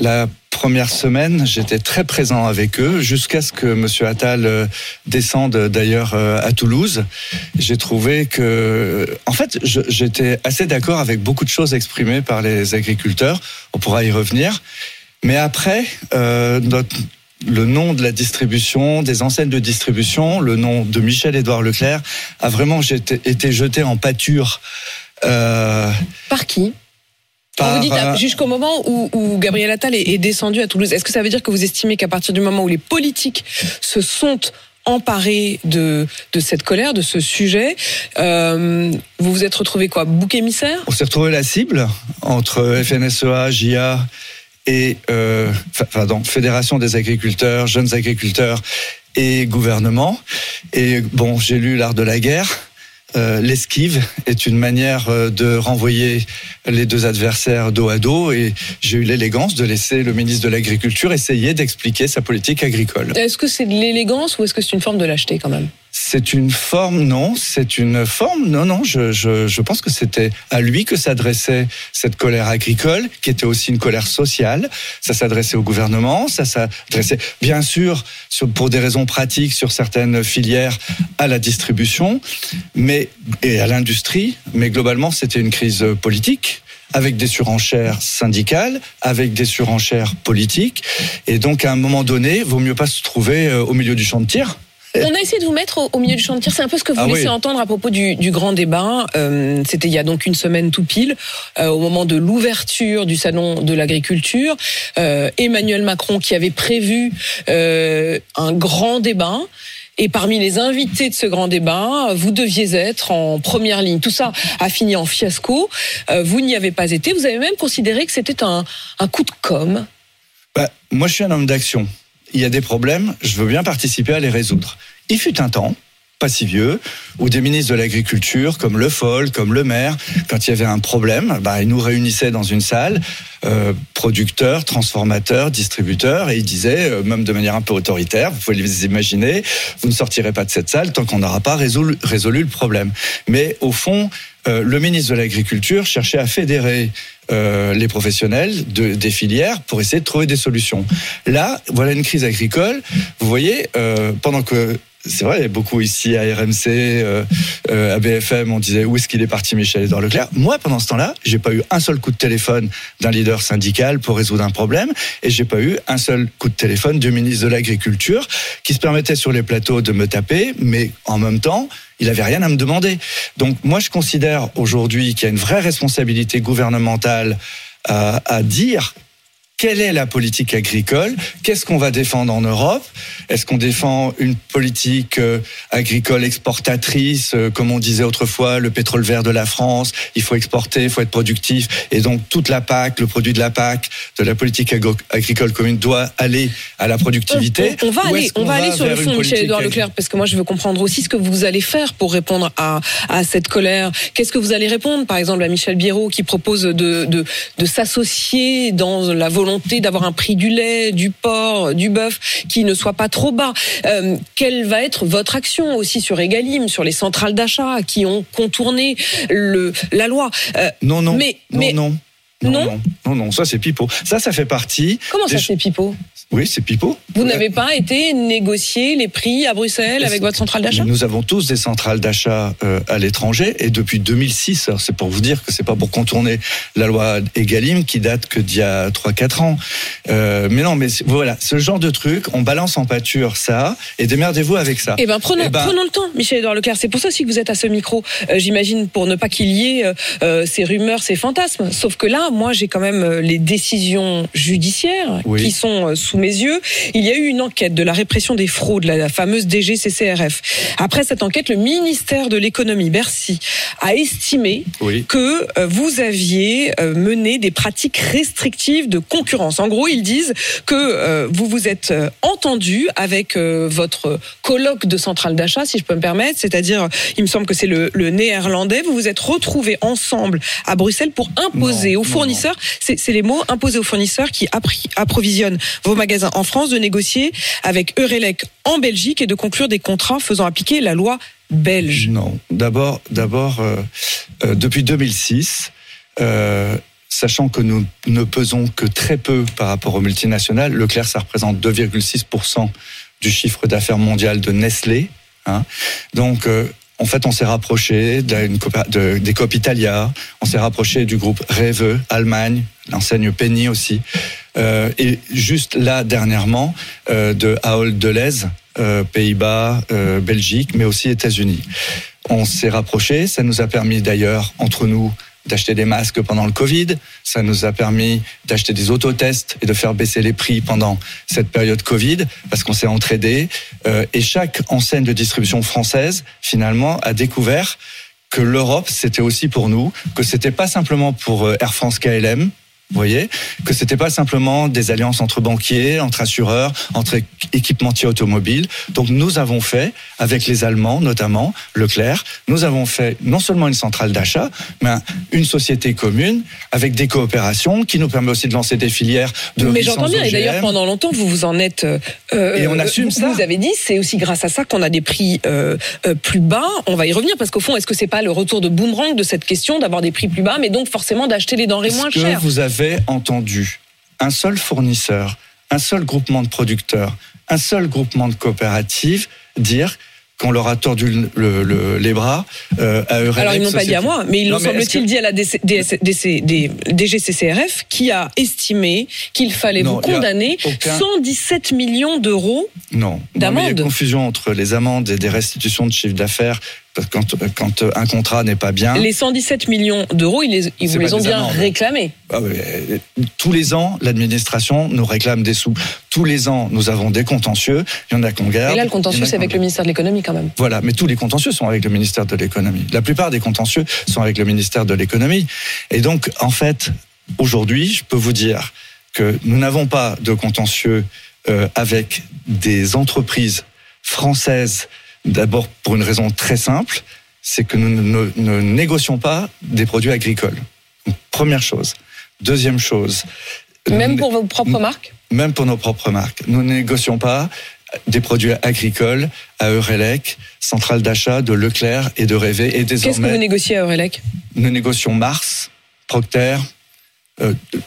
La première semaine, j'étais très présent avec eux, jusqu'à ce que M. Attal descende d'ailleurs à Toulouse. J'ai trouvé que... En fait, j'étais assez d'accord avec beaucoup de choses exprimées par les agriculteurs. On pourra y revenir. Mais après, le nom de la distribution, des enseignes de distribution, le nom de Michel-Édouard Leclerc a vraiment été jeté en pâture. Par qui ? Vous dites jusqu'au moment où Gabriel Attal est descendu à Toulouse. Est-ce que ça veut dire que vous estimez qu'à partir du moment où les politiques se sont emparés de cette colère, de ce sujet, vous vous êtes retrouvé quoi ? Bouc émissaire ? On s'est retrouvé la cible entre FNSEA, JA... et Fédération des agriculteurs, jeunes agriculteurs et gouvernement. Et bon, j'ai lu L'Art de la guerre. L'esquive est une manière de renvoyer les deux adversaires dos à dos, et j'ai eu l'élégance de laisser le ministre de l'Agriculture essayer d'expliquer sa politique agricole. Est-ce que c'est de l'élégance ou est-ce que c'est une forme de lâcheté quand même ? C'est une forme, non. C'est une forme, non, non. Je pense que c'était à lui que s'adressait cette colère agricole, qui était aussi une colère sociale. Ça s'adressait au gouvernement, ça s'adressait, bien sûr, pour des raisons pratiques, sur certaines filières, à la distribution, mais et à l'industrie. Mais globalement, c'était une crise politique, avec des surenchères syndicales, avec des surenchères politiques. Et donc, à un moment donné, vaut mieux pas se trouver au milieu du champ de tir. On a essayé de vous mettre au milieu du champ de tir. C'est un peu ce que vous laissez entendre à propos du grand débat. C'était il y a donc une semaine tout pile, au moment de l'ouverture du salon de l'agriculture. Emmanuel Macron qui avait prévu un grand débat. Et parmi les invités de ce grand débat, vous deviez être en première ligne. Tout ça a fini en fiasco. Vous n'y avez pas été. Vous avez même considéré que c'était un coup de com'. Moi, je suis un homme d'action. Il y a des problèmes, je veux bien participer à les résoudre. Il fut un temps, pas si vieux, où des ministres de l'Agriculture, comme Le Foll, comme Le Maire, quand il y avait un problème, ils nous réunissaient dans une salle, producteurs, transformateurs, distributeurs, et ils disaient, même de manière un peu autoritaire, vous pouvez les imaginer, vous ne sortirez pas de cette salle tant qu'on n'aura pas résolu le problème. Mais au fond, le ministre de l'Agriculture cherchait à fédérer les professionnels des filières pour essayer de trouver des solutions. Là, voilà une crise agricole. Vous voyez, pendant que... C'est vrai, il y a beaucoup ici à RMC, à BFM, on disait où est-ce qu'il est parti Michel-Édouard Leclerc. Moi, pendant ce temps-là, j'ai pas eu un seul coup de téléphone d'un leader syndical pour résoudre un problème, et j'ai pas eu un seul coup de téléphone du ministre de l'Agriculture qui se permettait sur les plateaux de me taper, mais en même temps, il avait rien à me demander. Donc moi, je considère aujourd'hui qu'il y a une vraie responsabilité gouvernementale à dire. Quelle est la politique agricole ? Qu'est-ce qu'on va défendre en Europe ? Est-ce qu'on défend une politique agricole exportatrice, comme on disait autrefois, le pétrole vert de la France, il faut exporter, il faut être productif, et donc toute la PAC, le produit de la PAC, de la politique agricole commune doit aller à la productivité ? On va aller sur le fond, Michel-Édouard Leclerc, parce que moi je veux comprendre aussi ce que vous allez faire pour répondre à cette colère. Qu'est-ce que vous allez répondre, par exemple, à Michel Biérot qui propose de s'associer dans la volonté d'avoir un prix du lait, du porc, du bœuf qui ne soit pas trop bas. Quelle va être votre action aussi sur Egalim, sur les centrales d'achat qui ont contourné la loi ? Non, ça c'est pipeau. Ça fait partie... Comment ça c'est pipeau ? Oui, c'est pipeau. Vous n'avez pas été négocier les prix à Bruxelles avec votre centrale d'achat ? Nous avons tous des centrales d'achat à l'étranger et depuis 2006, alors c'est pour vous dire que c'est pas pour contourner la loi Egalim qui date que d'il y a 3-4 ans. Mais voilà, ce genre de truc, on balance en pâture ça et démerdez-vous avec ça. Prenons le temps, Michel-Édouard Leclerc. C'est pour ça aussi que vous êtes à ce micro, j'imagine, pour ne pas qu'il y ait ces rumeurs, ces fantasmes. Sauf que là, moi, j'ai quand même les décisions judiciaires qui sont sous mes yeux. Il y a eu une enquête de la répression des fraudes, la fameuse DGCCRF. Après cette enquête, le ministère de l'économie, Bercy, a estimé que vous aviez mené des pratiques restrictives de concurrence. En gros, ils disent que vous vous êtes entendu avec votre colloque de centrale d'achat, si je peux me permettre, c'est-à-dire, il me semble que c'est le néerlandais, vous vous êtes retrouvés ensemble à Bruxelles pour imposer aux fournisseurs, c'est les mots, imposer aux fournisseurs qui approvisionnent vos magasins en France, de négocier avec Eurelec en Belgique et de conclure des contrats faisant appliquer la loi belge. Non, d'abord, depuis 2006, sachant que nous ne pesons que très peu par rapport aux multinationales, Leclerc, ça représente 2,6% du chiffre d'affaires mondial de Nestlé. Donc... En fait, on s'est rapproché des Coop Italia, on s'est rapproché du groupe Rewe, Allemagne, l'enseigne Penny aussi, et juste là, dernièrement, de Ahold Delhaize, Pays-Bas, Belgique, mais aussi États-Unis. On s'est rapproché, ça nous a permis d'ailleurs, entre nous, d'acheter des masques pendant le Covid, ça nous a permis d'acheter des autotests et de faire baisser les prix pendant cette période Covid, parce qu'on s'est entraidés. Et chaque enseigne de distribution française, finalement, a découvert que l'Europe, c'était aussi pour nous, que c'était pas simplement pour Air France KLM, vous voyez, que c'était pas simplement des alliances entre banquiers, entre assureurs, entre équipementiers automobiles. Donc nous avons fait, avec les Allemands notamment, Leclerc, nous avons fait non seulement une centrale d'achat, mais une société commune avec des coopérations qui nous permet aussi de lancer des filières de mais j'entends bien, OGM. Et d'ailleurs pendant longtemps vous vous en êtes... et on assume vous ça. Vous avez dit, c'est aussi grâce à ça qu'on a des prix plus bas, on va y revenir, parce qu'au fond, est-ce que c'est pas le retour de boomerang de cette question d'avoir des prix plus bas, mais donc forcément d'acheter les denrées moins chères? Est-ce que vous avez entendu un seul fournisseur, un seul groupement de producteurs, un seul groupement de coopératives dire qu'on leur a tordu les bras à Eurex? Alors ils n'ont pas dit à moi, mais ils l'ont semble-t-il dit à la DGCCRF qui a estimé qu'il fallait vous condamner 117 millions d'euros d'amende. Il y a confusion entre les amendes et des restitutions de chiffre d'affaires. Quand un contrat n'est pas bien... Les 117 millions d'euros, ils vous les ont bien réclamés. Ah ouais. Tous les ans, l'administration nous réclame des sous. Tous les ans, nous avons des contentieux. Il y en a qu'on garde. Et là, le contentieux, c'est avec le ministère de l'économie quand même. Voilà, mais tous les contentieux sont avec le ministère de l'économie. La plupart des contentieux sont avec le ministère de l'économie. Et donc, en fait, aujourd'hui, je peux vous dire que nous n'avons pas de contentieux avec des entreprises françaises. D'abord, pour une raison très simple, c'est que nous ne négocions pas des produits agricoles. Donc, première chose. Deuxième chose. Même pour vos propres marques ? Même pour nos propres marques. Nous ne négocions pas des produits agricoles à Eurelec, centrale d'achat de Leclerc et de Révé. Et désormais, qu'est-ce que vous négociez à Eurelec ? Nous négocions Mars, Procter,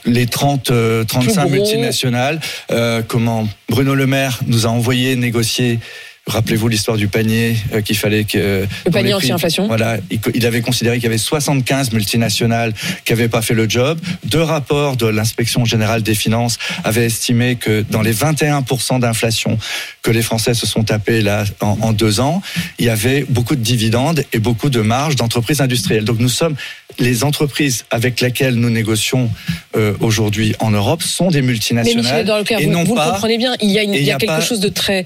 les 35 multinationales. Bruno Le Maire nous a envoyé négocier. Rappelez-vous l'histoire du panier qu'il fallait que... Le panier anti-inflation. Voilà, il avait considéré qu'il y avait 75 multinationales qui n'avaient pas fait le job. Deux rapports de l'inspection générale des finances avaient estimé que dans les 21% d'inflation que les Français se sont tapés là en 2 ans, il y avait beaucoup de dividendes et beaucoup de marges d'entreprises industrielles. Donc nous sommes... Les entreprises avec lesquelles nous négocions aujourd'hui en Europe sont des multinationales. Mais Michel, et non vous pas, le comprenez bien, il y a quelque chose de très,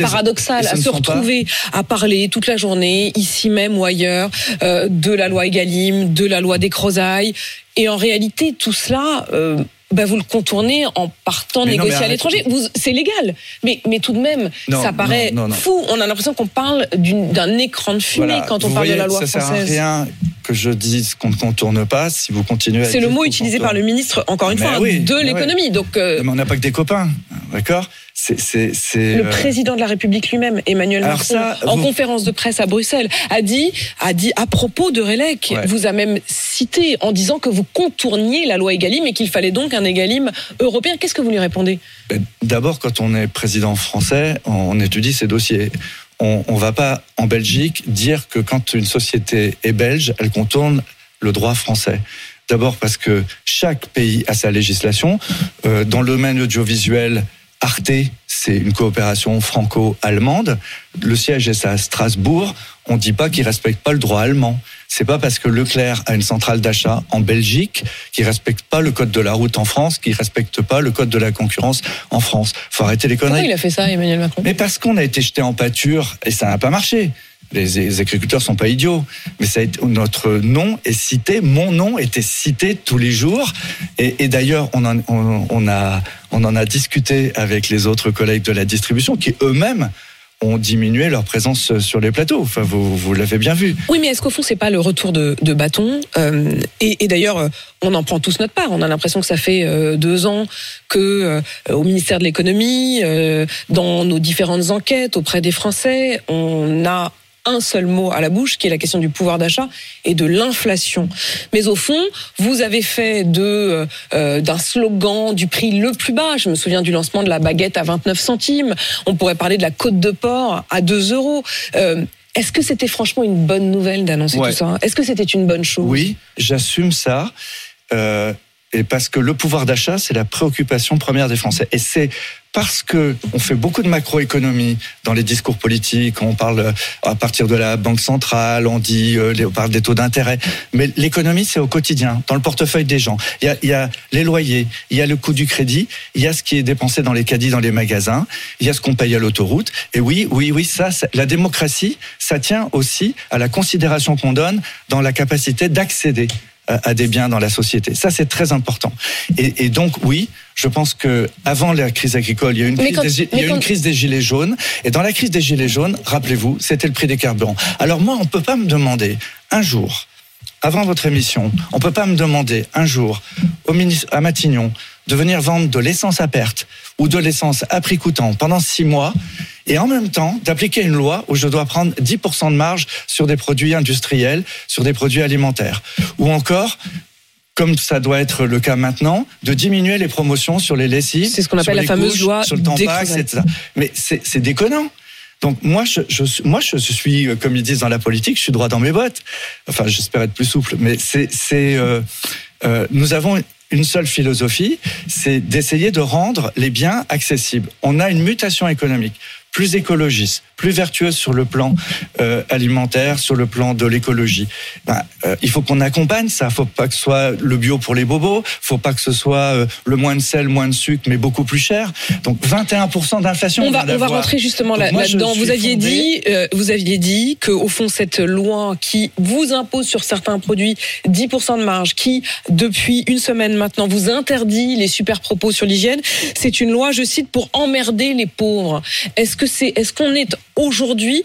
paradoxal à se retrouver à parler toute la journée, ici même ou ailleurs, de la loi Egalim, de la loi Descrozaille. Et en réalité, tout cela... vous le contournez en partant négocier à l'étranger. C'est légal, mais tout de même, ça paraît fou. On a l'impression qu'on parle d'un écran de fumée quand on parle de la loi française. Ça ne sert à rien que je dise qu'on ne contourne pas si vous continuez. C'est le mot utilisé par le ministre, encore une fois, de l'économie. Oui. Donc, mais on n'a pas que des copains, d'accord ? C'est le président de la République lui-même, Emmanuel Macron, en conférence de presse à Bruxelles, a dit à propos de Relec, vous a même cité en disant que vous contourniez la loi Egalim et qu'il fallait donc un Egalim européen. Qu'est-ce que vous lui répondez ? D'abord, quand on est président français, on étudie ces dossiers. On ne va pas, en Belgique, dire que quand une société est belge, elle contourne le droit français. D'abord parce que chaque pays a sa législation. Dans le domaine audiovisuel, Arte, c'est une coopération franco-allemande. Le siège est à Strasbourg. On ne dit pas qu'ils ne respectent pas le droit allemand. C'est pas parce que Leclerc a une centrale d'achat en Belgique qu'ils ne respectent pas le code de la route en France, qu'ils ne respectent pas le code de la concurrence en France. Faut arrêter les conneries. Pourquoi il a fait ça, Emmanuel Macron ? Mais parce qu'on a été jeté en pâture et ça n'a pas marché. Les agriculteurs sont pas idiots, mais notre nom est cité, mon nom était cité tous les jours, et d'ailleurs on en a discuté avec les autres collègues de la distribution qui eux-mêmes ont diminué leur présence sur les plateaux. Enfin, vous l'avez bien vu. Oui, mais est-ce qu'au fond, c'est pas le retour de bâton ? Et d'ailleurs, on en prend tous notre part. On a l'impression que ça fait 2 ans que, au ministère de l'économie, dans nos différentes enquêtes auprès des Français, on a un seul mot à la bouche, qui est la question du pouvoir d'achat et de l'inflation. Mais au fond, vous avez fait d'un slogan du prix le plus bas. Je me souviens du lancement de la baguette à 29 centimes. On pourrait parler de la côte de porc à 2 euros. Est-ce que c'était franchement une bonne nouvelle d'annoncer tout ça ? Est-ce que c'était une bonne chose ? Oui, j'assume ça. Et parce que le pouvoir d'achat, c'est la préoccupation première des Français. Et c'est parce que on fait beaucoup de macroéconomie dans les discours politiques, on parle à partir de la Banque centrale, on parle des taux d'intérêt, mais l'économie c'est au quotidien, dans le portefeuille des gens. Il y a les loyers, il y a le coût du crédit, il y a ce qui est dépensé dans les caddies, dans les magasins, il y a ce qu'on paye à l'autoroute. Et oui, ça, la démocratie, ça tient aussi à la considération qu'on donne dans la capacité d'accéder à des biens dans la société. Ça, c'est très important. Et donc, oui, je pense qu'avant la crise agricole, il y a une crise des gilets jaunes. Et dans la crise des gilets jaunes, rappelez-vous, c'était le prix des carburants. Alors moi, on ne peut pas me demander un jour, avant votre émission, on ne peut pas me demander un jour à Matignon de venir vendre de l'essence à perte ou de l'essence à prix coûtant pendant 6 mois et en même temps d'appliquer une loi où je dois prendre 10% de marge sur des produits industriels, sur des produits alimentaires. Ou encore, comme ça doit être le cas maintenant, de diminuer les promotions sur les lessives, c'est ce qu'on appelle la fameuse loi sur le Tampax, etc. Mais c'est déconnant. Donc moi je suis, comme ils disent dans la politique, je suis droit dans mes bottes. Enfin, j'espère être plus souple, mais nous avons une seule philosophie, c'est d'essayer de rendre les biens accessibles. On a une mutation économique plus écologiste, plus vertueuse sur le plan alimentaire, sur le plan de l'écologie. Il faut qu'on accompagne ça. Il ne faut pas que ce soit le bio pour les bobos, il ne faut pas que ce soit le moins de sel, moins de sucre, mais beaucoup plus cher. Donc 21% d'inflation. On va rentrer justement là-dedans. Vous aviez dit qu'au fond, cette loi qui vous impose sur certains produits 10% de marge, qui depuis une semaine maintenant vous interdit les super propos sur l'hygiène, c'est une loi, je cite, pour emmerder les pauvres. Est-ce qu'on est aujourd'hui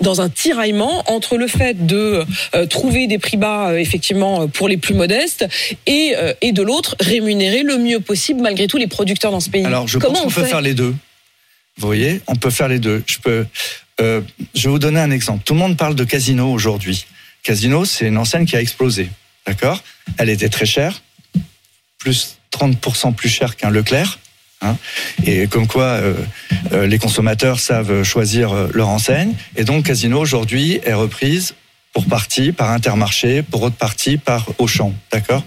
dans un tiraillement entre le fait de trouver des prix bas effectivement pour les plus modestes et de l'autre rémunérer le mieux possible malgré tout les producteurs dans ce pays? Alors je pense qu'on peut faire les deux. Vous voyez, on peut faire les deux. Je vais vous donner un exemple. Tout le monde parle de Casino aujourd'hui. Casino, c'est une enseigne qui a explosé, d'accord? Elle était très chère, plus 30% plus chère qu'un Leclerc. Et comme quoi les consommateurs savent choisir leur enseigne. Et donc Casino aujourd'hui est reprise pour partie par Intermarché, pour autre partie par Auchan, d'accord?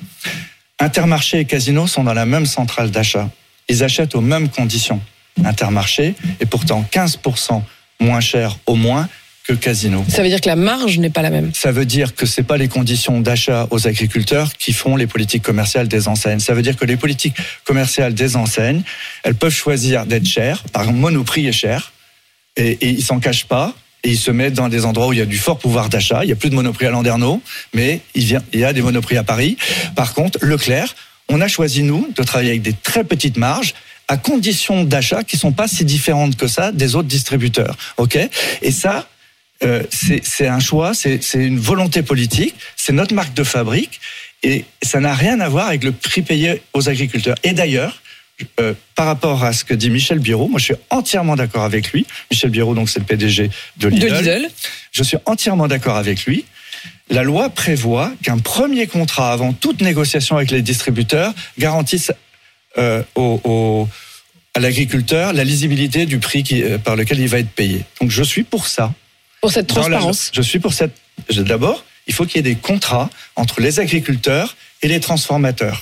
Intermarché et Casino sont dans la même centrale d'achat. Ils achètent aux mêmes conditions. Intermarché est pourtant 15% moins cher au moins que Casino. Ça veut dire que la marge n'est pas la même. Ça veut dire que c'est pas les conditions d'achat aux agriculteurs qui font les politiques commerciales des enseignes. Ça veut dire que les politiques commerciales des enseignes, elles peuvent choisir d'être chères, par exemple Monoprix est cher, et ils s'en cachent pas, et ils se mettent dans des endroits où il y a du fort pouvoir d'achat. Il n'y a plus de Monoprix à Landerneau, mais il y a des Monoprix à Paris. Par contre, Leclerc, on a choisi, nous, de travailler avec des très petites marges, à conditions d'achat qui sont pas si différentes que ça des autres distributeurs. Okay ? Et ça, c'est un choix, c'est une volonté politique, c'est notre marque de fabrique et ça n'a rien à voir avec le prix payé aux agriculteurs. Et d'ailleurs, par rapport à ce que dit Michel Biraud, moi je suis entièrement d'accord avec lui. Michel Biraud, donc c'est le PDG de Lidl. Je suis entièrement d'accord avec lui. La loi prévoit qu'un premier contrat avant toute négociation avec les distributeurs garantisse à l'agriculteur la lisibilité du prix par lequel il va être payé. Donc je suis pour ça. Pour cette transparence. Je suis pour cette... D'abord, il faut qu'il y ait des contrats entre les agriculteurs et les transformateurs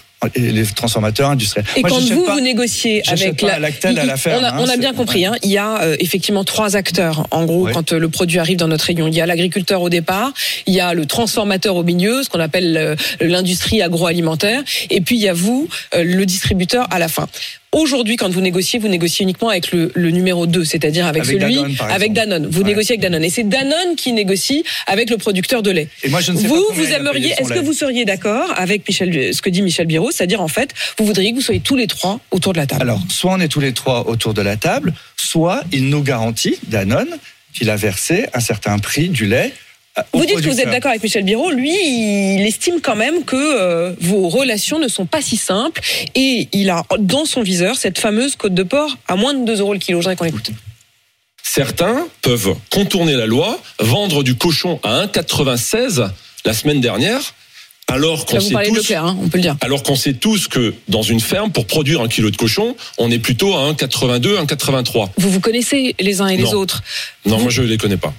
industriels. Et moi, quand vous négociez avec Lactel à la ferme, on a bien compris. Hein, il y a effectivement 3 acteurs. En gros, oui. Quand le produit arrive dans notre rayon, il y a l'agriculteur au départ, il y a le transformateur au milieu, ce qu'on appelle l'industrie agroalimentaire, et puis il y a vous, le distributeur à la fin. Aujourd'hui, quand vous négociez uniquement avec le numéro 2, c'est-à-dire avec Danone. Vous négociez avec Danone. Et c'est Danone qui négocie avec le producteur de lait. Et moi, je ne sais pas vous aimeriez, est-ce que vous seriez d'accord avec ce que dit Michel Biraud, c'est-à-dire, en fait, vous voudriez que vous soyez tous les 3 autour de la table? Alors, soit on est tous les 3 autour de la table, soit il nous garantit, Danone, qu'il a versé un certain prix du lait. Vous dites que vous êtes d'accord avec Michel Biraud. Lui, il estime quand même que vos relations ne sont pas si simples et il a dans son viseur cette fameuse côte de porc à moins de 2 € le kilo. Je voudrais qu'on écoute. Certains peuvent contourner la loi, vendre du cochon à 1,96 € la semaine dernière, alors qu'on sait tous que dans une ferme, pour produire 1 kilo de cochon, on est plutôt à 1,82, 1,83. Vous connaissez les uns et les autres? Non, moi je ne les connais pas.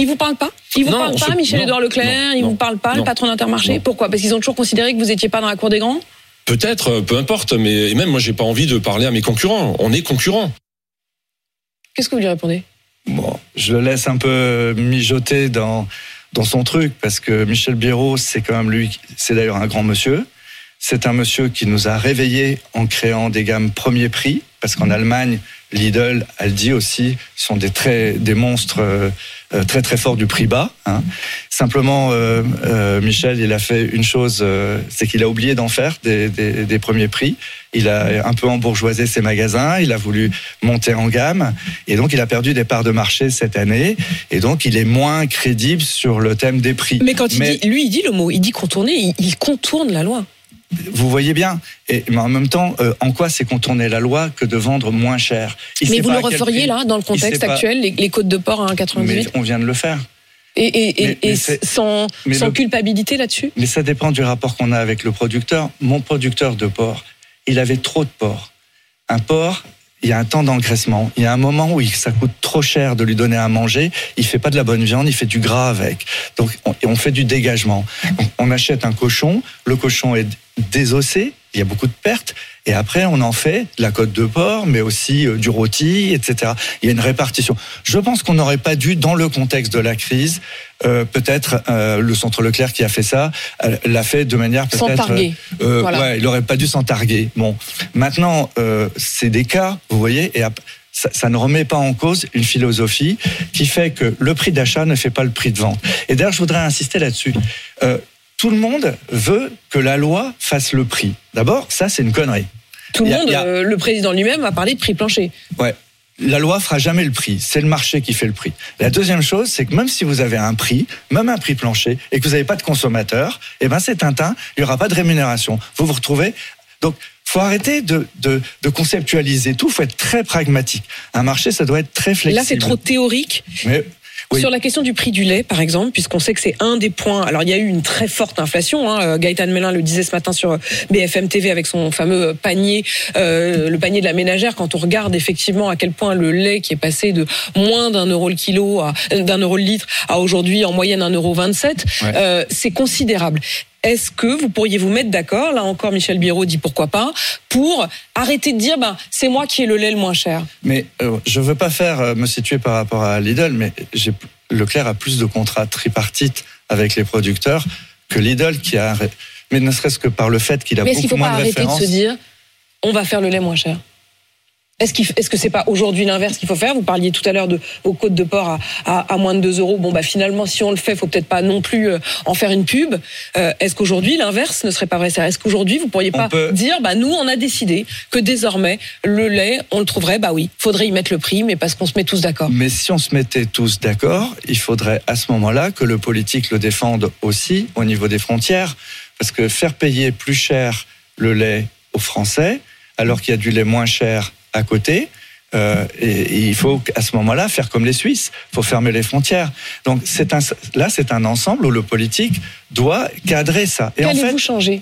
Ils vous parlent pas? Ils vous parlent pas, Michel-Édouard Leclerc? Ils vous parlent pas, le patron d'Intermarché? Pourquoi? Parce qu'ils ont toujours considéré que vous n'étiez pas dans la cour des grands? Peut-être, peu importe, mais même moi, j'ai pas envie de parler à mes concurrents. On est concurrents. Qu'est-ce que vous lui répondez? Bon, je le laisse un peu mijoter dans son truc, parce que Michel Biraud, c'est quand même lui, c'est d'ailleurs un grand monsieur. C'est un monsieur qui nous a réveillés en créant des gammes premier prix, parce qu'en Allemagne, Lidl, Aldi aussi, sont des monstres très très forts du prix bas. Hein. Simplement, Michel, il a fait une chose, c'est qu'il a oublié d'en faire des premiers prix. Il a un peu embourgeoisé ses magasins, il a voulu monter en gamme, et donc il a perdu des parts de marché cette année, et donc il est moins crédible sur le thème des prix. Mais quand il dit, lui, il dit le mot, il dit contourner, il contourne la loi. Vous voyez bien, mais en même temps, en quoi c'est contourner la loi que de vendre moins cher? Mais vous le referiez là, dans le contexte actuel, les côtes de porc à 1,98 €? Mais on vient de le faire. Et sans culpabilité là-dessus? Mais ça dépend du rapport qu'on a avec le producteur. Mon producteur de porc, il avait trop de porc. Un porc, il y a un temps d'engraissement. Il y a un moment où ça coûte trop cher de lui donner à manger. Il fait pas de la bonne viande, il fait du gras avec. Donc, on fait du dégagement. On achète un cochon, le cochon est désossé, il y a beaucoup de pertes, et après on en fait de la côte de porc, mais aussi du rôti, etc. Il y a une répartition. Je pense qu'on n'aurait pas dû, dans le contexte de la crise, peut-être le centre Leclerc qui a fait ça, l'a fait de manière peut-être... Sans targuer. Voilà. Ouais, il n'aurait pas dû s'en targuer. Bon, maintenant, c'est des cas, vous voyez, et ça ne remet pas en cause une philosophie qui fait que le prix d'achat ne fait pas le prix de vente. Et d'ailleurs, je voudrais insister là-dessus. Tout le monde veut que la loi fasse le prix. D'abord, ça, c'est une connerie. Le président lui-même a parlé de prix plancher. Ouais. La loi fera jamais le prix. C'est le marché qui fait le prix. La deuxième chose, c'est que même si vous avez un prix, même un prix plancher, et que vous n'avez pas de consommateur, eh ben, c'est tintin, il n'y aura pas de rémunération. Vous vous retrouvez... Donc, faut arrêter de conceptualiser tout. Faut être très pragmatique. Un marché, ça doit être très flexible. Là, c'est trop théorique. Mais... Oui. Sur la question du prix du lait, par exemple, puisqu'on sait que c'est un des points... Alors, il y a eu une très forte inflation. Hein. Gaëtan Mellin le disait ce matin sur BFM TV avec son fameux panier, le panier de la ménagère. Quand on regarde effectivement à quel point le lait qui est passé de moins d'€1 le kilo, d'un euro le litre, à aujourd'hui en moyenne 1,27 €, c'est considérable. Est-ce que vous pourriez vous mettre d'accord, là encore Michel Biraud dit pourquoi pas, pour arrêter de dire c'est moi qui ai le lait le moins cher? Mais je veux pas me situer par rapport à Lidl, mais Leclerc a plus de contrats tripartites avec les producteurs que Lidl qui a... Mais ne serait-ce que par le fait qu'il a beaucoup moins de références. Mais est-ce qu'il faut pas arrêter de se dire on va faire le lait moins cher? Est-ce que c'est pas aujourd'hui l'inverse qu'il faut faire? Vous parliez tout à l'heure de vos côtes de porc à moins de 2 €. Bon, finalement, si on le fait, faut peut-être pas non plus en faire une pub. Est-ce qu'aujourd'hui, l'inverse ne serait pas vrai? Est-ce qu'aujourd'hui, vous pourriez pas dire, nous, on a décidé que désormais, le lait, on le trouverait, faudrait y mettre le prix, mais parce qu'on se met tous d'accord. Mais si on se mettait tous d'accord, il faudrait à ce moment-là que le politique le défende aussi au niveau des frontières. Parce que faire payer plus cher le lait aux Français, alors qu'il y a du lait moins cher à côté, et il faut à ce moment-là faire comme les Suisses, il faut fermer les frontières. Donc c'est un ensemble où le politique doit cadrer ça. Et qu'allez-vous changer ?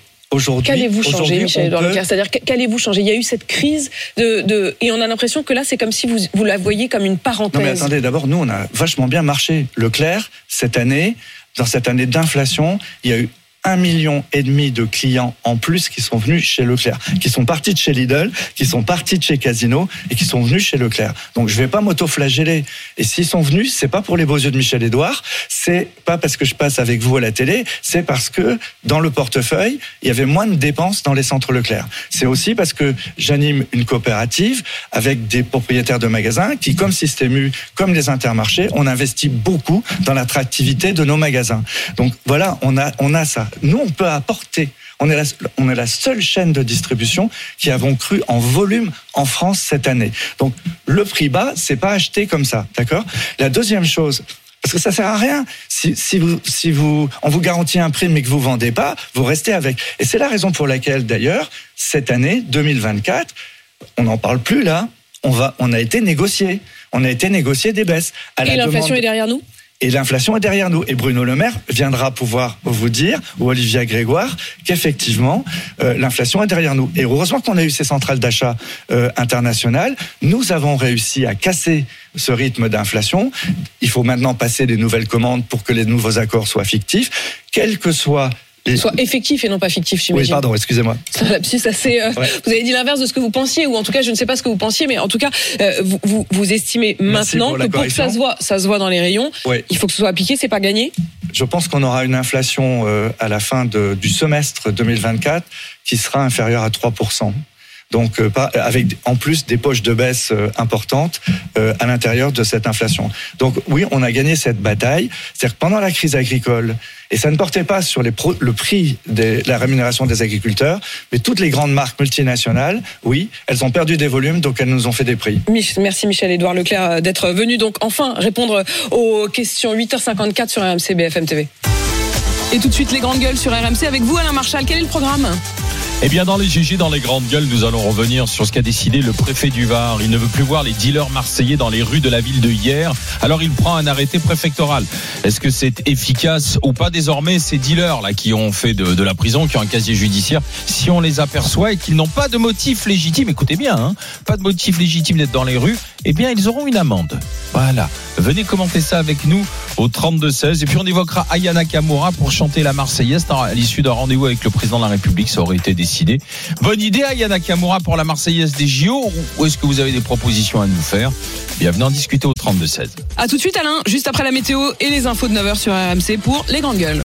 Qu'allez-vous changer, Michel-Édouard Leclerc ? C'est-à-dire, qu'allez-vous changer ? Il y a eu cette crise et on a l'impression que là, c'est comme si vous la voyez comme une parenthèse. Non mais attendez, d'abord, nous, on a vachement bien marché. Leclerc, cette année, dans cette année d'inflation, il y a eu 1,5 million de clients en plus qui sont venus chez Leclerc, qui sont partis de chez Lidl, qui sont partis de chez Casino et qui sont venus chez Leclerc. Donc je vais pas m'auto-flageller. Et s'ils sont venus, c'est pas pour les beaux yeux de Michel-Édouard, c'est pas parce que je passe avec vous à la télé, c'est parce que dans le portefeuille, il y avait moins de dépenses dans les centres Leclerc. C'est aussi parce que j'anime une coopérative avec des propriétaires de magasins qui, comme Système U, comme les Intermarchés, on investit beaucoup dans l'attractivité de nos magasins. Donc voilà, on a ça. Nous, on peut apporter. On est la seule chaîne de distribution qui avons cru en volume en France cette année. Donc, le prix bas, c'est pas acheté comme ça, d'accord ? La deuxième chose, parce que ça sert à rien. Si vous, on vous garantit un prix mais que vous vendez pas, vous restez avec. Et c'est la raison pour laquelle, d'ailleurs, cette année 2024, on n'en parle plus là. On a été négocier des baisses. Et l'inflation est derrière nous ? Et l'inflation est derrière nous. Et Bruno Le Maire viendra pouvoir vous dire, ou Olivia Grégoire, qu'effectivement, l'inflation est derrière nous. Et heureusement qu'on a eu ces centrales d'achat internationales. Nous avons réussi à casser ce rythme d'inflation. Il faut maintenant passer des nouvelles commandes pour que les nouveaux accords soient fictifs. Quel que soit soit effectif et non pas fictif, j'imagine. Oui, pardon, excusez-moi. C'est un lapsus assez... Ouais. Vous avez dit l'inverse de ce que vous pensiez, ou en tout cas, je ne sais pas ce que vous pensiez, mais en tout cas, vous estimez maintenant que pour que ça se voit dans les rayons, ouais, il faut que ce soit appliqué, c'est pas gagné ? Je pense qu'on aura une inflation à la fin du semestre 2024 qui sera inférieure à 3%. Donc, avec en plus des poches de baisse importantes à l'intérieur de cette inflation. Donc, oui, on a gagné cette bataille. C'est-à-dire que pendant la crise agricole, et ça ne portait pas sur le prix de la rémunération des agriculteurs, mais toutes les grandes marques multinationales, oui, elles ont perdu des volumes, donc elles nous ont fait des prix. Merci Michel-Édouard Leclerc d'être venu donc enfin répondre aux questions. 8h54 sur RMC BFM TV. Et tout de suite, les grandes gueules sur RMC avec vous, Alain Marchal. Quel est le programme ? Eh bien, dans les GG, dans les grandes gueules, nous allons revenir sur ce qu'a décidé le préfet du Var. Il ne veut plus voir les dealers marseillais dans les rues de la ville de hier. Alors, il prend un arrêté préfectoral. Est-ce que c'est efficace ou pas? Désormais, ces dealers-là qui ont fait de la prison, qui ont un casier judiciaire, si on les aperçoit et qu'ils n'ont pas de motif légitime, écoutez bien, pas de motif légitime d'être dans les rues, eh bien, ils auront une amende. Voilà. Venez commenter ça avec nous au 32-16. Et puis, on évoquera Aya Nakamura pour chanter la Marseillaise à l'issue d'un rendez-vous avec le président de la République. Ça aurait été décidé. Bonne idée, Aya Nakamura, pour la Marseillaise des JO, ou est-ce que vous avez des propositions à nous faire? Bienvenue en discuter au 32-16. A tout de suite Alain, juste après la météo et les infos de 9h sur RMC pour les grandes gueules.